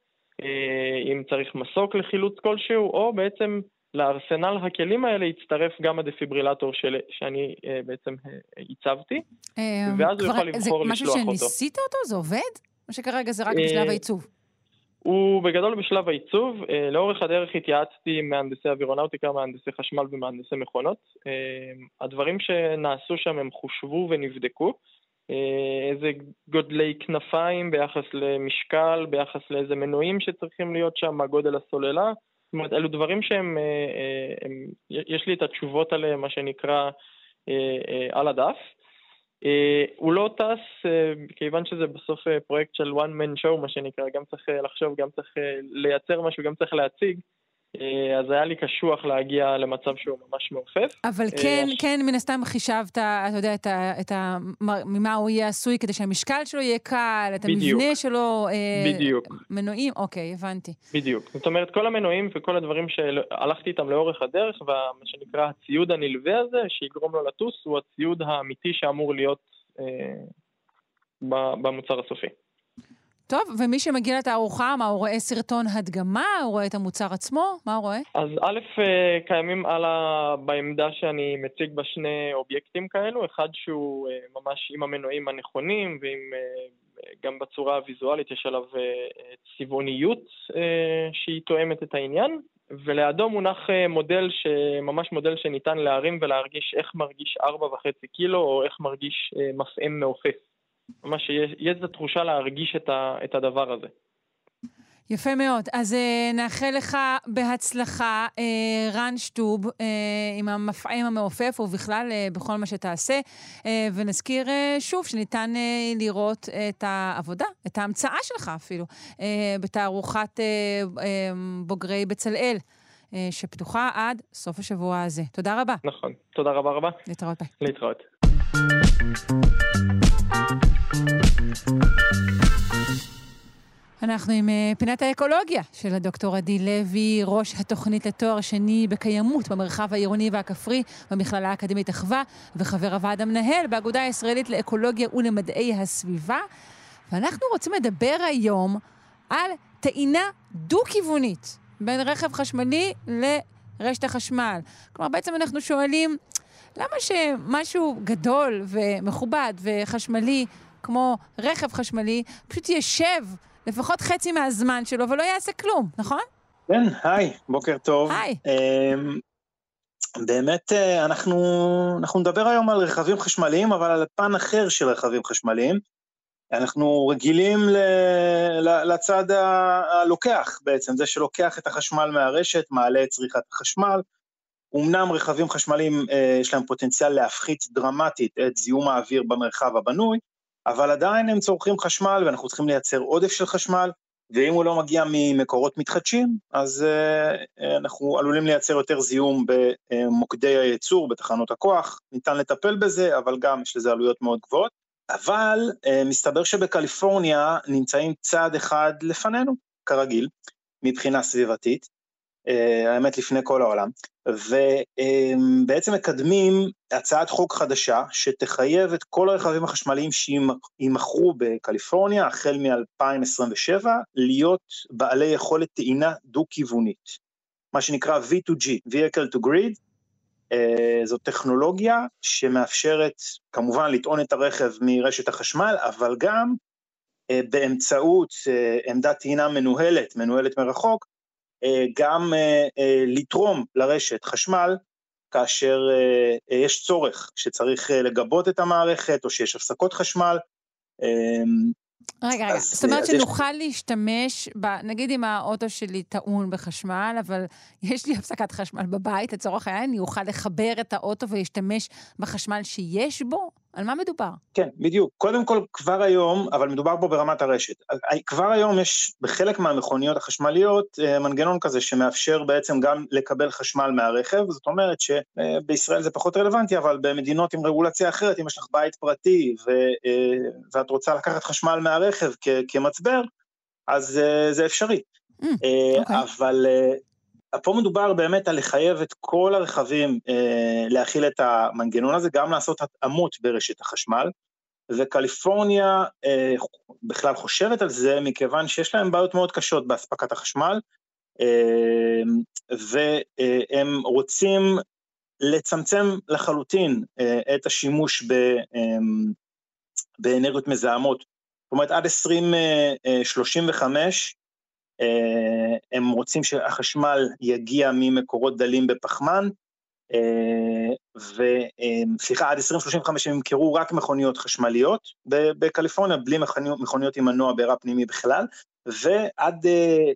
אם צריך מסוק לחילוץ כלשהו, או בעצם... לארסנל הכלים האלה יצטרף גם הדפיברילטור של, שאני אה, בעצם עיצבתי, אה, ואז הוא יכול לבחור לשלוח אותו. זה משהו שניסית אותו? זה עובד? או שכרגע זה רק אה, בשלב העיצוב? הוא בגדול בשלב העיצוב. לאורך הדרך התייעצתי עם מהנדסי אווירונאוטיקה, מהנדסי חשמל ומהנדסי מכונות. הדברים שנעשו שם הם חושבו ונבדקו, איזה גודלי כנפיים ביחס למשקל, ביחס לאיזה מנועים שצריכים להיות שם, הגודל הסוללה. זאת אומרת, אלו דברים שהם, הם, יש לי את התשובות עליהם, מה שנקרא, על הדף. הוא לא טס, כיוון שזה בסוף פרויקט של one man show, מה שנקרא, גם צריך לחשוב, גם צריך לייצר משהו, גם צריך להציג, אז היה לי קשוח להגיע למצב שהוא ממש מעופף. אבל כן, כן, מן הסתם חישבת, אתה יודע, את ממה הוא יהיה עשוי, כדי שהמשקל שלו יהיה קל, את המבנה שלו, מנועים, אוקיי, הבנתי. בדיוק. זאת אומרת, כל המנועים וכל הדברים שהלכתי איתם לאורך הדרך, ומה שנקרא הציוד הנלווה הזה, שיגרום לו לטוס, הוא הציוד האמיתי שאמור להיות במוצר הסופי. טוב, ומי שמגיע לתערוכה, מה הוא רואה? סרטון הדגמה? הוא רואה את המוצר עצמו? מה הוא רואה? אז א', קיימים על ה... בעמדה שאני מציג בשני אובייקטים כאלו, אחד שהוא ממש עם המנועים הנכונים, ועם גם בצורה הוויזואלית יש עליו צבעוניות שהיא תואמת את העניין, ולאדום מונח מודל, ממש מודל שניתן להרים ולהרגיש איך מרגיש ארבע וחצי קילו, או איך מרגיש מפעם מעופף. ממש שיש זו תחושה להרגיש את, ה, את הדבר הזה. יפה מאוד. אז נאחל לך בהצלחה, רן שטוב, עם המפעם המעופף ובכלל בכל מה שתעשה, ונזכיר שוב שניתן לראות את העבודה, את ההמצאה שלך אפילו, בתערוכת בוגרי בצלאל, שפתוחה עד סוף השבוע הזה. תודה רבה. נכון. תודה רבה רבה. להתראות ביי. להתראות. אנחנו עם פינת האקולוגיה של הדוקטור עדי לוי, ראש התוכנית לתואר שני בקיימות במרחב העירוני והכפרי במכללה האקדמית אחווה, וחבר הוועד המנהל באגודה הישראלית לאקולוגיה ולמדעי הסביבה. ואנחנו רוצים לדבר היום על טעינה דו-כיוונית בין רכב חשמלי לרשת החשמל. כלומר, בעצם אנחנו שואלים, למה שמשהו גדול ומכובד וחשמלי, כמו רכב חשמלי, פשוט ישב לפחות חצי מהזמן שלו, ולא יעשה כלום, נכון? כן, היי, בוקר טוב. היי. באמת, אנחנו, אנחנו נדבר היום על רכבים חשמליים, אבל על פן אחר של רכבים חשמליים. אנחנו רגילים לצד הלוקח בעצם, זה שלוקח את החשמל מהרשת, מעלה את צריכת החשמל. אמנם רכבים חשמליים יש להם פוטנציאל להפחית דרמטית את זיהום האוויר במרחב הבנוי, אבל עדיין הם צורכים חשמל, ואנחנו צריכים לייצר עודף של חשמל, ואם הוא לא מגיע ממקורות מתחדשים, אז אנחנו עלולים לייצר יותר זיהום במוקדי הייצור, בתחנות הכוח, ניתן לטפל בזה, אבל גם יש לזה עלויות מאוד גבוהות, אבל מסתבר שבקליפורניה נמצאים צעד אחד לפנינו, כרגיל, מבחינה סביבתית, האמת לפני כל העולם, ובעצם מקדמים הצעת חוק חדשה שתחייב את כל הרכבים החשמליים שימכרו בקליפורניה החל מ-אלפיים עשרים ושבע להיות בעלי יכולת טעינה דו-כיוונית, מה שנקרא וי טו ג'י, Vehicle to Grid. זאת טכנולוגיה שמאפשרת כמובן לטעון את הרכב מרשת החשמל, אבל גם באמצעות עמדת טעינה מנוהלת, מנוהלת מרחוק, גם לתרום לרשת חשמל, כאשר יש צורך שצריך לגבות את המערכת, או שיש הפסקות חשמל. רגע, רגע, זאת אומרת שנוכל להשתמש, נגיד אם האוטו שלי טעון בחשמל, אבל יש לי הפסקת חשמל בבית, לצורך העניין, אני אוכל לחבר את האוטו ולהשתמש בחשמל שיש בו? על מה מדובר? כן, בדיוק. קודם כל, כבר היום, אבל מדובר פה ברמת הרשת. כבר היום יש בחלק מהמכוניות החשמליות מנגנון כזה שמאפשר בעצם גם לקבל חשמל מהרכב, זאת אומרת שבישראל זה פחות רלוונטי, אבל במדינות עם רגולציה אחרת, אם יש לך בית פרטי ואת רוצה לקחת חשמל מהרכב כמצבר, אז זה אפשרי. אבל פה מדובר באמת על לחייב את כל הרכבים אה, להכיל את המנגנון הזה, גם לעשות התאמות ברשת החשמל, וקליפורניה אה, בכלל חושבת על זה, מכיוון שיש להם בעיות מאוד קשות בהספקת החשמל, אה, והם רוצים לצמצם לחלוטין אה, את השימוש ב, אה, באנרגיות מזהמות. זאת אומרת, עד עשרים שלושים וחמש, הם רוצים שהחשמל יגיע ממקורות דלים בפחמן, וסליחה, עד עשרים שלושים וחמש הם ימכרו רק מכוניות חשמליות בקליפורניה, בלי מכוניות עם מנוע בעירה פנימי בכלל, ועד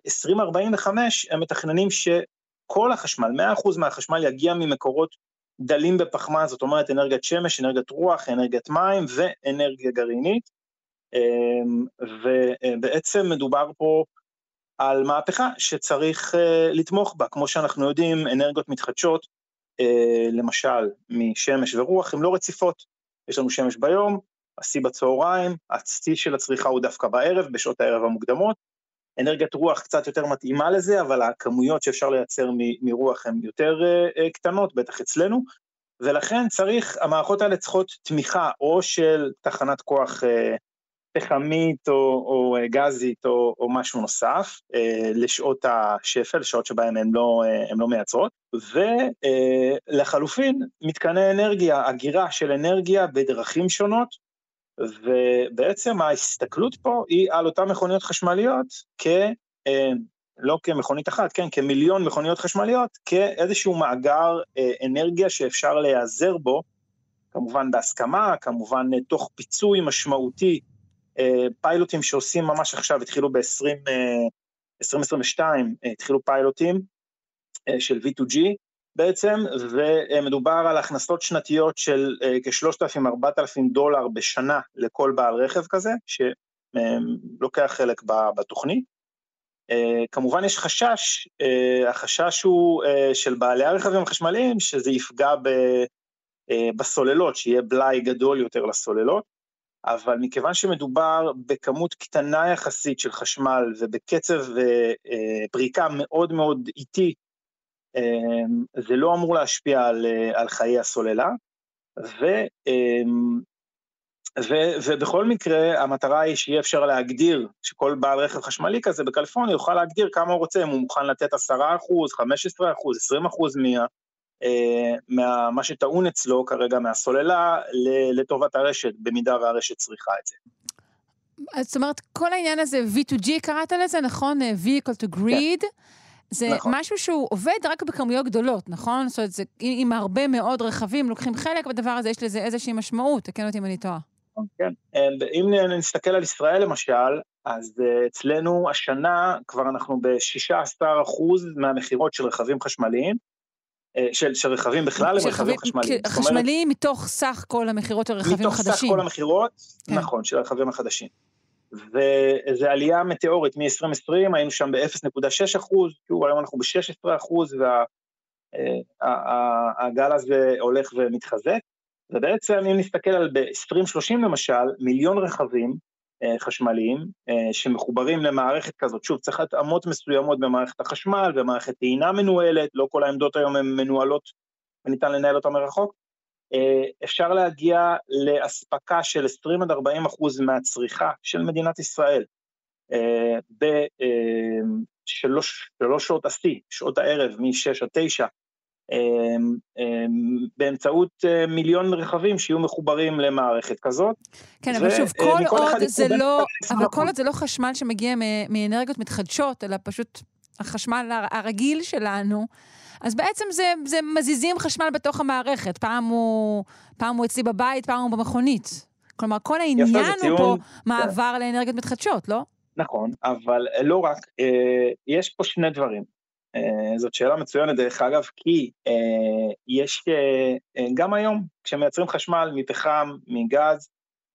עשרים ארבעים וחמש הם מתכננים שכל החשמל, מאה אחוז מהחשמל יגיע ממקורות דלים בפחמן, זאת אומרת אנרגיית שמש, אנרגיית רוח, אנרגיית מים ואנרגיה גרעינית, ובעצם מדובר פה על מהפכה שצריך לתמוך בה, כמו שאנחנו יודעים, אנרגיות מתחדשות, למשל משמש ורוח, הן לא רציפות, יש לנו שמש ביום, השיא בצהריים, השיא של הצריכה הוא דווקא בערב, בשעות הערב המוקדמות, אנרגיית רוח קצת יותר מתאימה לזה, אבל הכמויות שאפשר לייצר מרוח הן יותר קטנות, בטח אצלנו, ולכן צריך, המערכות האלה צריכות תמיכה, או של תחנת כוח פחמית או, או גזית או, או משהו נוסף, לשעות השפל, לשעות שבהן הן לא, לא מייצרות, ולחלופין מתקני אנרגיה, אגירה של אנרגיה בדרכים שונות, ובעצם ההסתכלות פה היא על אותן מכוניות חשמליות, כ, לא כמכונית אחת, כן, כמיליון מכוניות חשמליות, כאיזשהו מאגר אנרגיה שאפשר להיעזר בו, כמובן בהסכמה, כמובן תוך פיצוי משמעותי, פיילוטים שעושים ממש עכשיו, התחילו ב-עשרים עשרים ושתיים, התחילו פיילוטים של וי טו ג'י, בעצם, ומדובר על הכנסות שנתיות של כ-שלושת אלפים עד ארבעת אלפים דולר בשנה לכל בעל רכב כזה, שלוקח חלק בתוכנית. כמובן יש חשש, החשש הוא של בעלי הרכבים החשמליים, שזה יפגע בסוללות, שיהיה בלאי גדול יותר לסוללות, אבל מכיוון שמדובר בכמות קטנה יחסית של חשמל, ובקצב פריקה מאוד מאוד איטי, זה לא אמור להשפיע על, על חיי הסוללה, ו, ו, ובכל מקרה המטרה היא שיהיה אפשר להגדיר, שכל בעל רכב חשמלי כזה בקליפורניה יוכל להגדיר כמה הוא רוצה, אם הוא מוכן לתת עשרה אחוז, חמישה עשר אחוז, עשרים אחוז מה, מה, מה שטעון אצלו כרגע מהסוללה לטובת הרשת, במידה והרשת צריכה את זה. זאת אומרת, כל העניין הזה, וי טו ג'י קראת לזה, נכון? Vehicle to Grid, כן. זה נכון. משהו שהוא עובד רק בכמויות גדולות, נכון? זאת אומרת, זה, עם הרבה מאוד רכבים, לוקחים חלק בדבר הזה, יש לזה איזושהי משמעות, תקן אותי אם אני טועה. כן, אם נסתכל על ישראל למשל, אז אצלנו השנה כבר אנחנו ב-שישה עשר אחוז מהמחירות של רכבים חשמליים, של, של רכבים בכלל, של רכבים חשמליים. חשמליים מתוך סך כל המחירות של רכבים חדשים. מתוך סך כל המחירות, כן. נכון, של רכבים החדשים. וזו עלייה מטאורית מ-עשרים עשרים, היינו שם ב-אפס נקודה שש אחוז, שוב, היום אנחנו ב-שש עשרה אחוז, והגל הזה הולך ומתחזק, ובעצם אם נסתכל על ב-עשרים שלושים למשל, מיליון רכבים חשמליים, שמחוברים למערכת כזאת, שוב, צריך התאמות מסוימות במערכת החשמל, במערכת טעינה מנוהלת, לא כל העמדות היום הן מנוהלות, וניתן לנהל אותן מרחוק, אפשר להגיע להספקה של עשרים עד ארבעים אחוז מהצריכה של מדינת ישראל, בשלוש שעות השיא, שעות הערב, משש עד תשע, באמצעות מיליון רכבים שיהיו מחוברים למערכת כזאת. כן, אבל שוב, כל עוד זה לא חשמל שמגיע מאנרגיות מתחדשות, אלא פשוט החשמל הרגיל שלנו, אז בעצם זה, זה מזיזים חשמל בתוך המערכת, פעם הוא, פעם הוא אצלי בבית, פעם הוא במכונית. כלומר, כל העניין הוא פה מעבר לאנרגיות מתחדשות, לא? נכון, אבל לא רק, יש פה שני דברים. זאת שאלה מצוינת דרך אגב, כי יש גם היום, כשמייצרים חשמל מפחם, מגז,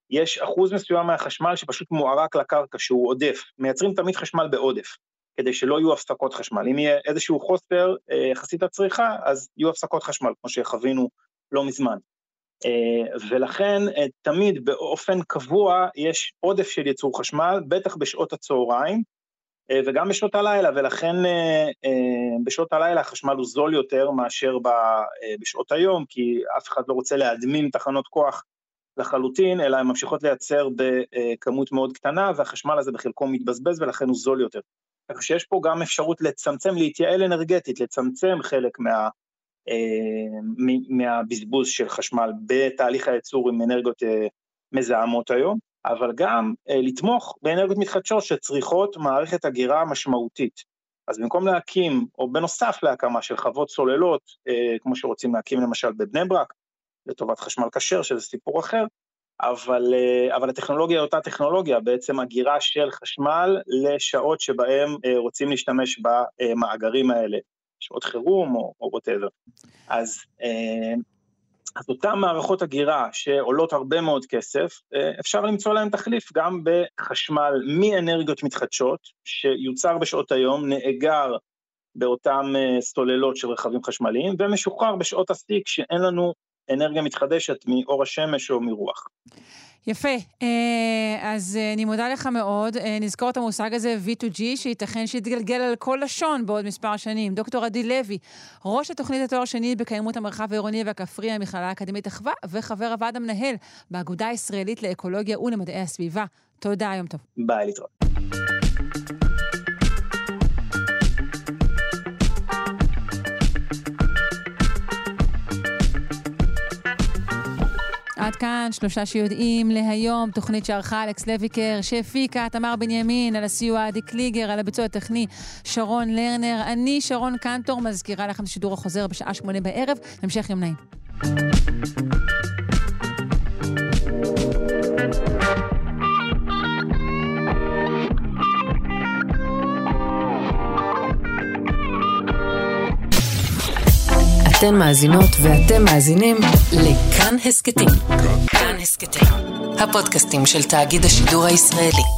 יש אחוז מסוים מהחשמל שפשוט מוערק לקרקע, שהוא עודף. מייצרים תמיד חשמל בעודף. כדי שלא יהיו הפסקות חשמל. אם יהיה איזשהו חוסר יחסית הצריכה, אז יהיו הפסקות חשמל, כמו שחווינו לא מזמן. ולכן, תמיד באופן קבוע, יש עודף של ייצור חשמל, בטח בשעות הצהריים, וגם בשעות הלילה, ולכן בשעות הלילה החשמל הוא זול יותר מאשר בשעות היום, כי אף אחד לא רוצה להדמים תחנות כוח לחלוטין, אלא הן ממשיכות לייצר בכמות מאוד קטנה, והחשמל הזה בחלקו מתבזבז, ולכן הוא זול יותר. כך שיש פה גם אפשרות לצמצם, להתייעל אנרגטית, לצמצם חלק מה, מהבזבוז של חשמל בתהליך הייצור עם אנרגיות מזהמות היום, אבל גם לתמוך באנרגיות מתחדשות שצריכות מערכת אגירה משמעותית. אז במקום להקים, או בנוסף להקמה של חוות סוללות, כמו שרוצים להקים למשל בבני ברק, לטובת חשמל כשר, שזה סיפור אחר, אבל, אבל הטכנולוגיה היא אותה טכנולוגיה, בעצם אגירה של חשמל לשעות שבהם רוצים להשתמש במאגרים האלה, שעות חירום או, או whatever. אז, אז אותם מערכות אגירה שעולות הרבה מאוד כסף, אפשר למצוא להם תחליף גם בחשמל מאנרגיות מתחדשות, שיוצר בשעות היום, נאגר באותם סוללות של רכבים חשמליים, ומשוחרר בשעות השיא כשאין לנו אנרגיה מתחדשת מאור השמש או מרוח. יפה, אז אני מודה לך מאוד, נזכור את המושג הזה וי טו ג'י, שייתכן שיתגלגל על כל לשון בעוד מספר שנים. דוקטור עדי לוי, ראש התוכנית התואר שני בקיימות המרחב העירוני והכפרי, המכללה האקדמית אחווה, וחבר הוועד המנהל באגודה הישראלית לאקולוגיה ולמדעי הסביבה. תודה, יום טוב. ביי, להתראות. עד כאן שלושה שיודעים להיום, תוכנית שערכה אלכס לויקר, שהפיקה תמר בנימין, על הסיוע עדי קליגר, על הביצוע הטכני שרון לרנר, אני שרון קנטור, מזכירה לכם שידור החוזר בשעה שמונה בערב, המשך יום נעים. אתן מאזינות ואתם מאזינים לכאן הסקטים. כאן הסקטים. הפודקאסטים של תאגיד השידור הישראלי.